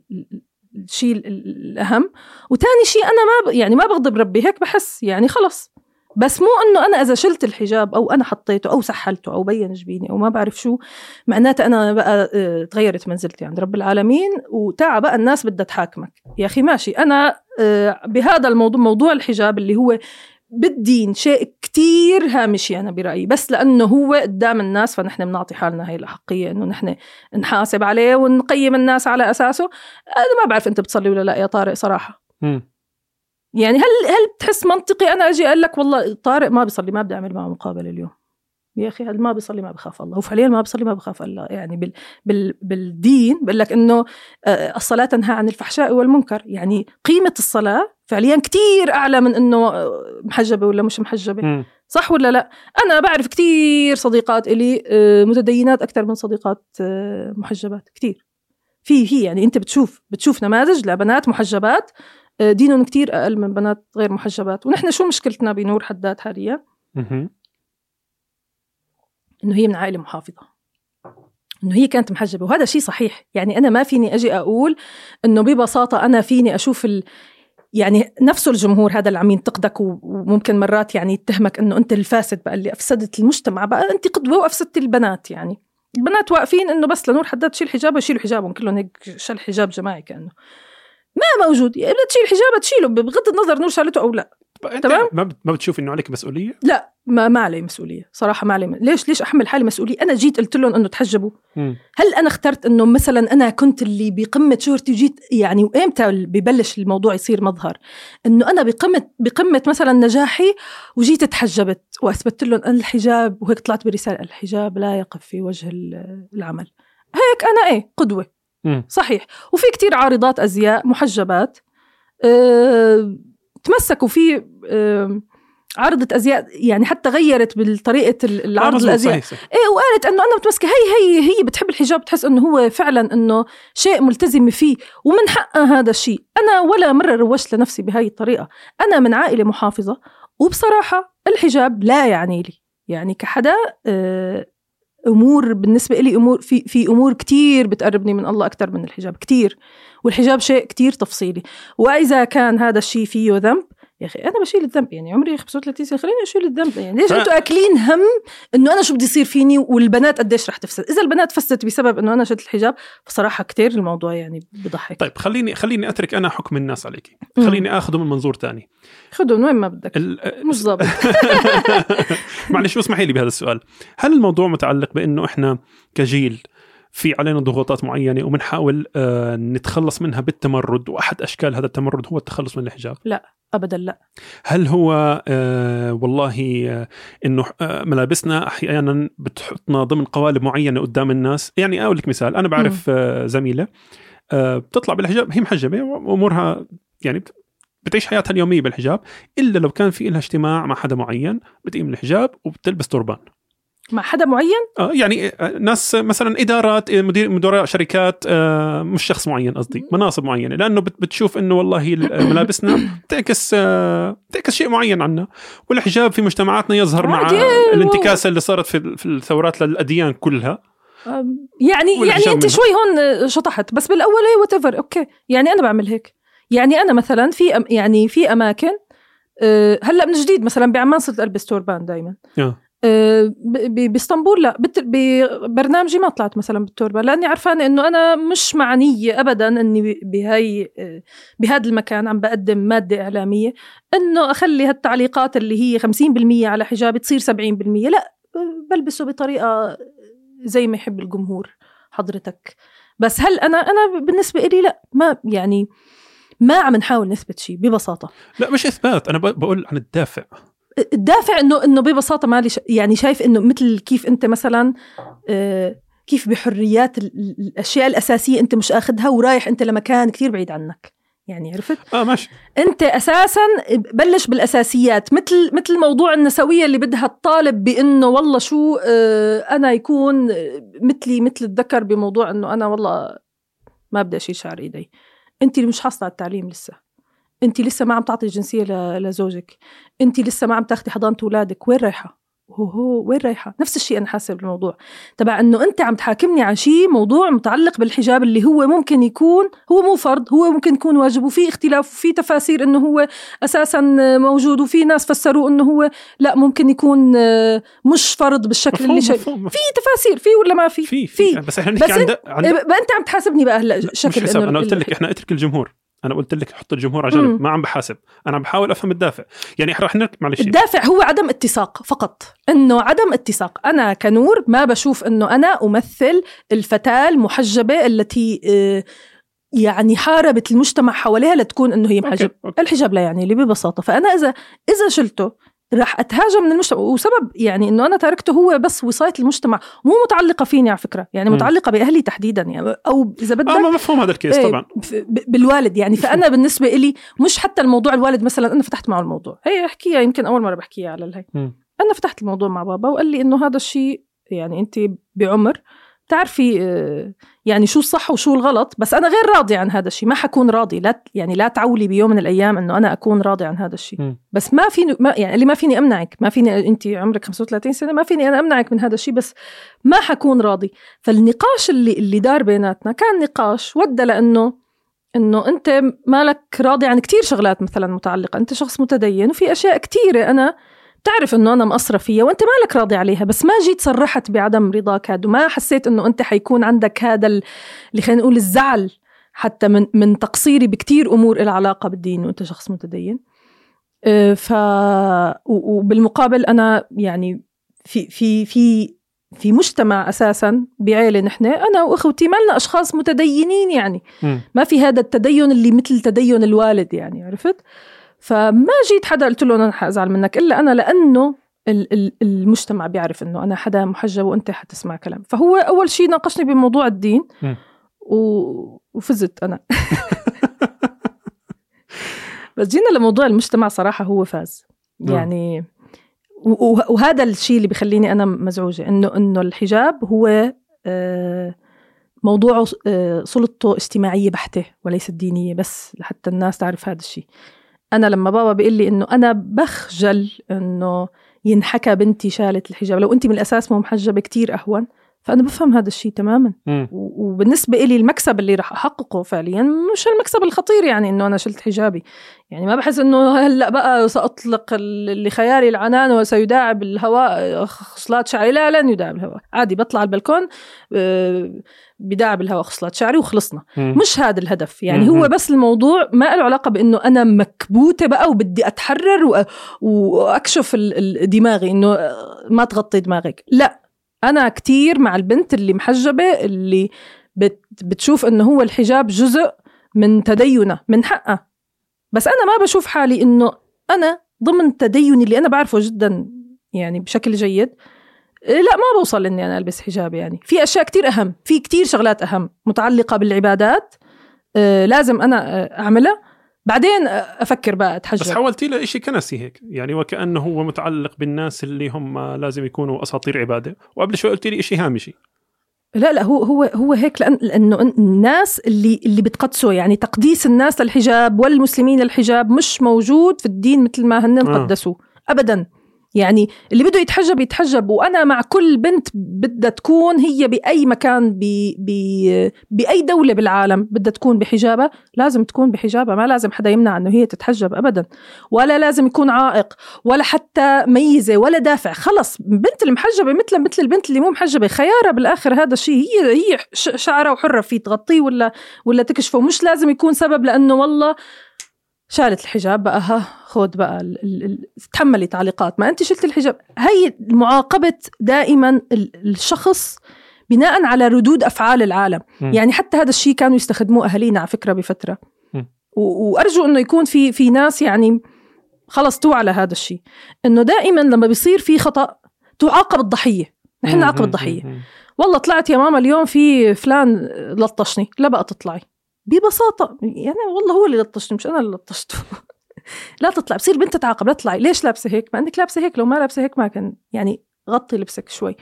الشيء الأهم. وتاني شيء أنا ما بغضب ربي، هيك بحس يعني خلص. بس مو إنه أنا إذا شلت الحجاب أو أنا حطيته أو سحلته أو بين جبيني أو ما بعرف شو، معناته أنا بقى تغيرت منزلتي عند رب العالمين، وتاع بقى الناس بدها تحاكمك. يا أخي ماشي، أنا بهذا الموضوع، موضوع الحجاب اللي هو بالدين شيء كتير هامشي أنا برأيي، بس لأنه هو قدام الناس فنحن بنعطي حالنا هاي الأحقية إنه نحن نحاسب عليه ونقيم الناس على أساسه. أنا ما بعرف أنت بتصلي ولا لا يا طارق صراحة. يعني هل بتحس منطقي أنا أجي أقول لك والله طارق ما بيصلي ما بدي أعمل معه مقابلة اليوم؟ يا أخي هل ما بيصلي ما بخاف الله؟ وفعليا ما بيصلي ما بخاف الله. يعني بالدين بقول لك إنه الصلاة تنهى عن الفحشاء والمنكر، يعني قيمة الصلاة فعليا كتير أعلى من إنه محجبة ولا مش محجبة. صح ولا لا؟ أنا بعرف كتير صديقات إلي متدينات أكتر من صديقات محجبات كتير. هي يعني أنت بتشوف نماذج لبنات محجبات دينهم كتير أقل من بنات غير محجبات. ونحن شو مشكلتنا بنور حداد حاليا؟ إنه هي من عائلة محافظة، إنه هي كانت محجبة، وهذا شيء صحيح. يعني أنا ما فيني أجي أقول إنه ببساطة أنا فيني أشوف يعني نفسه الجمهور هذا اللي عم ينتقدك وممكن مرات يعني يتهمك إنه أنت الفاسد بقى اللي أفسدت المجتمع، بقى أنت قدوة وأفسدت البنات. يعني البنات واقفين إنه بس لنور حداد تشيل حجابه يشيلوا حجابهم كلهم، هيك شال حجاب جماعي كأنه ما موجود. يعني تشيل حجابها تشيله بغض النظر نور شالته أو لا. تمام؟ ما بتشوف إنه عليك مسؤولية؟ لا، ما علي مسؤولية صراحة، ما علي. ليش أحمل حالي مسؤولية؟ أنا جيت قلت لهم إنه تحجبوا. هل أنا اخترت إنه مثلا أنا كنت اللي بقمة شهرتي جيت يعني وإمتى ببلش الموضوع يصير مظهر إنه أنا بقمة مثلا نجاحي وجيت اتحجبت وأثبت لهم أن الحجاب، وهيك طلعت برسالة الحجاب لا يقف في وجه العمل. هيك أنا قدوة. صحيح. وفي كتير عارضات أزياء محجبات تمسكوا في عرضت أزياء، يعني حتى غيرت بالطريقة العرض الأزياء. وقالت أنه أنا متمسكة، هي بتحب الحجاب، بتحس أنه هو فعلا أنه شيء ملتزم فيه ومن حقها هذا الشيء. أنا ولا مرة روشت لنفسي بهاي الطريقة، أنا من عائلة محافظة، وبصراحة الحجاب لا يعني لي، يعني كحدا أمور بالنسبة إلي، أمور في أمور كتير بتقربني من الله أكتر من الحجاب كتير. والحجاب شيء كتير تفصيلي، وإذا كان هذا الشيء فيه ذنب، يا أخي أنا بشيل الذنب. يعني عمري 35 سنة، خليني أشيل الذنب. يعني ليش أنتوا أكلين هم إنه أنا شو بدي يصير فيني والبنات قديش رح تفسد؟ إذا البنات فسدت بسبب إنه أنا شلت الحجاب، بصراحة كتير الموضوع يعني بضحك. طيب خليني أترك أنا حكم الناس عليكي، خليني أخذه من منظور تاني. خذه من وين ما بدك، مش ضابط. معلش اسمحي لي بهذا السؤال، هل الموضوع متعلق بإنه إحنا كجيل في علينا ضغوطات معينة ومنحاول نتخلص منها بالتمرد، وأحد أشكال هذا التمرد هو التخلص من الحجاب؟ لا أبدا لا. هل هو والله إنه ملابسنا أحيانا بتحطنا ضمن قوالب معينة قدام الناس؟ يعني أقول لك مثال، أنا بعرف زميلة بتطلع بالحجاب، هي محجبة وأمورها يعني بتعيش حياتها اليومية بالحجاب، إلا لو كان في لها اجتماع مع حدا معين بتقيم الحجاب وبتلبس تربان مع حدا معين. يعني ناس مثلا إدارات، مدراء شركات، مش شخص معين، قصدي مناصب معينة، لأنه بتشوف إنه والله ملابسنا تعكس شيء معين عنا. والحجاب في مجتمعاتنا يظهر مع الانتكاسة اللي صارت في الثورات للأديان كلها. يعني أنت شوي هون شطحت، بس بالأول whatever أوكي. يعني أنا بعمل هيك، يعني أنا مثلا في أماكن هلأ من جديد مثلا بعمان صرت ألبس توربان دايما. باسطنبول لا، ببرنامجي ما طلعت مثلا بالتوربة، لأني عرفانة أنه أنا مش معنية أبدا أني بهذا المكان عم بقدم مادة إعلامية أنه أخلي هالتعليقات اللي هي 50% على حجابي تصير 70%. لا، بلبسه بطريقة زي ما يحب الجمهور حضرتك. بس هل أنا بالنسبة إلي لا، ما يعني ما عم نحاول نثبت شيء ببساطة. لا مش إثبات، أنا بقول عن الدافع. الدافع إنه ببساطة مالي يعني شايف إنه مثل كيف أنت مثلا كيف بحريات الأشياء الأساسية أنت مش أخذها ورايح أنت لمكان كتير بعيد عنك، يعني عرفت؟ ماشي. أنت أساسا بلش بالأساسيات، مثل موضوع النسوية اللي بدها الطالب بإنه والله شو أنا يكون مثل الذكر بموضوع إنه أنا والله ما بدي أشيل شعر إيدي. أنت اللي مش حاصلة على التعليم لسه، أنت لسه ما عم تعطي الجنسية لزوجك، أنت لسه ما عم تاخدي حضانة أولادك، وين رايحة؟ وين رايحة؟ نفس الشيء أنا حاسة بالموضوع تبع أنه أنت عم تحاكمني عن شيء، موضوع متعلق بالحجاب اللي هو ممكن يكون هو مو فرض، هو ممكن يكون واجب، وفي اختلاف وفي تفاسير أنه هو أساسا موجود، وفي ناس فسروا أنه هو لا ممكن يكون مش فرض بالشكل اللي شايف، في تفاسير في ولا ما في. بس احنا بنحكي أنت عم تحاسبني بقى هلا شكل إنه أنا قلت لك احنا اترك الجمهور، أنا قلت لك حط الجمهور على جنب، ما عم بحاسب، أنا عم بحاول أفهم الدافع. يعني إحنا رح نركب معلش. الدافع هو عدم اتساق فقط، إنه عدم اتساق. أنا كنور ما بشوف إنه أنا أمثل الفتاة المحجبة التي يعني حاربت المجتمع حواليها لتكون إنه هي محجب. أوكي. الحجاب لا يعني لي ببساطة، فأنا إذا شلته راح أتهاجم من المجتمع، وسبب يعني إنه أنا تركته هو بس وصاية المجتمع، مو متعلقة فيني على فكرة، يعني متعلقة بأهلي تحديداً يعني، أو إذا بدك ما مفهوم هذا الكيس طبعاً بالوالد يعني مفهوم. فأنا بالنسبة إلي مش حتى الموضوع الوالد مثلاً، أنا فتحت معه الموضوع، هي أحكيها يمكن أول مرة بحكيها على الهي، أنا فتحت الموضوع مع بابا وقال لي إنه هذا الشيء يعني أنت بعمر تعرفي يعني شو الصح وشو الغلط، بس أنا غير راضي عن هذا الشيء، ما حكون راضي، لا تعولي بيوم من الأيام إنه أنا أكون راضي عن هذا الشيء، بس ما فيني يعني اللي ما فيني أمنعك، ما فيني أنت عمرك 35 سنة، ما فيني أنا أمنعك من هذا الشيء، بس ما حكون راضي. فالنقاش اللي دار بيناتنا كان نقاش ودى لأنه أنت مالك راضي عن كتير شغلات، مثلا متعلقة أنت شخص متدين وفي أشياء كتيرة أنا تعرف إنه أنا مقصرة فيها وأنت مالك راضي عليها، بس ما جيت صرحت بعدم رضاك هذا، وما حسيت إنه أنت حيكون عندك هذا اللي خلينا نقول الزعل حتى من تقصيري بكتير أمور إلها علاقة بالدين وأنت شخص متدين. وبالمقابل أنا يعني في في في في مجتمع أساساً بعيلة، نحن أنا وأخوتي مالنا أشخاص متدينين يعني، ما في هذا التدين اللي مثل تدين الوالد يعني، عرفت؟ فما جيت حدا قلت له أنا حأزعل منك إلا أنا، لأنه المجتمع بيعرف إنه أنا حدا محجب وأنت حتسمع كلام. فهو أول شيء ناقشني بموضوع الدين وفزت أنا بس جينا لموضوع المجتمع صراحة هو فاز يعني، وهذا الشيء اللي بيخليني أنا مزعوجة، إنه الحجاب هو موضوع سلطته اجتماعية بحتة وليس دينية، بس لحتى الناس تعرف هذا الشيء. أنا لما بابا بيقول لي إنه أنا بخجل إنه ينحكى بنتي شالت الحجاب، لو أنت من الأساس مو محجبة كتير أهون، فأنا بفهم هذا الشيء تماماً. وبالنسبة إلي المكسب اللي رح أحققه فعلياً مش المكسب الخطير، يعني إنه أنا شلت حجابي، يعني ما بحس إنه هلأ بقى سأطلق لخيالي العنان وسيداعب الهواء خصلات شعري، لن يداعب الهواء، عادي بطلع على البلكون بداعب الهواء خصلات شعري وخلصنا. مش هذا الهدف يعني، هو بس الموضوع ما له علاقة بإنه أنا مكبوتة بقى وبدي أتحرر وأكشف دماغي، إنه ما تغطي دماغك، لا أنا كتير مع البنت اللي محجبة اللي بتشوف إنه هو الحجاب جزء من تدينه، من حقه، بس أنا ما بشوف حالي إنه أنا ضمن تديني اللي أنا بعرفه جدا يعني بشكل جيد، لا ما بوصل إني أنا ألبس حجاب، يعني في أشياء كتير أهم، في كتير شغلات أهم متعلقة بالعبادات لازم أنا أعملها، بعدين أفكر بقى أتحجب. بس حولتي له إشي كنسي هيك يعني، وكأنه هو متعلق بالناس اللي هم لازم يكونوا أساطير عبادة، وقبل شوي قلتي لي إشي هامشي. لا هو هيك، لأنه الناس اللي بتقدسوا يعني تقديس الناس للحجاب والمسلمين للحجاب مش موجود في الدين مثل ما هن قدسوا أبداً، يعني اللي بده يتحجب، وأنا مع كل بنت بدها تكون هي بأي مكان بأي دولة بالعالم بدها تكون بحجابة، لازم تكون بحجابة، ما لازم حدا يمنع أنه هي تتحجب أبدا، ولا لازم يكون عائق ولا حتى ميزة ولا دافع، خلص بنت المحجبة مثل البنت اللي مو محجبة، خيارة بالآخر هذا الشيء، هي شعرها وحرة فيه تغطيه ولا تكشفه، مش لازم يكون سبب لأنه والله شالت الحجاب بقى خد بقى تحملي تعليقات ما أنت شلت الحجاب. هي معاقبة دائما الشخص بناء على ردود أفعال العالم. يعني حتى هذا الشيء كانوا يستخدموه أهالينا على فكرة بفترة، وأرجو أنه يكون في ناس يعني خلص توعى لهذا الشيء، أنه دائما لما بيصير في خطأ تعاقب الضحية. نحن نعاقب الضحية. والله طلعت يا ماما اليوم في فلان لطشني، لا بقى تطلعي ببساطة، يعني والله هو اللي لطشني مش أنا اللي لطشته. لا تطلع، بصير بنت تعاقب، لا تطلعي، ليش لابسة هيك؟ ما عندك لابسة هيك، لو ما لابسة هيك ما كان، يعني غطي لبسك شوي.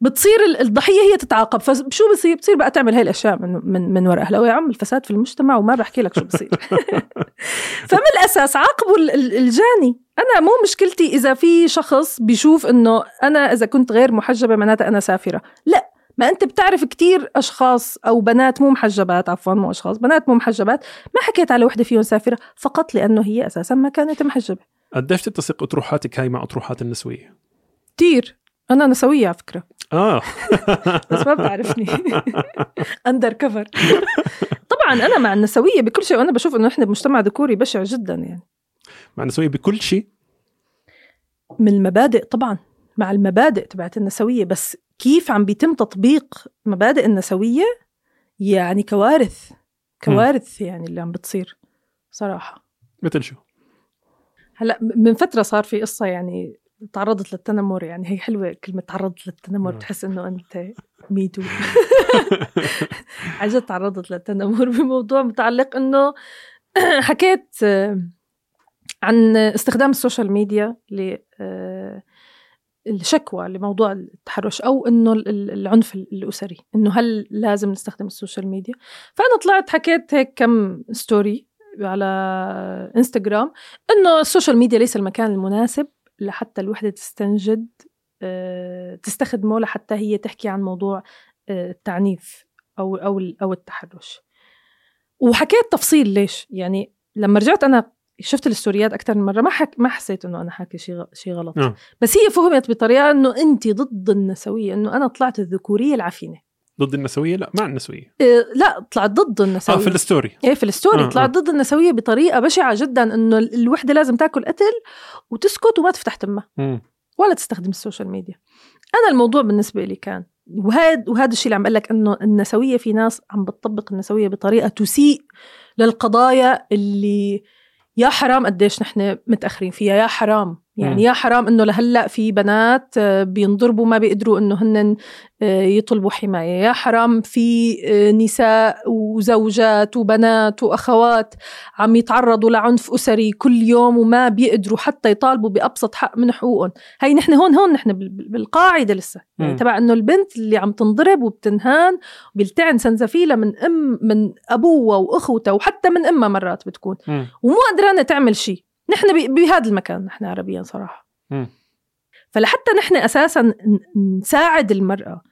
بتصير الضحية هي تتعاقب. فشو بصير؟ بتصير بقى تعمل هاي الأشياء من وراء أهلها. ويا عم الفساد في المجتمع، وما بحكي لك شو بصير. فمن الأساس عاقبوا الجاني. أنا مو مشكلتي إذا في شخص بيشوف إنه أنا إذا كنت غير محجبة معناتها أنا سافرة، لا، ما أنت بتعرف كتير أشخاص أو بنات مو محجبات، عفوا مو أشخاص، بنات مو محجبات، ما حكيت على وحدة فيهم سافرة فقط لأنه هي أساسا ما كانت محجبة. قديش تتسق أطروحاتك هاي مع أطروحات النسوية؟ كتير. أنا نسوية على فكرة. بس ما بتعرفني. أندر كفر. طبعا أنا مع النسوية بكل شيء، وأنا بشوف إنه إحنا بمجتمع ذكوري بشع جدا، يعني مع النسوية بكل شيء، من المبادئ طبعا، مع المبادئ تبعت النسوية، بس كيف عم بيتم تطبيق مبادئ النسوية يعني كوارث يعني اللي عم بتصير صراحة. مثل شو؟ هلأ من فترة صار في قصة، يعني تعرضت للتنمر، يعني هي حلوة كلمة تعرضت للتنمر، بتحس إنه أنت ميتو. عجل تعرضت للتنمر بموضوع متعلق إنه حكيت عن استخدام السوشيال ميديا للشكوى لموضوع التحرش أو إنه العنف الأسري، إنه هل لازم نستخدم السوشيال ميديا. فأنا طلعت حكيت هيك كم ستوري على إنستغرام إنه السوشيال ميديا ليس المكان المناسب لحتى الوحدة تستنجد تستخدمه لحتى هي تحكي عن موضوع التعنيف أو التحرش. وحكيت تفصيل ليش، يعني لما رجعت أنا شفت الستوريات أكتر من مرة، ما حسيت أنه أنا حكي شيء غلط. بس هي فهمت بطريقة أنه أنت ضد النسوية، أنه أنا طلعت الذكورية العفينة. ضد النسوية؟ لا، مع النسوية. لا، طلعت ضد النسوية. في الستوري. في الستوري طلعت ضد النسوية بطريقة بشعة جدا، إنه الوحدة لازم تاكل قتل وتسكت وما تفتح تمها ولا تستخدم السوشيال ميديا. أنا الموضوع بالنسبة لي كان، وهذا الشيء اللي عم أقولك، إنه النسوية في ناس عم بتطبق النسوية بطريقة تسيء للقضايا اللي يا حرام قديش نحن متأخرين فيها، يا حرام، يعني يا حرام إنه لهلأ في بنات بينضربوا ما بيقدروا إنه هن يطلبوا حماية، يا حرام في نساء وزوجات وبنات وأخوات عم يتعرضوا لعنف أسري كل يوم وما بيقدروا حتى يطالبوا بأبسط حق من حقوقهم. هاي نحن هون نحن بالقاعدة لسه، يعني تبع إنه البنت اللي عم تنضرب وبتنهان وبيلتعن سنزفيلة من أبوها وأخوتها وحتى من أمها مرات بتكون ومو قدرانة تعمل شيء. نحن بهذا المكان، نحن عربيا صراحة. فلحتى نحن أساسا نساعد المرأة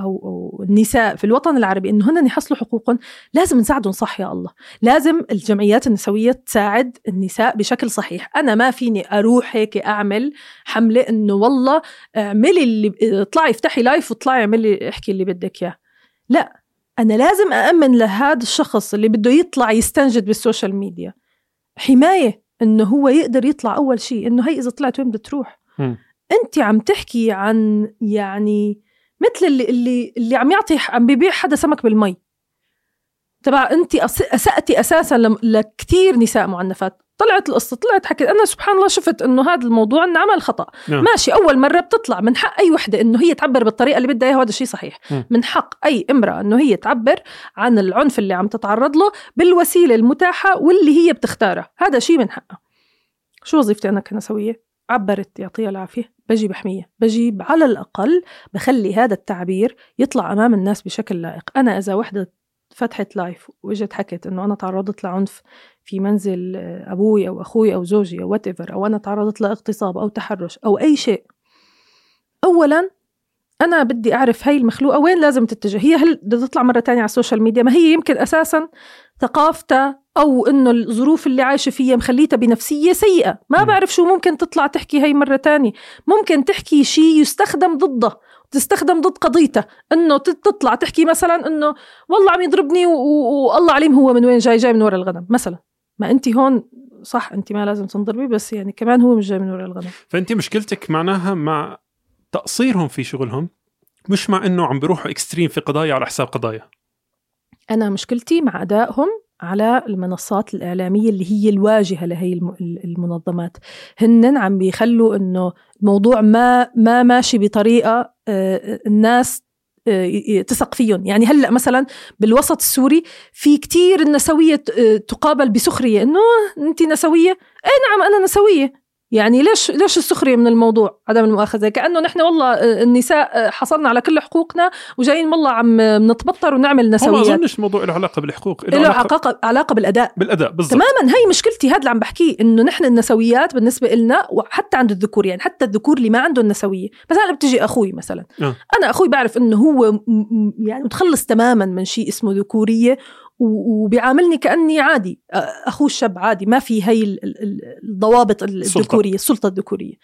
أو النساء في الوطن العربي إنه هن يحصلوا حقوقهم، لازم نساعدهم. صح يا الله، لازم الجمعيات النسوية تساعد النساء بشكل صحيح. أنا ما فيني أروح هيك أعمل حملة إنه والله اعملي اللي، اطلعي افتحي لايف وطلعي اعملي احكي اللي بدك إياه. لا، أنا لازم أأمن لهذا الشخص اللي بده يطلع يستنجد بالسوشيال ميديا حماية، إنه هو يقدر يطلع. أول شيء إنه هي إذا طلعت وين بدها تروح؟ أنت عم تحكي عن، يعني مثل اللي عم بيبيع حدا سمك بالمي تبع، أنت أسأتي أساسا لكتير نساء معنفات. طلعت القصة، طلعت حكيت أنا سبحان الله شفت إنه هذا الموضوع إنه عمل خطأ. ماشي، أول مرة بتطلع، من حق أي وحدة إنه هي تعبر بالطريقة اللي بدها إياها، هذا الشيء صحيح. من حق أي امرأة إنه هي تعبر عن العنف اللي عم تتعرض له بالوسيلة المتاحة واللي هي بتختارها، هذا شيء من حقها. شو وظيفتي أنا كنسوية؟ عبرت، يعطيها العافية، بجي بحمية، بجي على الأقل بخلي هذا التعبير يطلع أمام الناس بشكل لائق. أنا إذا وحدة فتحت لايف وجت حكت إنه أنا تعرضت لعنف في منزل أبوي أو أخوي أو زوجي أو whatever، أو أنا تعرضت لاغتصاب أو تحرش أو أي شيء، أولاً أنا بدي أعرف هاي المخلوقة وين لازم تتجه. هي هل بدها تطلع مرة تانية على السوشيال ميديا؟ ما هي يمكن أساساً ثقافتها أو إنه الظروف اللي عايشة فيها مخليتها بنفسية سيئة، ما بعرف شو ممكن تطلع تحكي هاي مرة تانية. ممكن تحكي شيء يستخدم ضده، تستخدم ضد قضيته، إنه تطلع تحكي مثلاً إنه والله عم يضربني والله عليم هو من وين جاي من وراء الغنم مثلاً. ما أنت هون صح، أنت ما لازم تنضربي، بس يعني كمان هو مش جاي من وراء الغنم. فأنت مشكلتك معناها مع تقصيرهم في شغلهم، مش مع إنه عم بيروحوا إكستريم في قضايا على حساب قضايا. أنا مشكلتي مع أدائهم على المنصات الإعلامية اللي هي الواجهة لهي المنظمات، هن عم بيخلوا إنه الموضوع ما ماشي بطريقة الناس تثق فيهم. يعني هلأ مثلا بالوسط السوري في كتير النسوية تقابل بسخرية، إنه أنت نسوية؟ إيه نعم أنا نسوية. يعني ليش السخرية من الموضوع؟ عدم المؤاخذة، كأنه نحن والله النساء حصلنا على كل حقوقنا وجايين والله عم نتبطر ونعمل نسويات. ما أظنش الموضوع له علاقة بالحقوق، له علاقة بالأداء بالضبط. تماما هاي مشكلتي، هذا اللي عم بحكيه، إنه نحن النسويات بالنسبة لنا وحتى عند الذكور، يعني حتى الذكور اللي ما عنده النسوية. مثلا بتجي أخوي مثلا أنا أخوي بعرف إنه هو يعني متخلص تماما من شيء اسمه ذكورية، وبيعاملني كأني عادي أخوه الشاب عادي، ما في هاي الضوابط الذكورية، السلطة الذكورية.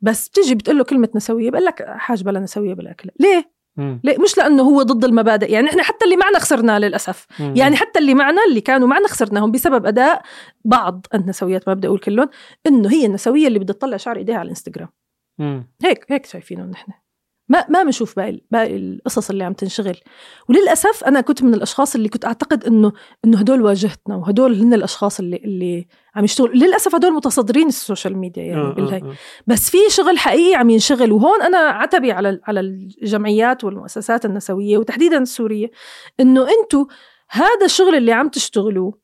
بس بتجي بتقوله كلمة نسوية بقول لك حاج بلا نسوية بلا أكل. ليه؟ مش لأنه هو ضد المبادئ. يعني إحنا حتى اللي معنا خسرنا للأسف، يعني حتى اللي كانوا معنا خسرناهم بسبب أداء بعض النسويات. ما بدي أقول كلهم، إنه هي النسوية اللي بدي تطلع شعر إيديها على الإنستغرام. هيك شايفينهم نحن، ما بنشوف باقي القصص اللي عم تنشغل. وللأسف أنا كنت من الأشخاص اللي كنت أعتقد إنه هدول واجهتنا وهدول هن الأشخاص اللي عم يشتغل. للأسف هدول متصدرين السوشيال ميديا يعني بس في شغل حقيقي عم ينشغل. وهون أنا عتبي على الجمعيات والمؤسسات النسوية وتحديدا السورية، إنه أنتوا هذا الشغل اللي عم تشتغلوه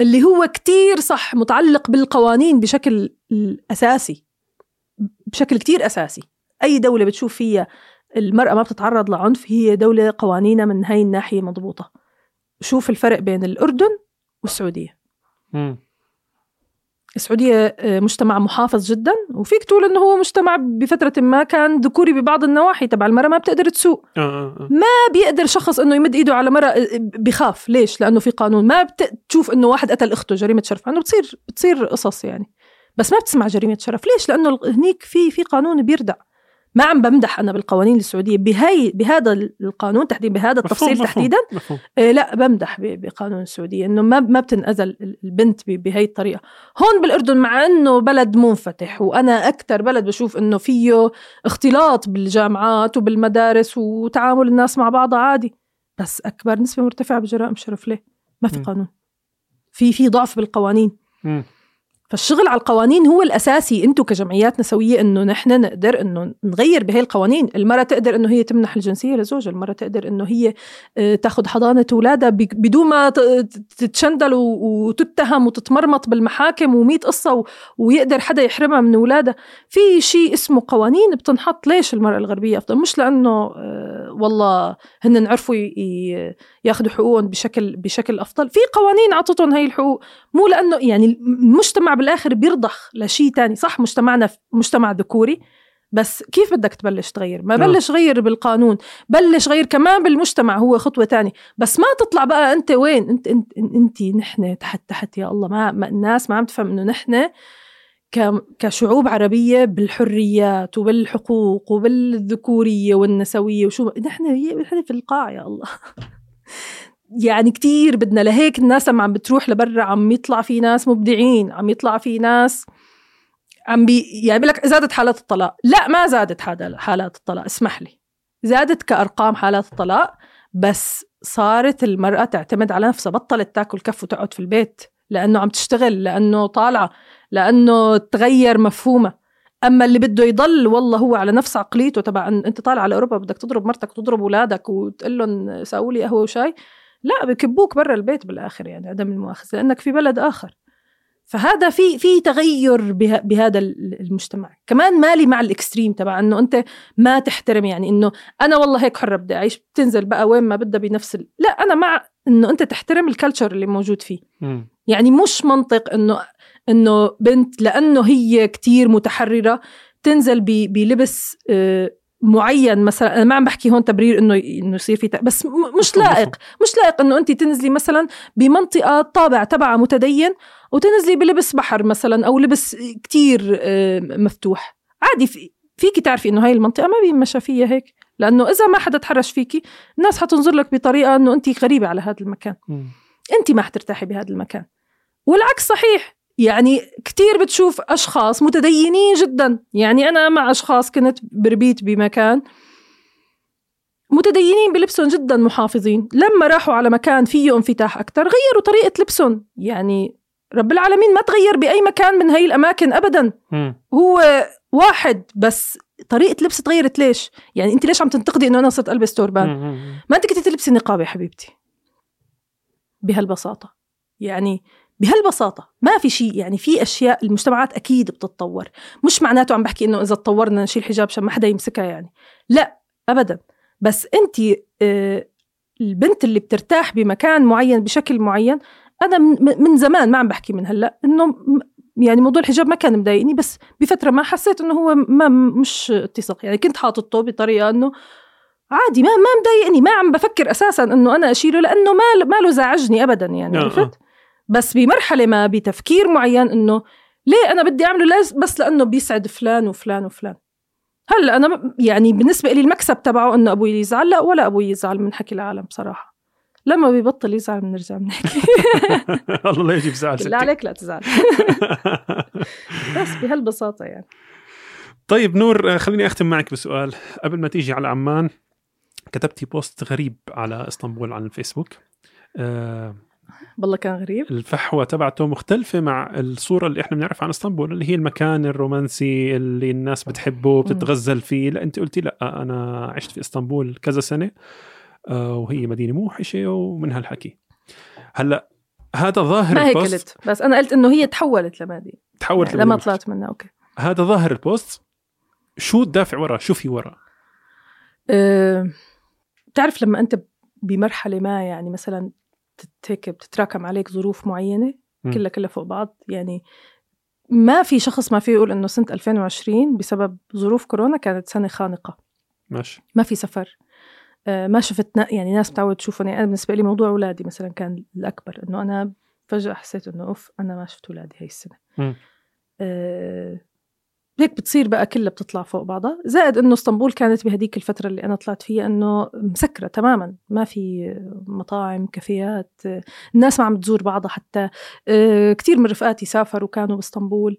اللي هو كتير صح متعلق بالقوانين بشكل كتير أساسي. أي دولة بتشوف فيها المرأة ما بتتعرض لعنف هي دولة قوانينها من هاي الناحية مضبوطة. شوف الفرق بين الأردن والسعودية. السعودية مجتمع محافظ جدا، وفيك تقول إنه هو مجتمع بفترة ما كان ذكوري ببعض النواحي. تبع المرأة ما بتقدر تسوق، ما بيقدر شخص إنه يمد إيده على مرأة، بخاف. ليش؟ لأنه في قانون. ما بتشوف إنه واحد قتل أخته جريمة شرف، إنه بتصير قصص يعني، بس ما بتسمع جريمة شرف. ليش؟ لأنه هنيك في قانون بيردع. ما عم بمدح أنا بالقوانين السعودية بهذا القانون تحديدا، بهذا التفصيل تحديدا. لا بمدح بقانون السعودية إنه ما بتنأذى البنت بهاي الطريقة. هون بالأردن مع إنه بلد منفتح، وأنا أكتر بلد بشوف إنه فيه اختلاط بالجامعات وبالمدارس وتعامل الناس مع بعضها عادي، بس أكبر نسبة مرتفعة بجرائم شرف. ليه؟ ما في قانون، في ضعف بالقوانين. فالشغل على القوانين هو الأساسي. أنتوا كجمعيات نسوية إنه نحن نقدر إنه نغير بهاي القوانين. المرأة تقدر إنه هي تمنح الجنسية لزوجها، المرأة تقدر إنه هي تأخذ حضانة أولادها بدون ما تتشندل وتتهم وتتمرمط بالمحاكم ومية قصة، ويقدر حدا يحرمها من أولادها. في شيء اسمه قوانين بتنحط. ليش المرأة الغربية أفضل؟ مش لأنه والله هن نعرفوا ياخذوا حقوقهم بشكل أفضل. في قوانين عطتهم هاي الحقوق، مو لأنه يعني المجتمع بالآخر بيرضخ لشيء تاني. صح مجتمعنا مجتمع ذكوري، بس كيف بدك تبلش تغير؟ ما بلش غير بالقانون، بلش غير كمان بالمجتمع، هو خطوة تاني. بس ما تطلع بقى أنت وين أنت نحن تحت يا الله. ما الناس ما عم تفهم إنه نحن كشعوب عربية بالحريات وبالحقوق وبالذكورية والنسوية وشو نحن في القاع يا الله. يعني كتير بدنا. لهيك الناس عم بتروح لبرا، عم يطلع في ناس مبدعين، عم يطلع في ناس يعني بيقولك زادت حالات الطلاق. لا ما زادت حالات الطلاق، اسمح لي، زادت كأرقام حالات الطلاق، بس صارت المرأة تعتمد على نفسها، بطلت تاكل كف وتقعد في البيت لأنه عم تشتغل، لأنه طالعة، لأنه تغير مفهومة. أما اللي بده يضل والله هو على نفس عقليته تبع أن أنت طالع على أوروبا بدك تضرب مرتك وتضرب أولادك وتقول لهم ساقوا لي قهوة وشاي، لا بكبوك برا البيت بالآخر، يعني عدم المؤاخذة، لأنك في بلد آخر. فهذا في تغير بهذا المجتمع. كمان مالي مع الإكستريم تبع أنه أنت ما تحترم، يعني أنه أنا والله هيك حرة بدي أعيش، بتنزل بقى وين ما بدها بنفس لا، أنا مع أنه أنت تحترم الكالتشر اللي موجود فيه. يعني مش منطق أنه بنت لأنه هي كتير متحررة تنزل بلبس معين مثلا. أنا ما عم بحكي هون تبرير إنه يصير في بس مش لائق إنه أنت تنزلي مثلا بمنطقة طابع تبعها متدين وتنزلي بلبس بحر مثلا أو لبس كتير مفتوح. عادي فيكي تعرفي إنه هاي المنطقة ما بيمشى فيها هيك، لأنه إذا ما حدا تحرش فيكي الناس حتنظر لك بطريقة إنه أنت غريبة على هذا المكان، أنت ما حترتاحي بهذا المكان. والعكس صحيح، يعني كتير بتشوف أشخاص متدينين جدا. يعني أنا مع أشخاص كنت بربيت بمكان متدينين بلبسهم جدا محافظين، لما راحوا على مكان فيه انفتاح أكتر غيروا طريقة لبسهم. يعني رب العالمين ما تغير بأي مكان من هاي الأماكن أبدا، هو واحد بس طريقة لبس تغيرت. ليش؟ يعني أنت ليش عم تنتقدي أنه أنا صرت ألبس توربان؟ ما أنت كنت تلبسي نقاب يا حبيبتي. بهالبساطة، يعني بهالبساطة ما في شيء. يعني في أشياء المجتمعات أكيد بتتطور، مش معناته عم بحكي إنه إذا تطورنا نشيل حجاب عشان ما حدا يمسكها، يعني لا أبدا. بس أنت البنت اللي بترتاح بمكان معين بشكل معين، أنا من زمان ما عم بحكي من هلأ إنه يعني موضوع الحجاب ما كان مضايقني، بس بفترة ما حسيت إنه هو ما مش اتساق. يعني كنت حاططه بطريقة إنه عادي، ما مضايقني، ما عم بفكر أساسا إنه أنا أشيله لأنه ما له زعجني أبدا، يعني عرفت. بس بمرحلة ما بتفكير معين إنه ليه أنا بدي أعمله بس لأنه بيسعد فلان وفلان وفلان. هلا أنا يعني بالنسبة لي المكسب تبعه إنه أبوي يزعل، لا ولا أبوي يزعل من حكي العالم بصراحة. لما بيبطل يزعل بنرجع بنحكي. الله لا يجيب زعل، لا عليك لا تزعل. بس بهالبساطة يعني. طيب نور، خليني أختم معك بسؤال. قبل ما تيجي على عمان كتبتي بوست غريب على اسطنبول على الفيسبوك. والله كان غريب. الفحوة تبعته مختلفة مع الصورة اللي احنا بنعرف عن اسطنبول، اللي هي المكان الرومانسي اللي الناس بتحبه بتتغزل فيه. لا انت قلتي لا انا عشت في اسطنبول كذا سنة وهي مدينة موحشة ومن هالحكي. هلا هذا ظاهر ما البوست، ما هيك قلت، بس انا قلت انه هي تحولت لمادي، تحولت يعني لما طلعت منها. اوكي هذا ظاهر البوست، شو الدافع ورا؟ شو في ورا؟ بتعرف لما انت بمرحلة ما يعني مثلا بتتراكم عليك ظروف معينة كلها فوق بعض. يعني ما في شخص ما فيه يقول إنه سنة 2020 بسبب ظروف كورونا كانت سنة خانقة. ماشي. ما في سفر، ما شفتنا يعني ناس متعود تشوفني. أنا بالنسبة لي موضوع أولادي مثلا كان الأكبر، إنه أنا فجأة حسيت إنه أوف أنا ما شفت أولادي هاي السنة. هيك بتصير بقى كلها بتطلع فوق بعضها. زائد إنه اسطنبول كانت بهديك الفترة اللي أنا طلعت فيها إنه مسكرة تماماً، ما في مطاعم، كافيات، الناس ما عم تزور بعضها. حتى كتير من رفقاتي سافروا وكانوا باسطنبول.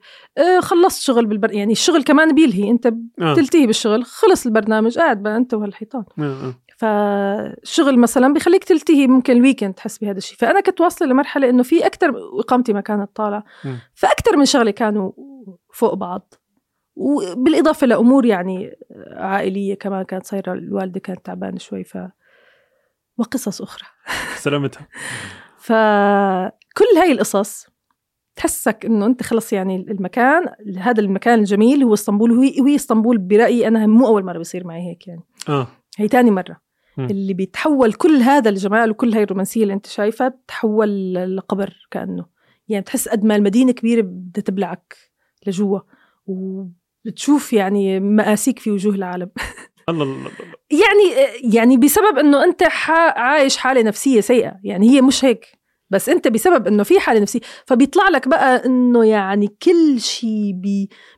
خلصت شغل يعني الشغل كمان بيلهي، أنت بتلتهي بالشغل، خلص البرنامج قاعد بقى أنت وهالحيطان. فالشغل مثلاً بيخليك تلتهي، ممكن الويكند تحس بهذا الشيء. فأنا كنت واصلة لمرحلة إنه في أكتر، إقامتي ما كانت طالعة، فأكتر من شغلي كانوا فوق بعض. وبالإضافة لأمور يعني عائلية كمان كانت صايرة، الوالدة كانت تعبانة شوي وقصص أخرى سلامتها. فكل هاي القصص تحسك أنه أنت خلص، يعني المكان، هذا المكان الجميل هو اسطنبول. وهي اسطنبول برأيي أنا مو أول مرة بيصير معي هيك، يعني هي تاني مرة اللي بيتحول كل هذا الجمال وكل هاي الرومانسية اللي أنت شايفها بتحول لقبر كأنه. يعني بتحس قد ما المدينة كبيرة بدها تبلعك لجوا، وبتشوف يعني مآسيك في وجوه العالم. الله الله. يعني بسبب انه انت عايش حالة نفسية سيئة، يعني هي مش هيك، بس انت بسبب انه في حالة نفسية فبيطلع لك بقى انه يعني كل شيء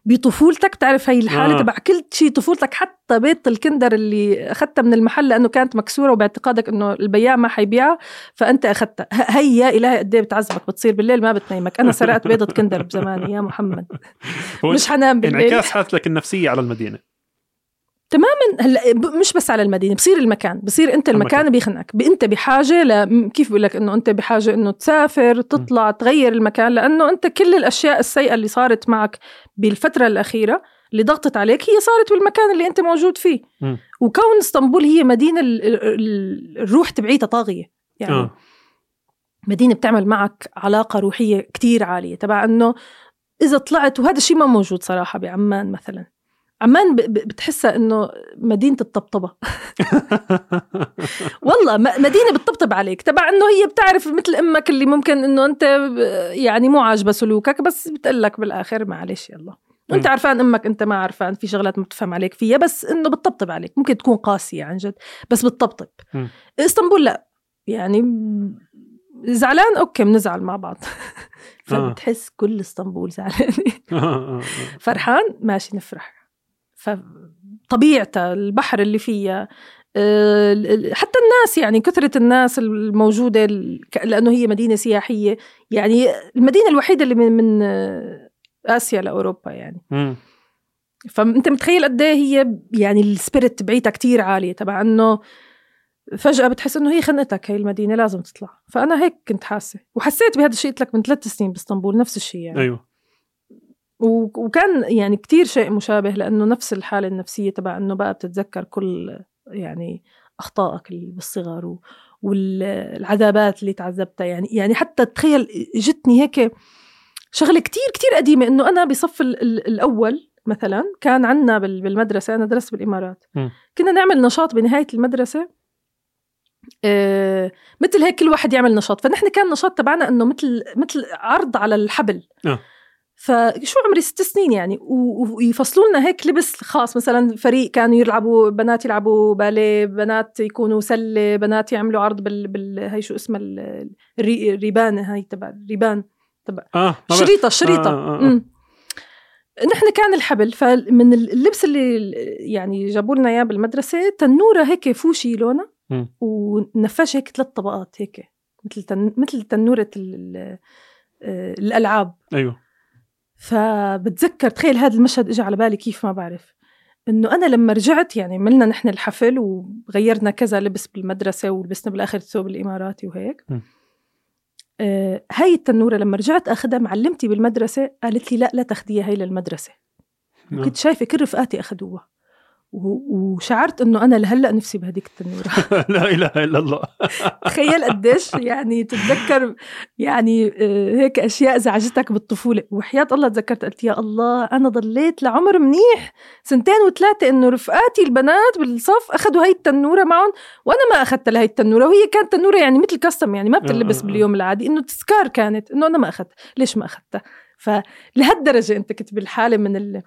بطفولتك. بتعرف هاي الحالة تبع كل شيء طفولتك، حتى بيت الكندر اللي اخذته من المحل لانه كانت مكسورة وباعتقادك انه البياع ما حيبيعها فانت اخذتها. هي يا الهي قد ايه بتعذبك، بتصير بالليل ما بتنيمك. انا سرقت بيضة كندر بزمان يا محمد. مش حنام بالليل. انعكاس حالتك النفسية على المدينة تماماً. هلا مش بس على المدينة، بصير المكان، بصير أنت المكان بيخنقك. أنت بحاجة كيف بقولك إنه أنت بحاجة إنه تسافر، تطلع، تغير المكان، لأنه أنت كل الأشياء السيئة اللي صارت معك بالفترة الأخيرة اللي ضغطت عليك هي صارت بالمكان اللي أنت موجود فيه. وكون اسطنبول هي مدينة الروح تبعيتها طاغية، يعني مدينة بتعمل معك علاقة روحية كتير عالية تبع إنه إذا طلعت. وهذا الشيء ما موجود صراحة بعمان. مثلاً عمان بتحسها إنه مدينة الطبطبة. والله مدينة بتطبطب عليك تبع إنه هي بتعرف مثل أمك اللي ممكن إنه أنت يعني مو عاجبة سلوكك، بس بتقلك بالآخر معلش يلا. وأنت عارفان أمك، أنت ما عارفان، في شغلات ما بتفهم عليك فيها، بس إنه بتطبطب عليك. ممكن تكون قاسية عن جد بس بتطبطب. اسطنبول لا، يعني زعلان أوكي بنزعل مع بعض. فبتحس كل اسطنبول زعلانة، فرحان ماشي نفرح. فطبيعتها، البحر اللي فيها، حتى الناس، يعني كثرة الناس الموجودة لأنه هي مدينة سياحية، يعني المدينة الوحيدة اللي من آسيا لأوروبا يعني. فانت متخيل قد ايه هي يعني السبيريت تبعيتها كتير عاليه، تبع انه فجاه بتحس انه هي خنقتك هي المدينه لازم تطلع. فانا هيك كنت حاسه وحسيت بهذا الشيء، قلت لك من 3 سنين باسطنبول نفس الشيء يعني. ايوه، وكان يعني كتير شيء مشابه، لانه نفس الحاله النفسيه تبع انه بقى بتتذكر كل يعني اخطائك اللي بالصغر والعذابات اللي تعذبتها يعني حتى تخيل جتني هيك شغله كتير كتير قديمه، انه انا بصف الاول مثلا كان عندنا بالمدرسه، انا درست بالامارات، كنا نعمل نشاط بنهايه المدرسه، مثل هيك كل واحد يعمل نشاط. فنحن كان نشاط تبعنا انه مثل عرض على الحبل. فشو عمري 6 سنين يعني، ويفصلوا لنا هيك لبس خاص، مثلا فريق كانوا يلعبوا، بنات يلعبوا باليه، بنات يكونوا سله، بنات يعملوا عرض هي شو اسمها الريبانه، هي تبع الريبان تبع شريطه. نحن كان الحبل. فمن اللبس اللي يعني جابوا لنا اياه بالمدرسه، تنوره هيك فوشي لونه ونفاشه هيك 3 طبقات هيك، مثل تنوره الالعاب. ايوه، فبتذكر تخيل هذا المشهد اجى على بالي، كيف ما بعرف انه انا لما رجعت يعني عملنا نحن الحفل وغيرنا كذا لبس بالمدرسه، ولبسنا بالاخر الثوب الاماراتي وهيك. هاي التنوره لما رجعت اخذها، معلمتي بالمدرسه قالت لي لا تاخديها هاي للمدرسه. كنت شايفه كل رفقاتي اخذوها، وشعرت انه انا لهلا نفسي بهديك التنوره. لا اله الا الله. تخيل قديش يعني تتذكر يعني هيك اشياء زعجتك بالطفوله، وحياه الله تذكرت قلت يا الله انا ضليت لعمر منيح 2 و3 انه رفقاتي البنات بالصف اخذوا هاي التنوره معهم وانا ما اخذت لهي التنوره، وهي كانت تنوره يعني مثل كاستم يعني ما بتلبس باليوم العادي، انه تذكار كانت انه انا ما اخذت، ليش ما اخذتها؟ فلهالدرجه انت كنت بالحاله من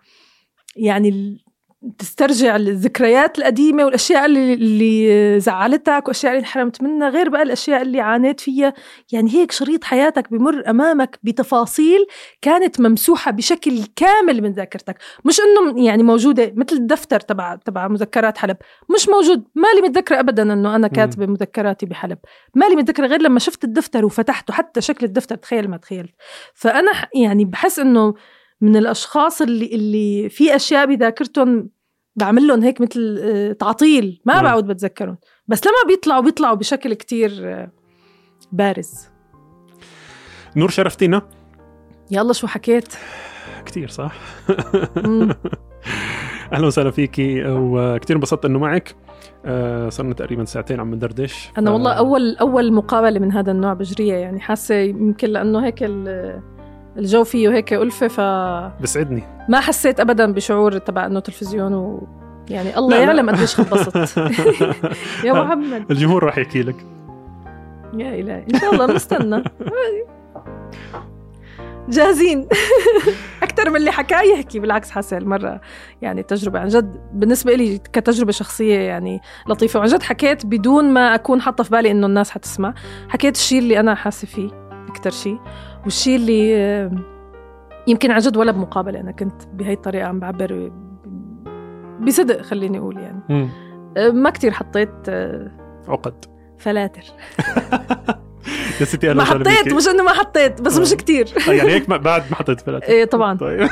تسترجع الذكريات القديمة والأشياء اللي زعلتك وأشياء اللي حرمت منها، غير بقى الأشياء اللي عانيت فيها. يعني هيك شريط حياتك بمر أمامك بتفاصيل كانت ممسوحة بشكل كامل من ذاكرتك، مش إنه يعني موجودة مثل الدفتر تبع مذكرات حلب، مش موجود، مالي متذكرة أبدا إنه أنا كاتبة مذكراتي بحلب، مالي متذكرة غير لما شفت الدفتر وفتحته، حتى شكل الدفتر تخيل ما تخيلت. فأنا يعني بحس إنه من الأشخاص اللي في أشياء بذاكرتهم بعمل لهم هيك مثل تعطيل، ما بعود بتذكرهم، بس لما بيطلعوا بشكل كتير بارز. نور، شرفتينا. يلا، شو حكيت كتير صح. أهلا وسهلا فيكي، وكتير انبسطت أنه معك. صرنا تقريبا 2 ساعة عم ندردش. أنا والله أول مقابلة من هذا النوع بجرية، يعني حاسة يمكن لأنه هيك الجو فيه هيك ألفة، بسعدني. ما حسيت أبدا بشعور تبع أنه تلفزيون يعني الله يعلم قديش خبصت. يا محمد، الجمهور راح يحكي لك. يا إلهي، إن شاء الله نستنى. جاهزين. أكتر من اللي حكاه يحكي، بالعكس حاسة المرة يعني تجربة عن جد بالنسبة لي كتجربة شخصية يعني لطيفة، وعن جد حكيت بدون ما أكون حاطة في بالي أنه الناس حتسمع. حكيت الشيء اللي أنا حاسة فيه أكتر شيء، والشيء اللي يمكن عن جد ولا بمقابلة أنا كنت بهاي الطريقة عم بعبر بصدق، خليني أقول يعني ما كتير حطيت عقد فلاتر. يا ستي، أنا حطيت، مش إنه ما حطيت، بس مش كتير. يعني هيك بعد ما حطيت فلاتر. إيه طبعا. طيب.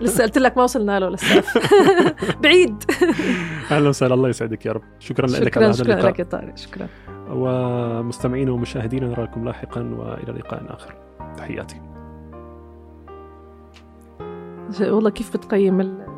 لسه قلت لك ما وصلنا له لسه. بعيد. أهلا وسهلا، الله يسعدك يا رب. شكرا لك على هذا اللقاء. شكرا لك يا طارق. شكرا. ومستمعينا ومشاهدينا، نراكم لاحقا، وإلى لقاء آخر. تحياتي. والله كيف بتقيم